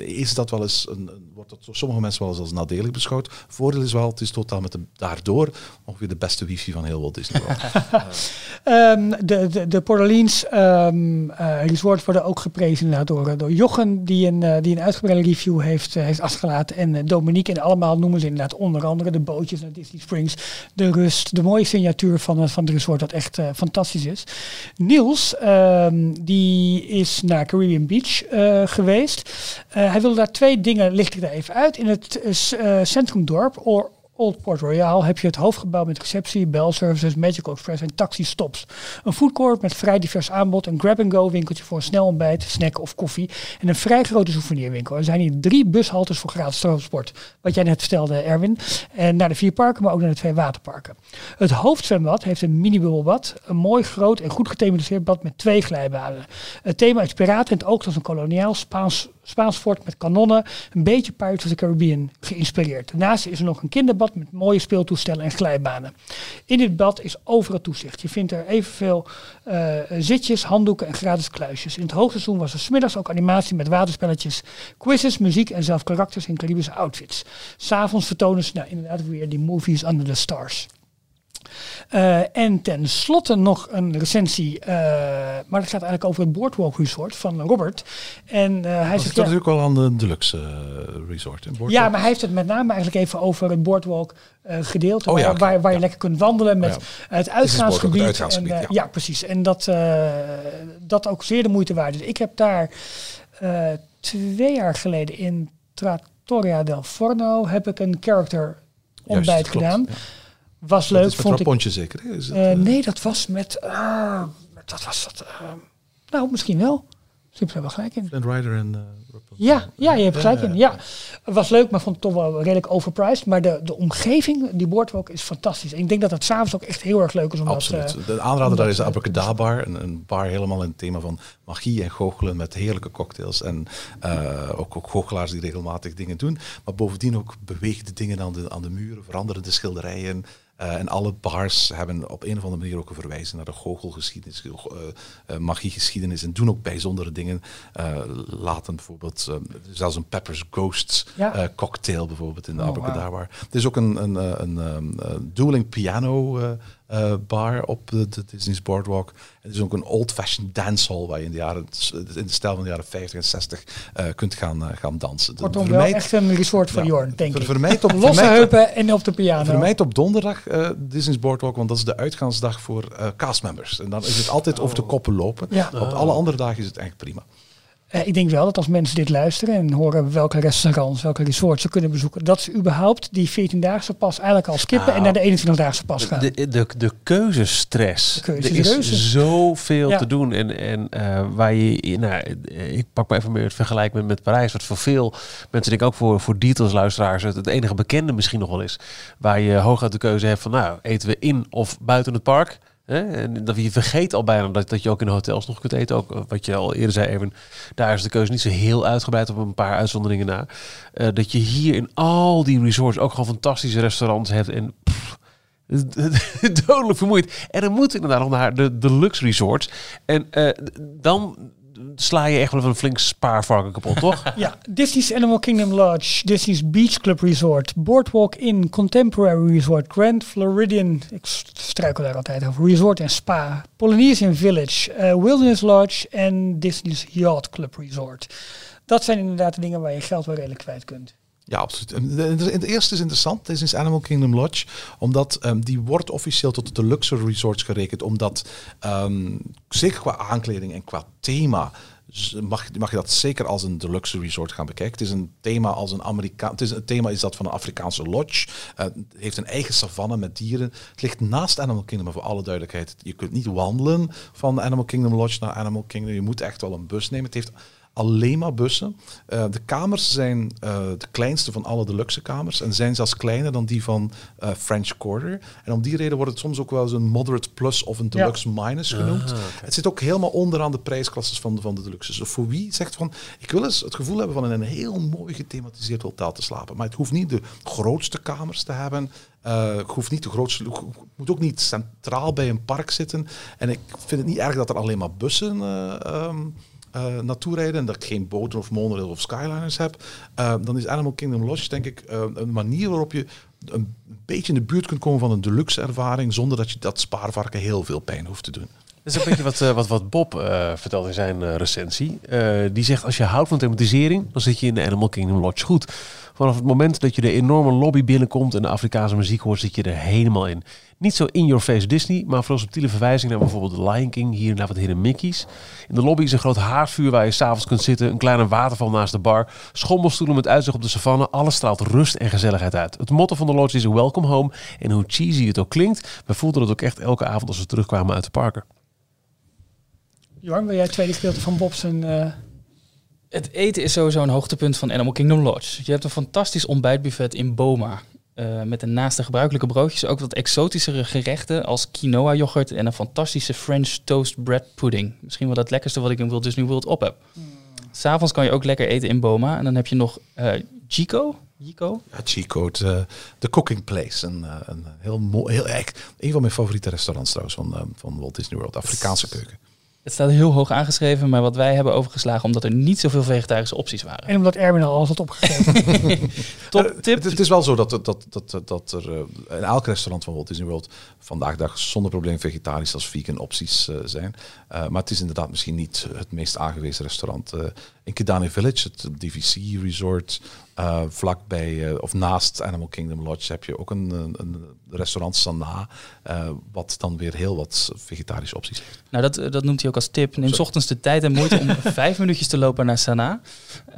is dat wel eens een, wordt dat door sommige mensen wel eens als nadelig beschouwd. Voordeel is wel, het is totaal met de, daardoor ongeveer de beste wifi van heel Walt Disney World. um, de, de, de Port Orleans um, uh, Resort worden ook geprezen door, door Jochen, die een, uh, die een uitgebreide review heeft, uh, heeft achtergelaten. En uh, Dominique, en allemaal noemen ze inderdaad onder andere de bootjes naar Disney Springs, de rust, de mooie signatuur van, uh, van het resort, dat echt uh, fantastisch is. Niels, uh, die is naar Caribbean Beach uh, geweest. Uh, hij wilde daar twee dingen, licht ik daar even uit. In het uh, centrumdorp, Or- Old Port Royal heb je het hoofdgebouw met receptie, belservices, Magical Express en taxi-stops. Een foodcourt met vrij divers aanbod, een grab-and-go winkeltje voor een snel ontbijt, snack of koffie en een vrij grote souvenirwinkel. Er zijn hier drie bushaltes voor gratis transport, wat jij net vertelde, Erwin, en naar de vier parken, maar ook naar de twee waterparken. Het hoofdzwembad heeft een mini-bubbelbad, een mooi groot en goed gethematiseerd bad met twee glijbanen. Het thema is piraten en het oogt als een koloniaal Spaans, Spaans fort met kanonnen, een beetje Pirates of the Caribbean geïnspireerd. Daarnaast is er nog een kinderbad met mooie speeltoestellen en glijbanen. In dit bad is overal toezicht. Je vindt er evenveel uh, zitjes, handdoeken en gratis kluisjes. In het hoogseizoen was er 's middags ook animatie met waterspelletjes, quizzes, muziek en zelf karakters in Caribische outfits. 's Avonds vertonen ze nou inderdaad weer die movies under the stars. Uh, en tenslotte nog een recensie, uh, maar dat gaat eigenlijk over het Boardwalk Resort van Robert. En uh, hij zegt, dat is ja, natuurlijk al aan de deluxe uh, resort. In ja, maar hij heeft het met name eigenlijk even over het Boardwalk uh, gedeelte, oh, ja, waar, okay. waar, waar ja. je lekker kunt wandelen met oh, ja. het uitgaansgebied. Het uitgaansgebied en, uh, ja. ja, precies. En dat, uh, dat ook zeer de moeite waard is. Dus ik heb daar uh, twee jaar geleden in Trattoria del Forno heb ik een character ontbijt Juist, gedaan. Klopt, ja. Was leuk, dat is vond ik. Pontje zeker. Is het, uh, uh... Nee, dat was met. Uh, dat was dat. Uh, nou, misschien wel. Misschien hebben we gelijk in. Flynn Rider en. Uh, ja, ja, je hebt gelijk uh, in. Ja, was leuk, maar vond het toch wel redelijk overpriced. Maar de, de omgeving, die boardwalk is fantastisch. En ik denk dat het s'avonds ook echt heel erg leuk is om Absoluut. dat. Uh, de aanrader daar is de Abracadabar, een, een bar helemaal in het thema van magie en goochelen met heerlijke cocktails en uh, ook, ook goochelaars die regelmatig dingen doen. Maar bovendien ook beweegde dingen aan de aan de muren, veranderende schilderijen. Uh, en alle bars hebben op een of andere manier ook een verwijzing naar de goochelgeschiedenis, uh, uh, magiegeschiedenis en doen ook bijzondere dingen. Uh, laten bijvoorbeeld uh, zelfs een Pepper's Ghost ja. uh, cocktail bijvoorbeeld in de oh, Abracadabar. Wow. Het is ook een, een, een, een, een dueling piano uh, uh, bar op de, de Disney's Boardwalk. Het is ook een old-fashioned dancehall waar je in de, jaren, in de stijl van de jaren vijftig en zestig uh, kunt gaan, uh, gaan dansen. Kortom, wel echt een resort van ja, Jorn, denk ik. Vermijd op losse heupen en op de piano. Vermijd op donderdag uh, Disney's Boardwalk, want dat is de uitgaansdag voor uh, castmembers. En dan is het altijd oh. over de koppen lopen. Ja. Op alle andere dagen is het eigenlijk prima. Uh, ik denk wel dat als mensen dit luisteren en horen welke restaurants, welke resorts ze kunnen bezoeken, dat ze überhaupt die veertien-daagse pas eigenlijk al skippen nou, en naar de eenentwintig-daagse pas gaan. De, de, de keuzestress. De keuze er is reuze. zoveel ja. te doen. En, en uh, waar je, nou, ik pak maar even meer het vergelijk met, met Parijs, wat voor veel mensen, denk ik ook voor, voor Details luisteraars, het, het enige bekende misschien nog wel is, waar je hooguit de keuze hebt van, nou, eten we in of buiten het park? Hè? En dat je vergeet al bijna dat, dat je ook in hotels nog kunt eten. Ook wat je al eerder zei, even, daar is de keuze niet zo heel uitgebreid op een paar uitzonderingen na. Uh, dat je hier in al die resorts ook gewoon fantastische restaurants hebt. En pff, dodelijk vermoeid. En dan moet inderdaad nog naar de deluxe resorts. En uh, dan sla je echt wel een flink spaarvarken kapot, toch? Ja, Disney's Animal Kingdom Lodge, Disney's Beach Club Resort, Boardwalk Inn, Contemporary Resort, Grand Floridian, ik struikel daar altijd over, Resort en Spa, Polynesian Village, uh, Wilderness Lodge en Disney's Yacht Club Resort. Dat zijn inderdaad de dingen waar je geld wel redelijk kwijt kunt. Ja, absoluut. Het eerste is interessant, het is Animal Kingdom Lodge, omdat um, die wordt officieel tot de luxury resorts gerekend, omdat um, zeker qua aankleding en qua thema mag, mag je dat zeker als een deluxe resort gaan bekijken. Het is een thema als een Amerika- het is een thema is dat van een Afrikaanse lodge. Uh, heeft een eigen savanne met dieren. Het ligt naast Animal Kingdom, maar voor alle duidelijkheid, je kunt niet wandelen van Animal Kingdom Lodge naar Animal Kingdom. Je moet echt wel een bus nemen. Het heeft alleen maar bussen. Uh, de kamers zijn uh, de kleinste van alle deluxe kamers en zijn zelfs kleiner dan die van uh, French Quarter. En om die reden wordt het soms ook wel eens een moderate plus of een deluxe ja. minus genoemd. Ah, okay. Het zit ook helemaal onderaan de prijsklasses van de, van de deluxe. Dus voor wie zegt van, ik wil eens het gevoel hebben van in een heel mooi gethematiseerd hotel te slapen. Maar het hoeft niet de grootste kamers te hebben. Uh, ik hoef niet de grootste, moet ook niet centraal bij een park zitten. En ik vind het niet erg dat er alleen maar bussen Uh, um, Uh, naartoe rijden en dat ik geen boten of monorail of skyliners heb, uh, dan is Animal Kingdom Lodge denk ik uh, een manier waarop je een beetje in de buurt kunt komen van een deluxe ervaring zonder dat je dat spaarvarken heel veel pijn hoeft te doen. Dat is een beetje wat, uh, wat, wat Bob uh, vertelde in zijn uh, recensie. Uh, die zegt, als je houdt van thematisering, dan zit je in de Animal Kingdom Lodge goed. Vanaf het moment dat je de enorme lobby binnenkomt en de Afrikaanse muziek hoort, zit je er helemaal in. Niet zo in-your-face Disney, maar vooral subtiele verwijzing naar bijvoorbeeld de Lion King, hier naar wat Hidden Mickeys. In de lobby is een groot haardvuur waar je s'avonds kunt zitten, een kleine waterval naast de bar, schommelstoelen met uitzicht op de savanne, alles straalt rust en gezelligheid uit. Het motto van de lodge is welcome home en hoe cheesy het ook klinkt, we voelden dat ook echt elke avond als we terugkwamen uit de parken. Johan, wil jij het tweede gedeelte van Bob's en... Uh... Het eten is sowieso een hoogtepunt van Animal Kingdom Lodge. Je hebt een fantastisch ontbijtbuffet in Boma. Uh, met naast de gebruikelijke broodjes ook wat exotischere gerechten als quinoa yoghurt en een fantastische French toast bread pudding. Misschien wel het lekkerste wat ik in Walt Disney World op heb. Mm. S'avonds kan je ook lekker eten in Boma. En dan heb je nog uh, Chico. Chico? Ja, Chico, de, de Cooking Place. Een, een heel mooi, heel, een van mijn favoriete restaurants trouwens van, van Walt Disney World. Afrikaanse keuken. Het staat heel hoog aangeschreven, maar wat wij hebben overgeslagen... omdat er niet zoveel vegetarische opties waren. En omdat Erwin al alles had opgegeven. Top tip. Uh, het, het is wel zo dat, dat, dat, dat er uh, in elk restaurant van Walt Disney World... vandaag dag zonder probleem vegetarisch als vegan opties uh, zijn. Uh, maar het is inderdaad misschien niet het meest aangewezen restaurant. Uh, in Kidani Village, het D V C Resort... Uh, vlakbij uh, of naast Animal Kingdom Lodge heb je ook een, een, een restaurant Sanaa, uh, wat dan weer heel wat vegetarische opties heeft. Nou, dat, dat noemt hij ook als tip. Neem 's ochtends de tijd en moeite om vijf minuutjes te lopen naar Sanaa.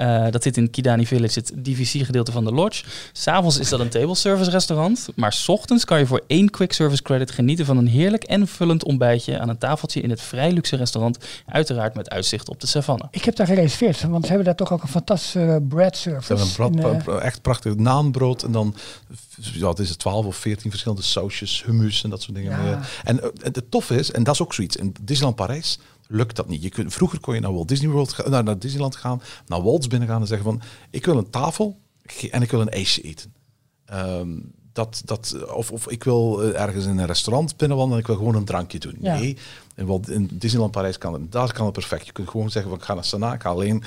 Uh, dat zit in Kidani Village, het D V C-gedeelte van de lodge. S'avonds is dat een table service restaurant, maar 's ochtends kan je voor één quick service credit genieten van een heerlijk en vullend ontbijtje aan een tafeltje in het vrij luxe restaurant, uiteraard met uitzicht op de savanne. Ik heb daar gereserveerd, want ze hebben daar toch ook een fantastische bread service. Nee. Echt prachtig naanbrood en dan ja, het is twaalf of veertien verschillende sausjes, hummus en dat soort dingen. Ja. En, en het toffe is, en dat is ook zoiets, in Disneyland Parijs lukt dat niet. Je kunt, vroeger kon je naar Walt Disney World gaan, naar, naar Disneyland gaan, naar Walt's binnengaan en zeggen van ik wil een tafel en ik wil een ijsje eten. Um, dat, dat, of, of ik wil ergens in een restaurant binnenwandelen en ik wil gewoon een drankje doen. Ja. Nee, in, Walt, in Disneyland Parijs kan het, daar kan het perfect. Je kunt gewoon zeggen van ik ga naar Sanaa, ik ga alleen...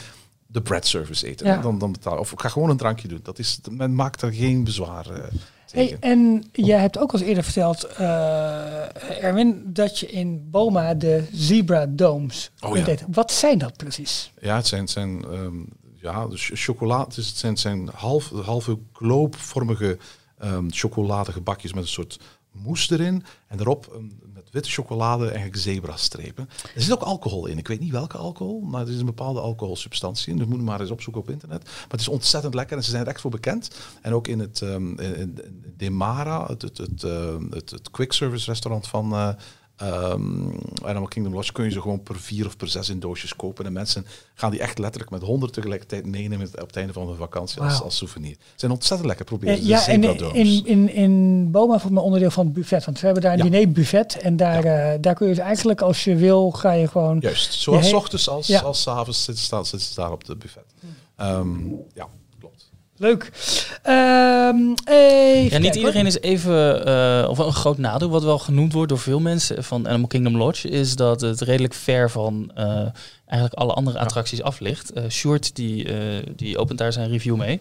de bread service eten. Ja. Dan, dan betalen. Of ik ga gewoon een drankje doen. Dat is, men maakt er geen bezwaar uh, tegen. Hey, en jij hebt ook al eens eerder verteld, uh, Erwin, dat je in Boma de zebra domes oh, ja. deed. Wat zijn dat precies? Ja, het zijn, zijn um, ja, dus chocola. Dus het zijn, zijn half, halve gloopvormige um, chocoladige bakjes met een soort moes erin. En daarop um, met witte chocolade eigenlijk zebrastrepen. Er zit ook alcohol in. Ik weet niet welke alcohol, maar er is een bepaalde alcoholsubstantie in. Dus moet je maar eens opzoeken op internet. Maar het is ontzettend lekker en ze zijn er echt voor bekend. En ook in het um, in, in Demara, het, het, het, uh, het, het quick service restaurant van... Uh, Um, Animal Kingdom Lodge kun je ze gewoon per vier of per zes in doosjes kopen. En mensen gaan die echt letterlijk met honderd tegelijkertijd meenemen op het einde van hun vakantie wow. als, als souvenir. Ze zijn ontzettend lekker. Probeer ze. Uh, ja, en in, in, in Boma vond mijn onderdeel van het buffet. Want we hebben daar een ja. dinerbuffet. En daar, ja. uh, daar kun je dus eigenlijk als je wil, ga je gewoon... Juist, zowel heen... 's ochtends als, ja. als 's avonds zitten ze zit daar op het buffet. Um, ja. Leuk. Um, even ja, niet iedereen is even... Uh, of een groot nadeel, wat wel genoemd wordt door veel mensen van Animal Kingdom Lodge... is dat het redelijk ver van uh, eigenlijk alle andere attracties ja. af ligt. Uh, Sjoerd, die, uh, die opent daar zijn review mee.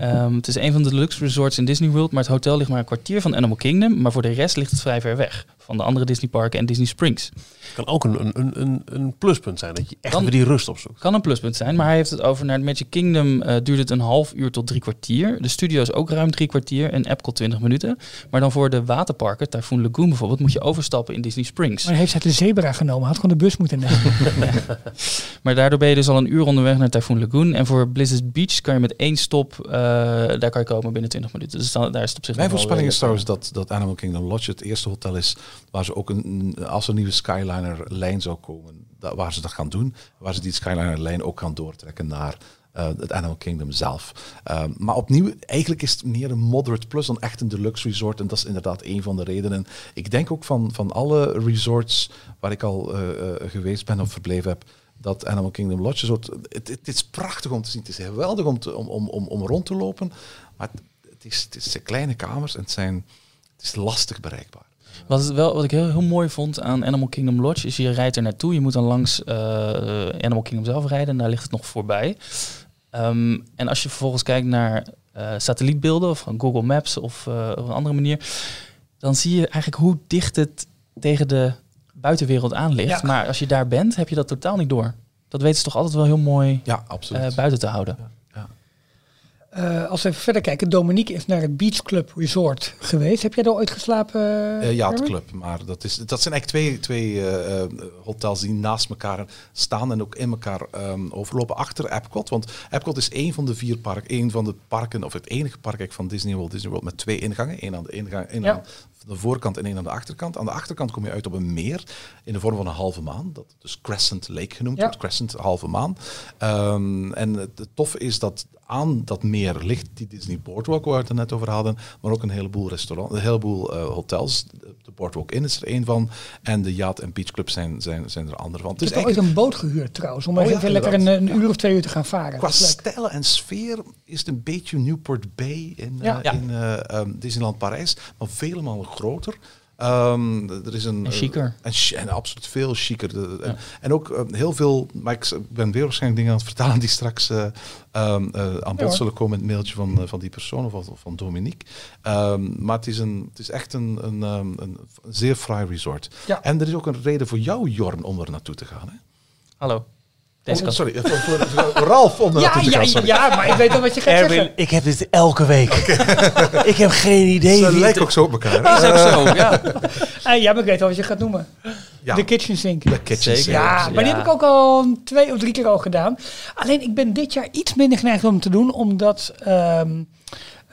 Um, het is een van de luxe resorts in Disney World... maar het hotel ligt maar een kwartier van Animal Kingdom... maar voor de rest ligt het vrij ver weg. Van de andere Disneyparken en Disney Springs. Kan ook een, een, een, een pluspunt zijn, dat je echt kan, weer die rust opzoekt. Kan een pluspunt zijn, maar hij heeft het over... naar het Magic Kingdom uh, duurt het een half uur tot drie kwartier. De studio's ook ruim drie kwartier en Epcot twintig minuten. Maar dan voor de waterparken, Typhoon Lagoon bijvoorbeeld... moet je overstappen in Disney Springs. Maar heeft hij de zebra genomen, had gewoon de bus moeten nemen. Ja. Maar daardoor ben je dus al een uur onderweg naar Typhoon Lagoon. En voor Blizzard Beach kan je met één stop... Uh, daar kan je komen binnen twintig minuten. Dus dan, daar is het op zich... Mijn voorspelling is trouwens dat, dat Animal Kingdom Lodge het eerste hotel is... waar ze ook een, als er een nieuwe Skyliner-lijn zou komen, dat, waar ze dat gaan doen, waar ze die Skyliner-lijn ook gaan doortrekken naar uh, het Animal Kingdom zelf. Uh, maar opnieuw, eigenlijk is het meer een moderate plus dan echt een deluxe resort en dat is inderdaad een van de redenen. Ik denk ook van, van alle resorts waar ik al uh, uh, geweest ben of verbleven heb, dat Animal Kingdom Lodge, soort, het, het is prachtig om te zien, het is geweldig om, te, om, om, om, om rond te lopen, maar het, het, is, het zijn kleine kamers en het, zijn, het is lastig bereikbaar. Wat, het wel, wat ik heel, heel mooi vond aan Animal Kingdom Lodge is je rijdt er naartoe. Je moet dan langs uh, Animal Kingdom zelf rijden en daar ligt het nog voorbij. Um, en als je vervolgens kijkt naar uh, satellietbeelden of van Google Maps of uh, op een andere manier, dan zie je eigenlijk hoe dicht het tegen de buitenwereld aan ligt. Ja. Maar als je daar bent, heb je dat totaal niet door. Dat weten ze toch altijd wel heel mooi ja, absoluut. Uh, buiten te houden. Ja. Uh, als we even verder kijken, Dominique is naar het Beach Club Resort geweest. Heb jij daar ooit geslapen? Uh, ja, het club. Maar dat, is, dat zijn eigenlijk twee, twee uh, hotels die naast elkaar staan en ook in elkaar um, overlopen. Achter Epcot, want Epcot is één van de vier parken, één van de parken, of het enige park van Disney World, Disney World met twee ingangen. Eén aan de ingang, één ja. aan de voorkant en één aan de achterkant. Aan de achterkant kom je uit op een meer in de vorm van een halve maan. Dat dus Crescent Lake genoemd ja. wordt, Crescent halve maan. Um, en het toffe is dat aan dat meer ligt die Disney Boardwalk, waar we het net over hadden, maar ook een heleboel restaurants, een heleboel uh, hotels. De Boardwalk Inn is er één van en de Yacht en Beach Club zijn, zijn, zijn er andere van. Ik dus heb eigenlijk... ooit een boot gehuurd trouwens, om oh, even ja, lekker een, een uur of twee uur te gaan varen. Qua stijl en sfeer is het een beetje Newport Bay in, ja. uh, ja. in uh, um, Disneyland Parijs, maar vele malen groter. Um, er is een, en chiquer. En, en absoluut veel chiquer. De, ja. en, en ook uh, heel veel, maar ik ben weer waarschijnlijk dingen aan het vertalen die straks uh, um, uh, aan bod ja, zullen komen in het mailtje van, uh, van die persoon of van, van Dominique. Um, maar het is, een, het is echt een, een, een, een zeer fraai resort. Ja. En er is ook een reden voor jou, Jorn, om er naartoe te gaan. Hè? Hallo. Oh, sorry, Ralf om ja, ja, ja, ja, maar ik weet al wat je gaat Erwin, zeggen. Ik heb dit elke week. Okay. Ik heb geen idee. Ze lijken ook zo op elkaar. Hè? Is ook zo, ja. Uh, ja, maar ik weet al wat je gaat noemen. Ja. De kitchen sink. De kitchen sink. Ja, ja, maar die heb ik ook al twee of drie keer al gedaan. Alleen ik ben dit jaar iets minder geneigd om te doen, omdat... Um,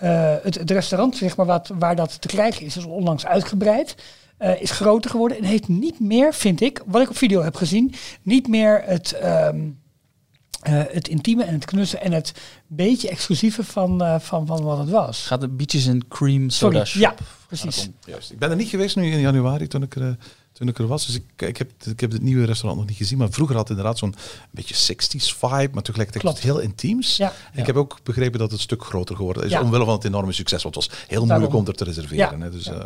uh, het, het restaurant zeg maar, wat, waar dat te krijgen is, is onlangs uitgebreid. Uh, is groter geworden en heeft niet meer, vind ik, wat ik op video heb gezien, niet meer het, um, uh, het intieme en het knussen en het beetje exclusieve van, uh, van, van wat het was. Gaat de Beaches and Cream Soda Shop. Ja, precies. Ja, juist. Ik ben er niet geweest nu in januari toen ik er... Uh, Toen ik er was, dus ik, ik, heb, ik heb het nieuwe restaurant nog niet gezien. Maar vroeger had het inderdaad zo'n beetje zestig's vibe, maar tegelijkertijd heel intiems. Ja. Ik ja. heb ook begrepen dat het een stuk groter geworden is, ja. omwille van het enorme succes. Want het was heel Daarom. moeilijk om er te reserveren. Ja. Hè, dus, ja. uh,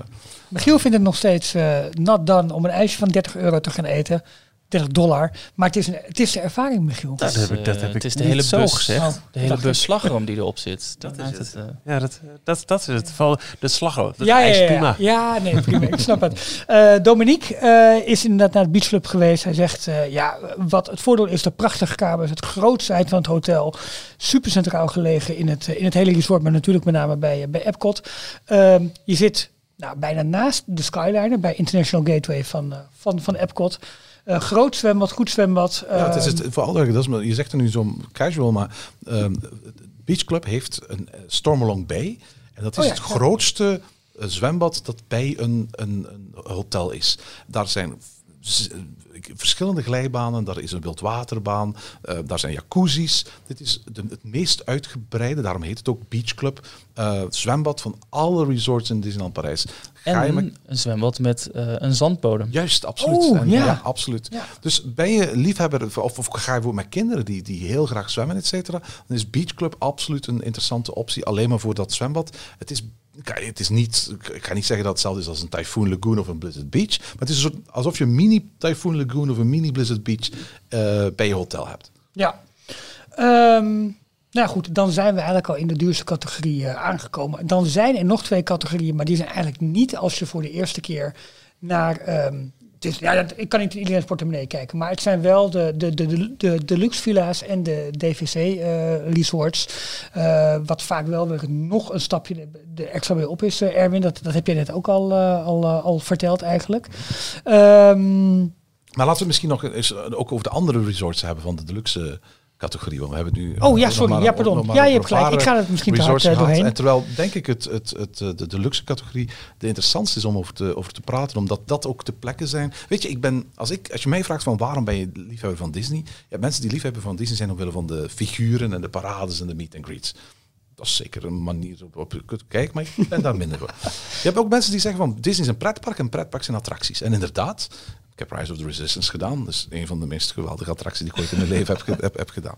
Michiel vindt het nog steeds uh, not done om een ijsje van dertig euro te gaan eten. dertig dollar. Maar het is, een, het is de ervaring, Michiel. Dat, dat heb ik, dat heb uh, het is de hele bus, gezegd. Oh, de hele bus slagroom die erop zit. Dat, dat is het. het uh... Ja, dat, dat, dat is het. Vooral de slagroom. Dat ja, ja, ja, prima. ja, nee, prima. Ik snap het. Uh, Dominique uh, is inderdaad naar het Beach Club geweest. Hij zegt, uh, ja, wat het voordeel is, de prachtige kamers, het grootheid van het hotel, super centraal gelegen in het, uh, in het hele resort, maar natuurlijk met name bij, uh, bij Epcot. Uh, je zit nou, bijna naast de Skyliner, bij International Gateway van, uh, van, van Epcot. Uh, groot zwembad, goed zwembad. Uh... Ja, het is het, vooral, dat is, je zegt er nu zo casual, maar uh, Beach Club heeft een Stormalong Bay. En dat is oh ja, het ja. grootste uh, zwembad dat bij een, een, een hotel is. Daar zijn z- verschillende glijbanen, daar is een wildwaterbaan, uh, daar zijn jacuzzi's. Dit is de, het meest uitgebreide, daarom heet het ook Beach Club, uh, zwembad van alle resorts in Disneyland Parijs. Ga en je een zwembad met uh, een zandbodem. Juist, absoluut. Oh, en, ja. ja, absoluut. Ja. Dus ben je liefhebber, of, of ga je voor met kinderen die, die heel graag zwemmen, et cetera, dan is Beach Club absoluut een interessante optie, alleen maar voor dat zwembad. Het is Het is niet, ik ga niet zeggen dat het hetzelfde is als een Typhoon Lagoon of een Blizzard Beach. Maar het is een soort, alsof je een mini Typhoon Lagoon of een mini Blizzard Beach uh, bij je hotel hebt. Ja. Um, nou goed, dan zijn we eigenlijk al in de duurste categorie uh, aangekomen. Dan zijn er nog twee categorieën, maar die zijn eigenlijk niet als je voor de eerste keer naar... Um, het is, ja, dat, ik kan niet in iedereen's portemonnee kijken, maar het zijn wel de, de, de, de, de deluxe villa's en de D V C-resorts. Uh, uh, wat vaak wel weer nog een stapje de extra mee op is, uh, Erwin. Dat, dat heb je net ook al, uh, al, uh, al verteld eigenlijk. Um, maar laten we misschien nog eens ook over de andere resorts hebben van de deluxe categorie. Want we hebben het nu... Oh ja, sorry. Maar, ja, pardon. Ja, je hebt gelijk. Ik ga het misschien te hard doorheen. En terwijl, denk ik, het, het, het, de deluxe categorie de interessantste is om over te, over te praten. Omdat dat ook de plekken zijn. Weet je, ik ben... Als, ik, als je mij vraagt van waarom ben je liefhebber van Disney? Ja, mensen die liefhebber van Disney zijn omwille van de figuren en de parades en de meet and greets. Dat is zeker een manier op, op je kunt kijken, maar ik ben daar minder voor. Je hebt ook mensen die zeggen van Disney is een pretpark en pretpark zijn attracties. En inderdaad... Ik heb Rise of the Resistance gedaan. Dus een van de meest geweldige attracties die ik ooit in mijn leven heb, ge- heb, heb gedaan.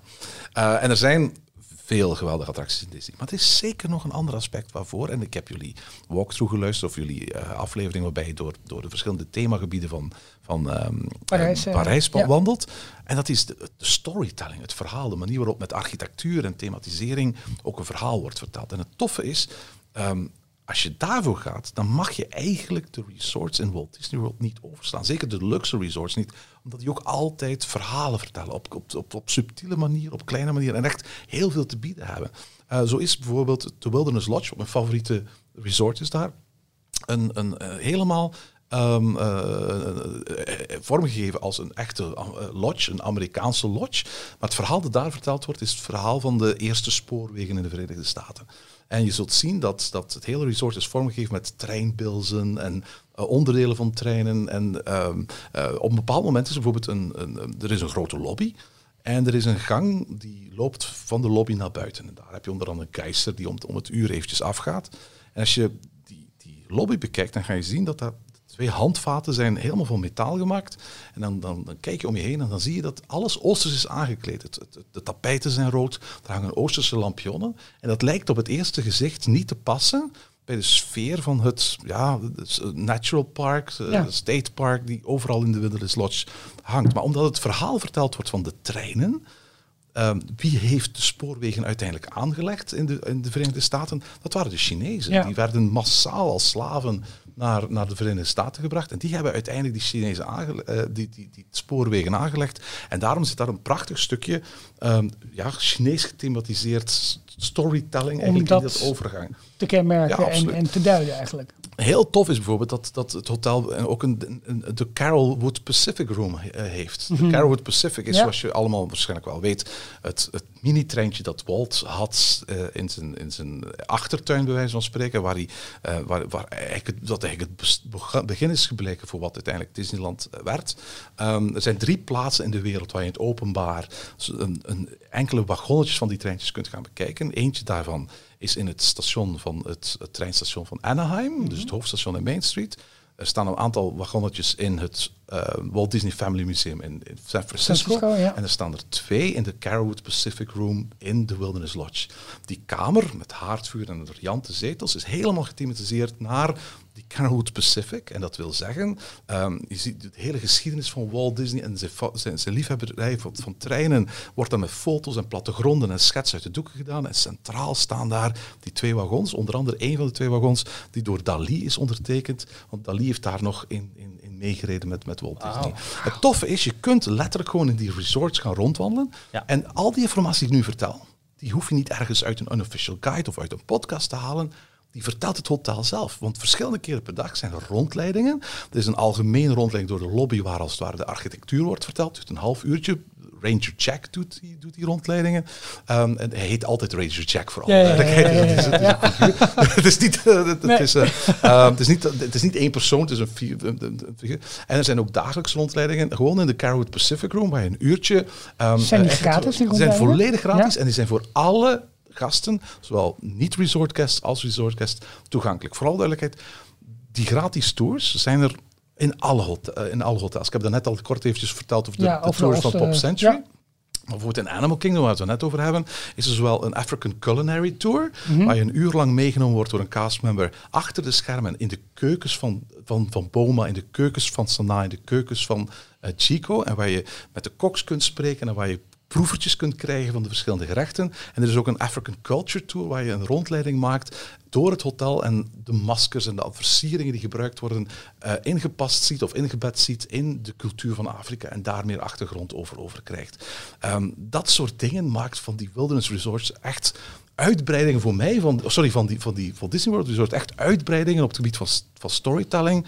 Uh, en er zijn veel geweldige attracties in Disney. Maar het is zeker nog een ander aspect waarvoor. En ik heb jullie walkthrough geluisterd. Of jullie uh, aflevering waarbij je door, door de verschillende themagebieden van, van um, Parijs, uh, Parijs ja. wandelt. En dat is de, de storytelling, het verhaal. De manier waarop met architectuur en thematisering ook een verhaal wordt verteld. En het toffe is... Um, Als je daarvoor gaat, dan mag je eigenlijk de resorts in Walt Disney World niet overslaan. Zeker de luxe resorts niet. Omdat die ook altijd verhalen vertellen. Op, op, op, op subtiele manier, op kleine manier. En echt heel veel te bieden hebben. Uh, zo is bijvoorbeeld de Wilderness Lodge, wat mijn favoriete resort is daar. Een, een uh, helemaal um, uh, vormgegeven als een echte lodge, een Amerikaanse lodge. Maar het verhaal dat daar verteld wordt, is het verhaal van de eerste spoorwegen in de Verenigde Staten. En je zult zien dat, dat het hele resort is vormgegeven met treinbilzen en uh, onderdelen van treinen. En uh, uh, op een bepaald moment is er bijvoorbeeld een, een, er is een grote lobby. En er is een gang die loopt van de lobby naar buiten. En daar heb je onder andere een geister die om, om het uur eventjes afgaat. En als je die, die lobby bekijkt, dan ga je zien dat daar twee handvaten zijn helemaal van metaal gemaakt. En dan, dan, dan kijk je om je heen en dan zie je dat alles oosters is aangekleed. Het, het, de tapijten zijn rood, er hangen oosterse lampionnen. En dat lijkt op het eerste gezicht niet te passen bij de sfeer van het, ja, het natural park, ja. Het state park die overal in de Wilderness Lodge hangt. Maar omdat het verhaal verteld wordt van de treinen, um, wie heeft de spoorwegen uiteindelijk aangelegd in de, in de Verenigde Staten? Dat waren de Chinezen. Ja. Die werden massaal als slaven Naar, naar de Verenigde Staten gebracht. En die hebben uiteindelijk die Chinezen aange, uh, die, die, die spoorwegen aangelegd. En daarom zit daar een prachtig stukje um, ja, Chinees gethematiseerd storytelling om eigenlijk dat in dat overgang te kenmerken, ja, en, en te duiden eigenlijk. Heel tof is bijvoorbeeld dat, dat het hotel ook een, een, de Carolwood Pacific Room heeft. Mm-hmm. De Carolwood Pacific is, ja, zoals je allemaal waarschijnlijk wel weet, het, het mini-treintje dat Walt had uh, in, zijn, in zijn achtertuin, bij wijze van spreken, waar hij, uh, waar, waar eigenlijk, dat eigenlijk het begin is gebleken voor wat uiteindelijk Disneyland werd. Um, er zijn drie plaatsen in de wereld waar je in het openbaar een, een enkele wagonnetjes van die treintjes kunt gaan bekijken. Eentje daarvan is in het station van het, het treinstation van Anaheim, mm-hmm, dus het hoofdstation in Main Street. Er staan een aantal wagonnetjes in het uh, Walt Disney Family Museum in, in San Francisco. San Francisco, ja. En er staan er twee in de Carolwood Pacific Room in de Wilderness Lodge. Die kamer met haardvuur en riante zetels is helemaal gethematiseerd naar die Carolwood Pacific. En dat wil zeggen, um, je ziet de hele geschiedenis van Walt Disney en zijn, zijn, zijn liefhebberij van, van treinen wordt dan met foto's en plattegronden en schetsen uit de doeken gedaan. En centraal staan daar die twee wagons, onder andere één van de twee wagons die door Dali is ondertekend. Want Dali heeft daar nog in, in, in meegereden met, met Walt Disney. Wow. Het toffe is, je kunt letterlijk gewoon in die resorts gaan rondwandelen. Ja. En al die informatie die ik nu vertel, die hoef je niet ergens uit een unofficial guide of uit een podcast te halen. Die vertelt het hotel zelf. Want verschillende keren per dag zijn er rondleidingen. Er is een algemene rondleiding door de lobby waar als het ware de architectuur wordt verteld. Het duurt een half uurtje. Ranger Jack doet die, doet die rondleidingen. Um, en hij heet altijd Ranger Jack vooral. Het is niet het is niet één persoon, het is een figuur. En er zijn ook dagelijks rondleidingen. Gewoon in de Carolwood Pacific Room, waar je een uurtje... Um, zijn die gratis? Die zijn volledig gratis, ja, en die zijn voor alle gasten, zowel niet-resortguests als resortguests, toegankelijk. Vooral duidelijkheid, die gratis tours zijn er in alle, hotel, in alle hotels. Ik heb daarnet al kort eventjes verteld over de, ja, de tours van Pop Century. Ja. Bijvoorbeeld in Animal Kingdom, waar we het net over hebben, is er zowel een African Culinary Tour, mm-hmm, waar je een uur lang meegenomen wordt door een castmember achter de schermen in de keukens van, van, van Boma, in de keukens van Sanaa, in de keukens van uh, Chico, en waar je met de koks kunt spreken en waar je proevertjes kunt krijgen van de verschillende gerechten. En er is ook een African Culture Tour waar je een rondleiding maakt door het hotel en de maskers en de versieringen die gebruikt worden uh, ingepast ziet of ingebed ziet in de cultuur van Afrika en daar meer achtergrond over, over krijgt. Um, dat soort dingen maakt van die Wilderness Resorts echt uitbreidingen voor mij, van, sorry, van die, van die Walt Disney World Resort, echt uitbreidingen op het gebied van, van storytelling,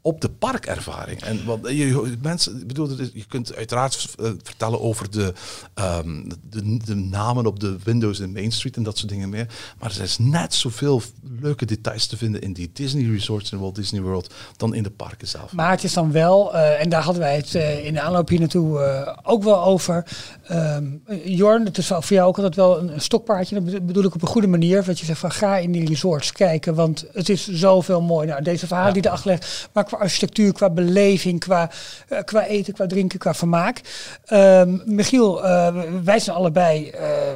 op de parkervaring. En wat je mensen, bedoel, je kunt uiteraard uh, vertellen over de, um, de, de namen op de Windows in Main Street en dat soort dingen meer. Maar er is net zoveel leuke details te vinden in die Disney resorts in Walt Disney World dan in de parken zelf. Maar het is dan wel, uh, en daar hadden wij het uh, in de aanloop hier naartoe uh, ook wel over. Um, Jorn, het is voor jou ook altijd wel een, een stokpaardje. Dat bedoel ik op een goede manier. Dat je zegt van ga in die resorts kijken, want het is zoveel mooi. Nou, deze verhalen, ja, die erachter legt, maar architectuur, qua beleving, qua, uh, qua eten, qua drinken, qua vermaak. Um, Michiel, uh, wij zijn allebei uh,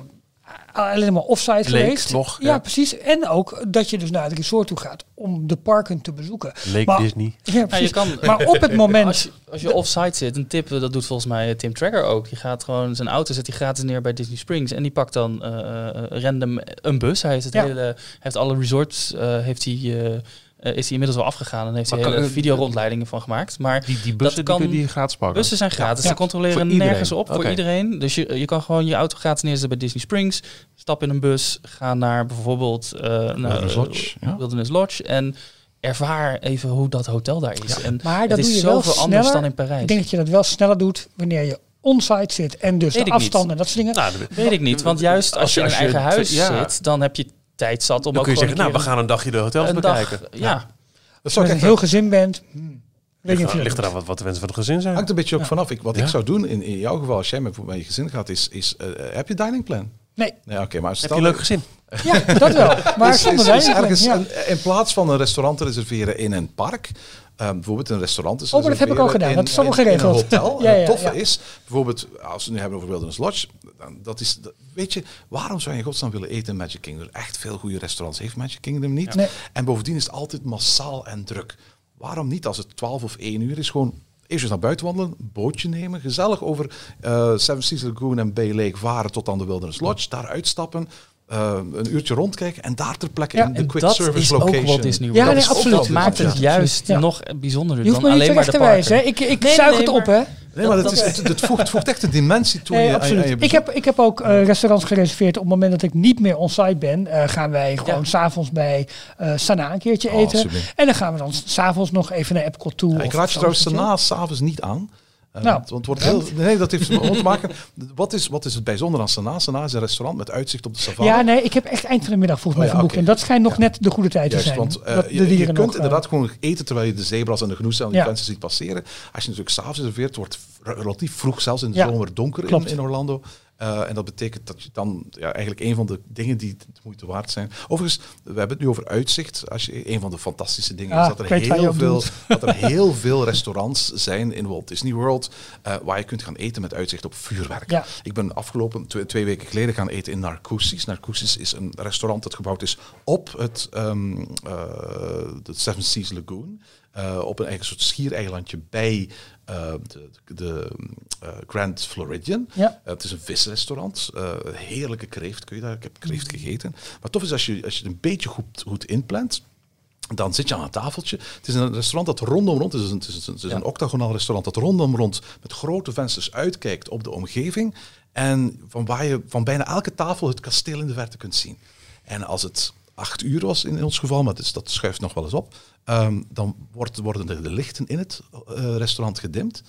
alleen maar offsite geweest. Nog, ja, ja, precies. En ook dat je dus naar het resort toe gaat om de parken te bezoeken. Lake maar, Disney. Ja, ja, je kan, maar op het moment... Als je, als je offsite zit, een tip, dat doet volgens mij Tim Tracker ook. Die gaat gewoon, zijn auto zet hij gratis neer bij Disney Springs. En die pakt dan uh, random een bus. Hij heeft, het ja. hele, heeft alle resorts... Uh, heeft hij, uh, Uh, is hij inmiddels wel afgegaan en heeft hij hele uh, videorondleidingen van gemaakt. Maar die, die bussen dat kan, die kun je gratis pakken. Bussen zijn gratis. Ja, ze controleren nergens op, okay, voor iedereen. Dus je, je kan gewoon je auto gratis neerzetten bij Disney Springs. Stap in een bus. Ga naar bijvoorbeeld uh, naar, uh, Lodge, ja. Wilderness Lodge. En ervaar even hoe dat hotel daar is. Ja. En maar dat is doe je zoveel wel sneller, anders dan in Parijs. Ik denk dat je dat wel sneller doet wanneer je onsite zit. En dus weet de afstanden en dat soort dingen. Nou, dat weet ik niet. Want juist als, als je in een eigen huis zit, ja. dan heb je... tijd zat om dan ook kun je zeggen, nou, we gaan een dagje de hotels een bekijken. Dag, ja. ja. Dat zou als je een heel gezin bent, hmm. weet ligt, ligt eraan wat, wat de wensen van het gezin zijn. Hangt een beetje ook ja. vanaf. Ik, wat ja. ik zou doen, in, in jouw geval, als jij met mijn gezin gaat, is, is uh, heb je dining plan? Nee. nee Oké, okay, maar heb je een leuk gezin? Ja, dat wel. Maar is, is, is ergens, ja. in plaats van een restaurant te reserveren in een park, Um, bijvoorbeeld een restaurant is. Oh, maar dat heb ik al gedaan. In, dat is allemaal geregeld. Een hotel. ja, ja, het toffe ja. is, bijvoorbeeld, als we nu hebben over Wilderness Lodge, dan, dat is, dat, weet je, waarom zou je in godsnaam willen eten in Magic Kingdom? Echt veel goede restaurants heeft Magic Kingdom niet. Ja. Nee. En bovendien is het altijd massaal en druk. Waarom niet als het twaalf of één uur is, gewoon even naar buiten wandelen, een bootje nemen, gezellig over uh, Seven Seas Lagoon en Bay Lake varen tot aan de Wilderness Lodge, daar uitstappen. Uh, een uurtje rondkijken en daar ter plekke ja, in de quick service location. Dat is ook Walt Disney World. Ja, nee, absoluut. Dat maakt het ja. juist ja. nog bijzonderder dan alleen maar de parken. Je hoeft me niet terecht te wijzen. Ik, ik nee, zuig nee, het nee, op, hè. Nee, maar dat, dat, is, dat voegt, voegt echt een dimensie toe. Nee, absoluut. Aan je, aan je ik, heb, ik heb ook uh, restaurants gereserveerd. Op het moment dat ik niet meer onsite ben, uh, gaan wij gewoon ja. s'avonds bij uh, Sanaa een keertje oh, eten. Sublime. En dan gaan we dan s'avonds nog even naar Epcot toe. Ja, ik raad je trouwens Sanaa s'avonds niet aan. Uh, nou, want wordt heel, nee, dat heeft te maken. Wat is, wat is het bijzonder aan Sanaa? Sanaa is een restaurant met uitzicht op de savanne. Ja, nee, ik heb echt eind van de middag volgens mij oh, ja, okay. En dat schijnt nog ja. net de goede tijd Juist, te zijn. Want, uh, dat je, je kunt nog, inderdaad uh, gewoon eten terwijl je de zebra's en de genoes en die ja. mensen ziet passeren. Als je natuurlijk s'avonds reserveert, wordt relatief vroeg zelfs in de ja. zomer donker in, in Orlando. Uh, en dat betekent dat je dan ja, eigenlijk een van de dingen die de moeite waard zijn. Overigens, we hebben het nu over uitzicht. Als je, een van de fantastische dingen ah, is dat er, heel veel, dat er heel veel restaurants zijn in Walt Disney World uh, waar je kunt gaan eten met uitzicht op vuurwerk. Ja. Ik ben afgelopen twee, twee weken geleden gaan eten in Narcoossees. Narcoossees is een restaurant dat gebouwd is op het um, uh, de Seven Seas Lagoon. Uh, op een eigen soort schiereilandje bij uh, de, de uh, Grand Floridian. Ja. Uh, het is een visrestaurant. Uh, heerlijke kreeft kun je daar. Ik heb kreeft gegeten. Maar tof is als je, als je het een beetje goed, goed inplant. Dan zit je aan een tafeltje. Het is een restaurant dat rondom rond is. Het is een, ja. een octagonaal restaurant dat rondom rond met grote vensters uitkijkt op de omgeving. En van waar je van bijna elke tafel het kasteel in de verte kunt zien. En als het acht uur was in ons geval, maar dus dat schuift nog wel eens op. Um, dan wordt, worden de, de lichten in het uh, restaurant gedimd.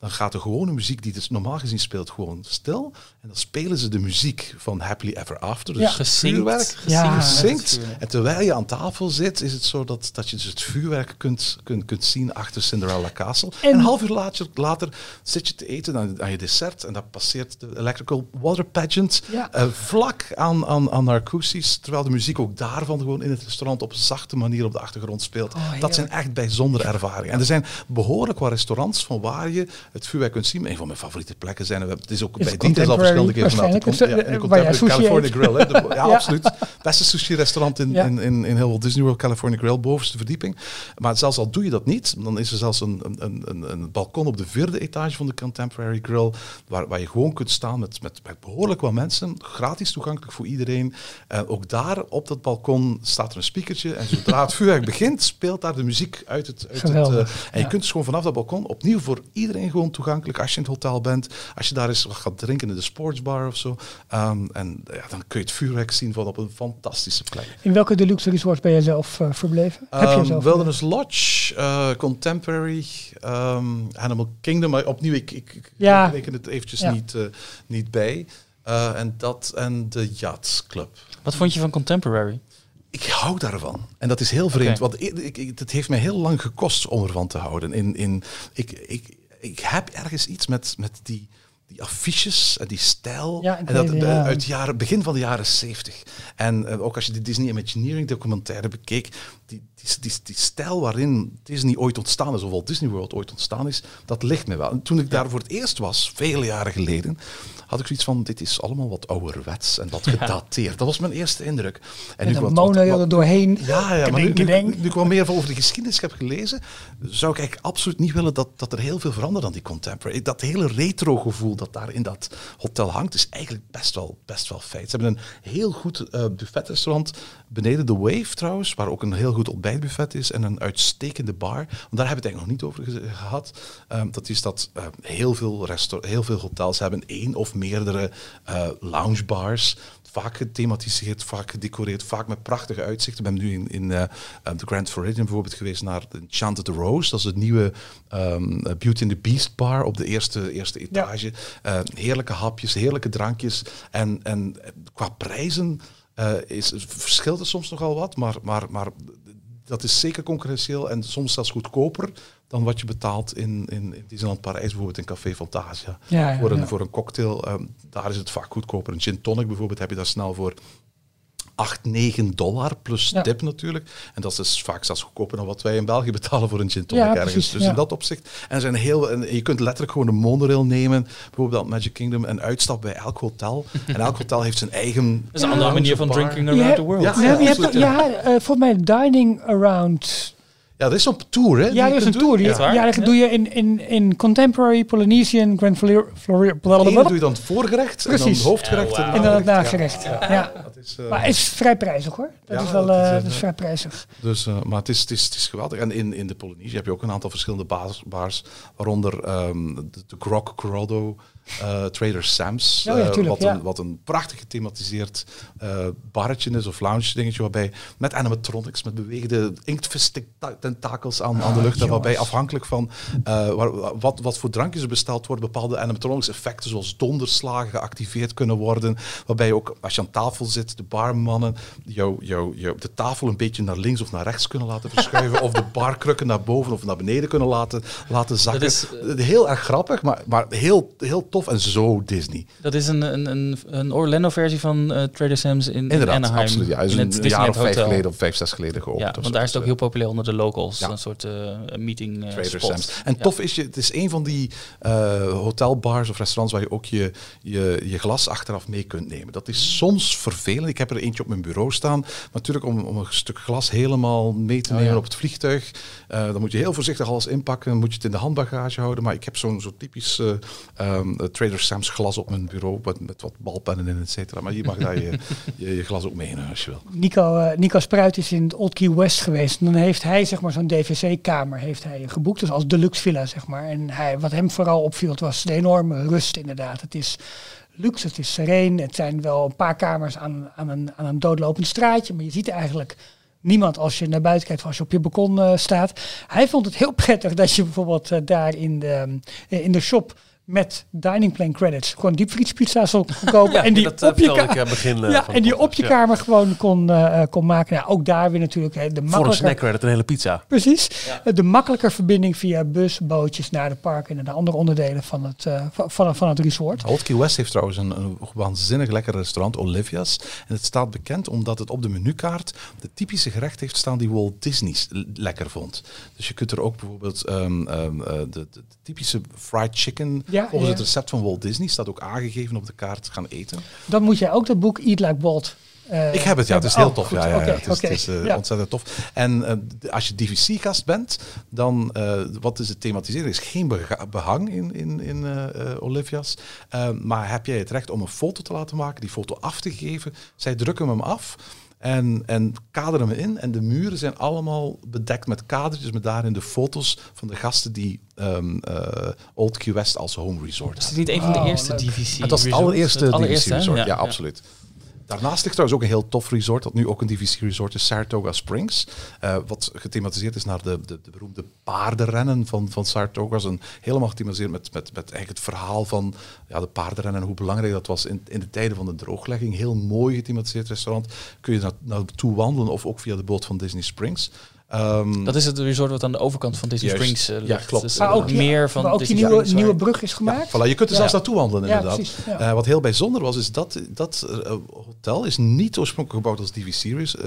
Dan gaat de gewone muziek die dus normaal gezien speelt gewoon stil. En dan spelen ze de muziek van Happily Ever After. Dus ja, gezinkt, vuurwerk, ja, gezinkt. En terwijl je aan tafel zit, is het zo dat, dat je dus het vuurwerk kunt, kunt, kunt zien achter Cinderella Castle. En, en een half uur later, later zit je te eten aan, aan je dessert. En dat passeert de Electrical Water Pageant ja. uh, vlak aan, aan, aan Narcoossees. Terwijl de muziek ook daarvan gewoon in het restaurant op een zachte manier op de achtergrond speelt. Oh, dat zijn echt bijzondere ervaringen. En er zijn behoorlijk wat restaurants van waar je het vuurwerk kunt zien. Een van mijn favoriete plekken zijn. En we, het is ook is bij Details al verschillende keer vanavond. Het komt, ja, in de Contemporary California Grill. Hè, de, ja, ja, absoluut. Beste sushi-restaurant in, ja. in, in, in heel Walt Disney World, California Grill, bovenste verdieping. Maar zelfs al doe je dat niet, dan is er zelfs een, een, een, een balkon op de vierde etage van de Contemporary Grill, waar, waar je gewoon kunt staan met, met, met behoorlijk wat mensen, gratis toegankelijk voor iedereen. Uh, ook daar op dat balkon staat er een speakertje en zodra het vuurwerk begint, speelt daar de muziek uit het... Uit het uh, en je ja. kunt dus gewoon vanaf dat balkon opnieuw voor iedereen gewoon toegankelijk als je in het hotel bent, als je daar eens gaat drinken in de sportsbar of zo. Um, en ja, dan kun je het vuurwerk zien van op een fantastische plek. In welke deluxe resorts ben jij zelf uh, verbleven? Um, Heb je zelf Wilderness verbleven? Lodge, uh, Contemporary, um, Animal Kingdom. Maar opnieuw, ik, ik, ik ja. reken het eventjes ja. niet, uh, niet bij. Uh, en dat en de Yacht Club. Wat vond je van Contemporary? Ik hou daarvan. En dat is heel vreemd. Okay. Want ik, ik, ik, het heeft mij heel lang gekost om ervan te houden. In, in, ik... ik Ik heb ergens iets met, met die, die affiches en die stijl. Ja, en dat, ja. Uit jaren, begin van de jaren zeventig. En uh, ook als je de Disney Imagineering documentaire bekeek, die, die, die, die stijl waarin Disney ooit ontstaan is, of Walt Disney World ooit ontstaan is, dat ligt me wel. En toen ik ja. daar voor het eerst was, vele jaren geleden, had ik zoiets van, dit is allemaal wat ouderwets en wat gedateerd. Ja. Dat was mijn eerste indruk. En, en nu dat Mona er doorheen. Ja, ja, maar nu, nu, nu ik wel meer over de geschiedenis heb gelezen, zou ik eigenlijk absoluut niet willen dat, dat er heel veel verandert aan die Contemporary. Dat hele retro gevoel dat daar in dat hotel hangt, is eigenlijk best wel, best wel feit. Ze hebben een heel goed uh, buffetrestaurant beneden de Wave trouwens, waar ook een heel goed ontbijtbuffet is en een uitstekende bar. Want daar hebben we het eigenlijk nog niet over gehad. Um, dat is dat uh, heel, veel resta- heel veel hotels hebben één of meerdere uh, loungebars, vaak gethematiseerd, vaak gedecoreerd, vaak met prachtige uitzichten. We hebben nu in, in uh, de Grand Floridian bijvoorbeeld geweest naar de Enchanted Rose. Dat is het nieuwe um, Beauty and the Beast bar op de eerste, eerste etage. Ja. Uh, heerlijke hapjes, heerlijke drankjes. En, en qua prijzen uh, is, verschilt er soms nogal wat, maar, maar, maar dat is zeker concurrentieel en soms zelfs goedkoper dan wat je betaalt in, in, in Disneyland Parijs, bijvoorbeeld in Café Fantasia. Ja, ja, voor, een, ja. voor een cocktail, um, daar is het vaak goedkoper. Een gin tonic bijvoorbeeld heb je daar snel voor acht, negen dollar plus ja. tip natuurlijk. En dat is dus vaak zelfs goedkoper dan wat wij in België betalen voor een gin tonic ja, ergens. Precies, dus ja. in dat opzicht. En er zijn heel, en je kunt letterlijk gewoon een monorail nemen, bijvoorbeeld aan Magic Kingdom, en uitstappen bij elk hotel. En elk hotel heeft zijn eigen... Dat is een andere manier van drinking around the world. Ja, ja, ja, ja, absoluut, ja. ja uh, volgens mij dining around... Ja, dat is op tour, hè? Ja, dat is een tour. Ja, ja. ja dat ja. doe je in, in, in Contemporary, Polynesian, Grand Floridian... Flori- Eén doe je dan het voorgerecht, precies. en dan het hoofdgerecht. Ja, wow. En dan het nagerecht. Ja. Ja. Ja. Dat is, uh... Maar het is vrij prijzig, hoor. Dat ja, is wel dat is, uh, dat is vrij prijzig. Dus, uh, maar het is, het, is, het is geweldig. En in, in de Polynesie heb je ook een aantal verschillende bars, bars waaronder um, de, de Grog Corrado... Uh, Trader Sam's, oh ja, tuurlijk, uh, wat, ja. een, wat een prachtig gethematiseerd uh, barretje is of lounge dingetje, waarbij met animatronics, met bewegende inktvis tentakels aan, oh, aan de lucht, en waarbij afhankelijk van uh, waar, wat, wat voor drankjes er besteld worden, bepaalde animatronics effecten zoals donderslagen geactiveerd kunnen worden, waarbij ook als je aan tafel zit, de barmannen jou, jou, jou, de tafel een beetje naar links of naar rechts kunnen laten verschuiven of de barkrukken naar boven of naar beneden kunnen laten, laten zakken. Is, uh... Heel erg grappig, maar, maar heel, heel tof. En zo Disney. Dat is een, een, een Orlando-versie van uh, Trader Sam's in, in Inderdaad, Anaheim. Absoluut, ja. Is in het een jaar of vijf geleden of vijf, zes geleden geopend. Ja, want zo. Daar is het ook heel populair onder de locals. Ja. Een soort uh, meeting uh, Trader spot. Sam's. En ja. tof is je, het is een van die uh, hotelbars of restaurants waar je ook je, je, je glas achteraf mee kunt nemen. Dat is soms vervelend. Ik heb er eentje op mijn bureau staan. Maar natuurlijk om, om een stuk glas helemaal mee te nemen oh, ja. op het vliegtuig. Uh, dan moet je heel voorzichtig alles inpakken. Dan moet je het in de handbagage houden. Maar ik heb zo'n zo typisch... Uh, um, Trader Sam's glas op mijn bureau met, met wat balpennen in, et cetera. Maar hier mag daar je, je, je glas ook mee in als je wil. Nico, uh, Nico Spruit is in het Old Key West geweest. En dan heeft hij zeg maar zo'n D V C-kamer heeft hij geboekt. Dus als deluxe villa, zeg maar. En hij, wat hem vooral opviel, was de enorme rust inderdaad. Het is luxe, het is sereen. Het zijn wel een paar kamers aan, aan, een, aan een doodlopend straatje. Maar je ziet eigenlijk... niemand als je naar buiten kijkt, als je op je balkon uh, staat. Hij vond het heel prettig dat je bijvoorbeeld uh, daar in de, uh, in de shop... met dining plan credits gewoon diepvriespizza's kon kopen ja, en die dat, op je, ka- ik, begin, uh, ja, en die op je ja. kamer gewoon kon, uh, kon maken. Nou, ook daar weer natuurlijk de makkelijker... Voor een snack credit, een hele pizza. Precies. Ja. De makkelijker verbinding via bus, bootjes naar de parken en de andere onderdelen van het, uh, van, van het resort. Old Key West heeft trouwens een, een waanzinnig lekker restaurant, Olivia's. En het staat bekend omdat het op de menukaart de typische gerecht heeft staan die Walt Disney lekker vond. Dus je kunt er ook bijvoorbeeld um, um, uh, de, de, de typische fried chicken... Ja. Ja, volgens het recept van Walt Disney staat ook aangegeven op de kaart gaan eten. Dan moet jij ook dat boek Eat Like Walt... Uh, ik heb het, ja. Het is heel oh, tof. Goed, ja, ja, okay, ja, het is, okay, het is uh, ja. ontzettend tof. En uh, als je D V C-gast bent, dan, uh, wat is het thematiseren? Er is geen behang in, in, in uh, uh, Olivia's. Uh, maar heb jij het recht om een foto te laten maken, die foto af te geven. Zij drukken hem af. En, en kaderen we in. En de muren zijn allemaal bedekt met kadertjes, met daarin de foto's van de gasten die um, uh, Old Key West als home resort hebben. Is dit niet een van de oh, eerste D V C? Dat was het allereerste, het allereerste D V C resort, ja, ja, absoluut. Daarnaast ligt trouwens ook een heel tof resort, dat nu ook een D V C-resort is, Saratoga Springs. Uh, wat gethematiseerd is naar de, de, de beroemde paardenrennen van, van Saratoga. Een, helemaal gethematiseerd met, met, met eigenlijk het verhaal van ja, de paardenrennen en hoe belangrijk dat was in, in de tijden van de drooglegging. Heel mooi gethematiseerd restaurant. Kun je naartoe wandelen of ook via de boot van Disney Springs. Um, dat is het resort wat aan de overkant van Disney Springs uh, ligt. Ja, klopt. Dus maar ook, meer ja, van maar ook die nieuwe, nieuwe brug is gemaakt. Ja, voilà, je kunt er zelfs ja. naartoe wandelen inderdaad. Ja, precies, ja. Uh, wat heel bijzonder was, is dat dat uh, hotel is niet oorspronkelijk gebouwd als D V Series uh,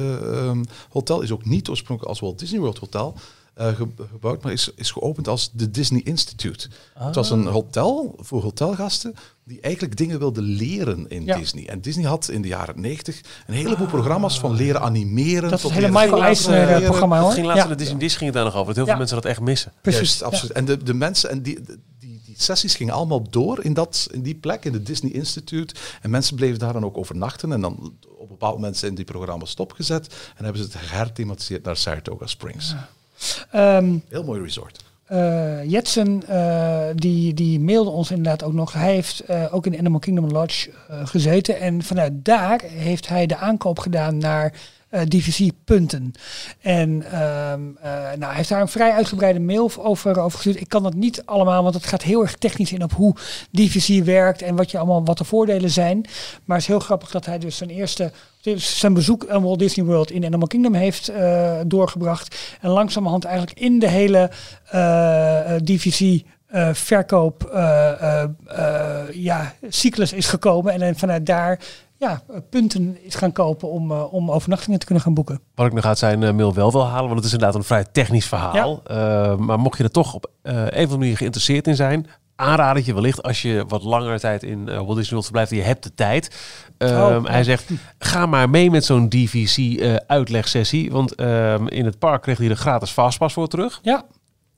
um, hotel. Is ook niet oorspronkelijk als Walt Disney World hotel uh, ge gebouwd, maar is, is geopend als de Disney Institute. Ah. Het was een hotel voor hotelgasten die eigenlijk dingen wilden leren in ja. Disney. En Disney had in de jaren negentig een heleboel ah. programma's van leren animeren. Dat tot hele Michael Eisner programma hoor. Dat ging later ja. de Disney Dish ging het daar nog over. Dat heel ja. veel mensen dat echt missen. Precies, ja. absoluut. En de, de mensen en die, die, die sessies gingen allemaal door in, dat, in die plek, in het Disney Institute. En mensen bleven daar dan ook overnachten. En dan op bepaalde mensen in die programma's stopgezet. En hebben ze het herthematiseerd naar Saratoga Springs. Ja. Um, heel mooi resort. Uh, Jetsen, uh, die, die mailde ons inderdaad ook nog. Hij heeft uh, ook in Animal Kingdom Lodge uh, gezeten. En vanuit daar heeft hij de aankoop gedaan naar uh, D V C-punten. En um, uh, nou, hij heeft daar een vrij uitgebreide mail over, over gestuurd. Ik kan dat niet allemaal, want het gaat heel erg technisch in op hoe D V C werkt en wat, je allemaal, wat de voordelen zijn. Maar het is heel grappig dat hij dus zijn eerste... zijn bezoek aan Walt Disney World in Animal Kingdom heeft uh, doorgebracht. En langzamerhand eigenlijk in de hele uh, D V C uh, verkoop uh, uh, uh, ja, cyclus is gekomen. En dan vanuit daar ja, punten is gaan kopen om, uh, om overnachtingen te kunnen gaan boeken. Wat ik nog uit zijn uh, mail wel wil halen, want het is inderdaad een vrij technisch verhaal. Ja. Uh, maar mocht je er toch op uh, een of andere manier geïnteresseerd in zijn... aanraden je wellicht als je wat langere tijd in uh, Walt Disney World verblijft. Je hebt de tijd. Um, oh. Hij zegt, ga maar mee met zo'n D V C uh, uitlegsessie. Want um, in het park kreeg hij de gratis fastpass voor terug. Ja.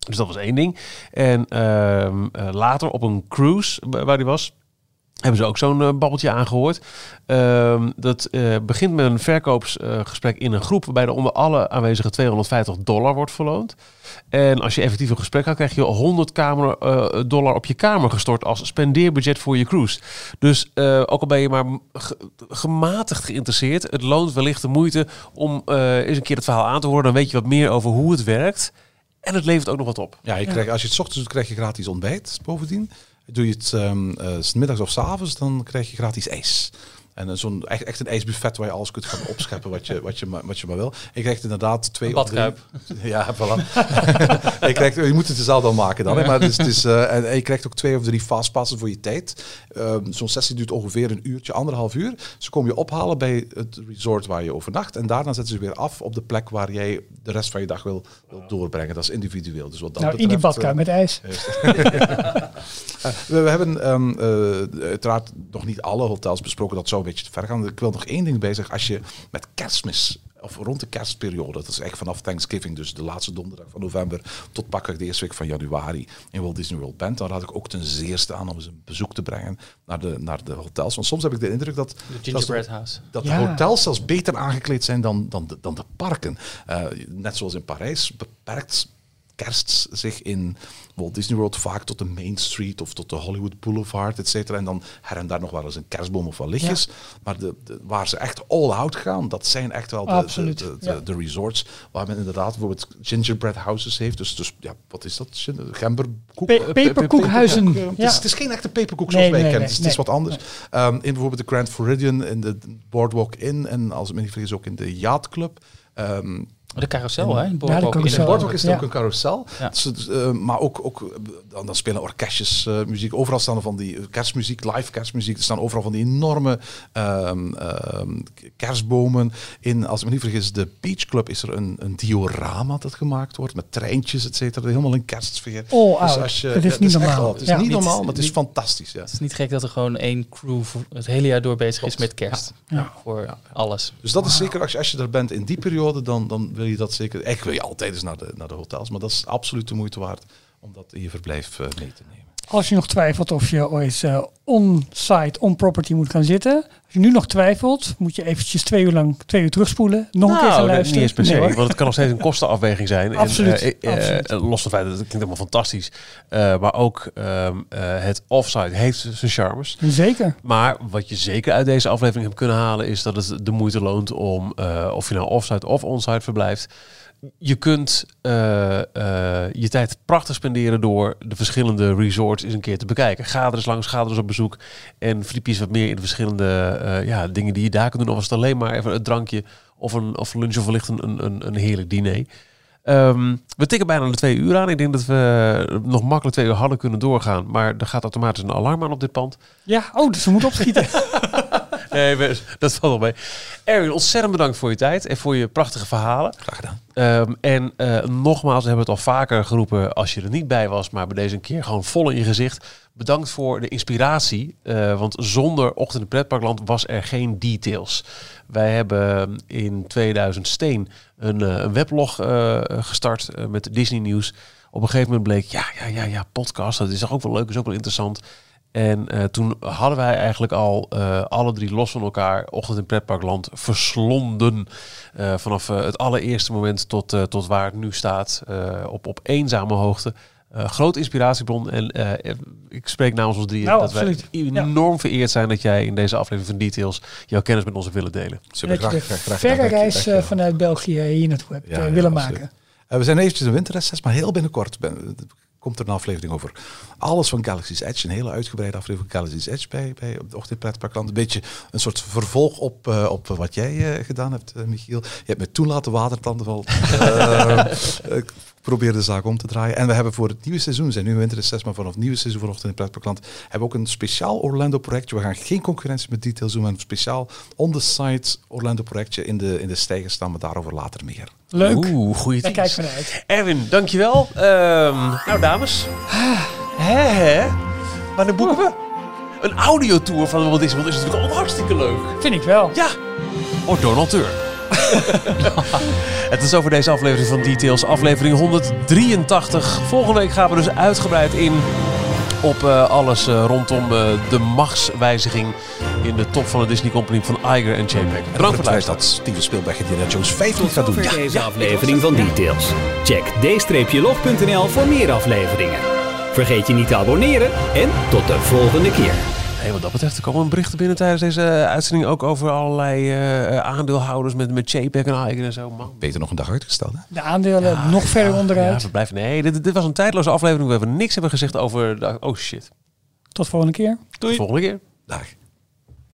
Dus dat was één ding. En um, uh, later op een cruise waar hij was... hebben ze ook zo'n uh, babbeltje aangehoord. Uh, dat uh, begint met een verkoopsgesprek uh, in een groep... waarbij er onder alle aanwezigen tweehonderdvijftig dollar wordt verloond. En als je effectief een gesprek gaat... krijg je honderd dollar op je kamer gestort... als spendeerbudget voor je cruise. Dus uh, ook al ben je maar ge gematigd geïnteresseerd... het loont wellicht de moeite om uh, eens een keer het verhaal aan te horen. Dan weet je wat meer over hoe het werkt. En het levert ook nog wat op. Ja, je krijgt, als je het 's ochtends doet, krijg je gratis ontbijt bovendien... Doe je het um, uh, 's middags of 's avonds, dan krijg je gratis ijs. En uh, zo'n echt, echt een ijsbuffet waar je alles kunt gaan opscheppen wat je, wat je, ma wat je maar wil. Je krijgt inderdaad twee of drie... Ja, voilà. je, krijgt, je moet het er zelf dan maken dan. Hè? Maar dus, dus, uh, en, en je krijgt ook twee of drie fastpassen voor je tijd. Uh, zo'n sessie duurt ongeveer een uurtje, anderhalf uur. Ze komen je ophalen bij het resort waar je overnacht. En daarna zetten ze weer af op de plek waar jij de rest van je dag wil, wil doorbrengen. Dat is individueel. Dus wat dat nou, betreft, in die badkamer met ijs. uh, we, we hebben um, uh, uiteraard nog niet alle hotels besproken. Dat zou een beetje te ver gaan. Ik wil nog één ding bezig. Als je met kerstmis, of rond de kerstperiode, dat is eigenlijk vanaf Thanksgiving, dus de laatste donderdag van november, tot pakweg de eerste week van januari in Walt Disney World bent, dan raad ik ook ten zeerste aan om eens een bezoek te brengen naar de, naar de hotels. Want soms heb ik de indruk dat de, dat, house. dat ja. de hotels zelfs beter aangekleed zijn dan, dan, de, dan de parken. Uh, net zoals in Parijs, beperkt kerst zich in Walt Disney World vaak tot de Main Street of tot de Hollywood Boulevard, et cetera. En dan her en daar nog wel eens een kerstboom of wat lichtjes. Ja. Maar de, de, waar ze echt all-out gaan, dat zijn echt wel de, de, de, ja. de, de resorts waar men inderdaad bijvoorbeeld gingerbread houses heeft. Dus, dus ja, wat is dat? Gemberkoek? Pe peperkoekhuizen. Pe pe pe ja. het, is, het is geen echte peperkoek zoals nee, wij nee, kennen. Nee, het is nee, wat anders. Nee. Um, in bijvoorbeeld de Grand Floridian, in de Boardwalk Inn en als ik me niet vergis ook in de Yacht Club. Um, De carousel, hè? Boardwalk is het ja. ook een carousel. Ja. Dus, uh, maar ook, ook dan, dan spelen orkestjes uh, muziek. Overal staan er van die kerstmuziek, live kerstmuziek. Er staan overal van die enorme uh, uh, kerstbomen. In, als ik me niet vergis, de Beach Club is er een, een diorama dat gemaakt wordt. Met treintjes, et cetera. Helemaal een kerstsfeer. Oh, dus als je, het is ja, niet normaal. Het is ja. niet normaal, maar het is niet, fantastisch. Ja. Het is niet gek dat er gewoon één crew voor het hele jaar door bezig is met kerst. Ja. Ja. Voor ja. alles. Dus dat wow. is zeker, als je, als je er bent in die periode, dan... dan wil je dat zeker? Eigenlijk wil je altijd eens naar de, naar de hotels, maar dat is absoluut de moeite waard om dat in je verblijf uh, mee te nemen. Als je nog twijfelt of je ooit uh, on-site, on-property moet gaan zitten. Als je nu nog twijfelt, moet je eventjes twee uur lang, twee uur terugspoelen. Nog nou, een keer gaan luisteren. Niet eens per se, nee, want het kan nog steeds een kostenafweging zijn. Absoluut. En, uh, absoluut. Uh, los van het feit dat het klinkt helemaal fantastisch. Uh, maar ook um, uh, het off-site heeft zijn charmes. Zeker. Maar wat je zeker uit deze aflevering hebt kunnen halen, is dat het de moeite loont om, uh, of je nou off-site of on-site verblijft, je kunt uh, uh, je tijd prachtig spenderen door de verschillende resorts eens een keer te bekijken. Ga er eens langs, ga er eens op bezoek. En verdiep je eens wat meer in de verschillende uh, ja, dingen die je daar kunt doen. Of is het alleen maar even een drankje of een of lunch of wellicht een, een, een heerlijk diner. Um, we tikken bijna de twee uur aan. Ik denk dat we nog makkelijk twee uur hadden kunnen doorgaan. Maar er gaat automatisch een alarm aan op dit pand. Ja, oh, dus we moeten opschieten. Nee, dat valt wel mee. Erwin, ontzettend bedankt voor je tijd en voor je prachtige verhalen. Graag gedaan. Um, en uh, nogmaals, we hebben het al vaker geroepen als je er niet bij was, maar bij deze een keer gewoon vol in je gezicht. Bedankt voor de inspiratie, uh, want zonder Ochtend in Pretparkland was er geen Details. Wij hebben in tweeduizend steen een, uh, een weblog uh, gestart uh, met Disney nieuws. Op een gegeven moment bleek, ja, ja, ja, ja, podcast, dat is ook wel leuk, is ook wel interessant. En uh, toen hadden wij eigenlijk al uh, alle drie los van elkaar Ochtend in Pretparkland verslonden. Uh, vanaf uh, het allereerste moment tot, uh, tot waar het nu staat, uh, op, op eenzame hoogte. Uh, grote inspiratiebron. En uh, ik spreek namens ons drieën nou, dat absoluut. wij enorm ja. vereerd zijn dat jij in deze aflevering van Details jouw kennis met ons willen delen. Super, graag, graag, graag. Verre reis uh, vanuit België hier naartoe hebt ja, uh, willen ja, maken. Uh, we zijn eventjes een winterreces, maar heel binnenkort ben, komt er een aflevering over alles van Galaxy's Edge. Een hele uitgebreide aflevering van Galaxy's Edge bij, bij de Ochtend in Pretparkland. Een beetje een soort vervolg op, uh, op wat jij uh, gedaan hebt, uh, Michiel. Je hebt me toen laten watertanden vallen. uh, ik probeer de zaak om te draaien. En we hebben voor het nieuwe seizoen, we zijn nu winterreces, maar vanaf het nieuwe seizoen van Ochtend in Pretparkland, hebben we ook een speciaal Orlando projectje. We gaan geen concurrentie met Details doen, maar een speciaal on-the-site Orlando projectje in de, in de stijger staan, maar daarover later meer. Leuk. Oeh, goeie tips. Kijk maar uit. Erwin, dankjewel. Um, nou dames. Hè, hè? Maar dan boeken we een audiotour van Walt Disney World. Is natuurlijk al hartstikke leuk. Vind ik wel. Ja. Of donateur. Het is over deze aflevering van Details. Aflevering honderddrieëntachtig. Volgende week gaan we dus uitgebreid in op uh, alles uh, rondom uh, de machtswijziging in de top van de Disney Company van Iger en J P E G. Bedankt voor het dat Steven Spielberg en Indiana Jones vijftig gaat doen. Ja, ja, deze aflevering van Details. Check d-log.nl voor meer afleveringen. Vergeet je niet te abonneren en tot de volgende keer. Hey, wat dat betreft, er komen berichten binnen tijdens deze uitzending ook over allerlei uh, aandeelhouders met, met J P E G en Iger en zo. Man. Beter nog een dag uitgesteld, hè? De aandelen ja, nog ja, verder onderuit. Ja, blijven. Nee, dit, dit was een tijdloze aflevering. We hebben niks hebben gezegd over... De, oh shit. Tot volgende keer. Doei. Tot volgende keer. Dag.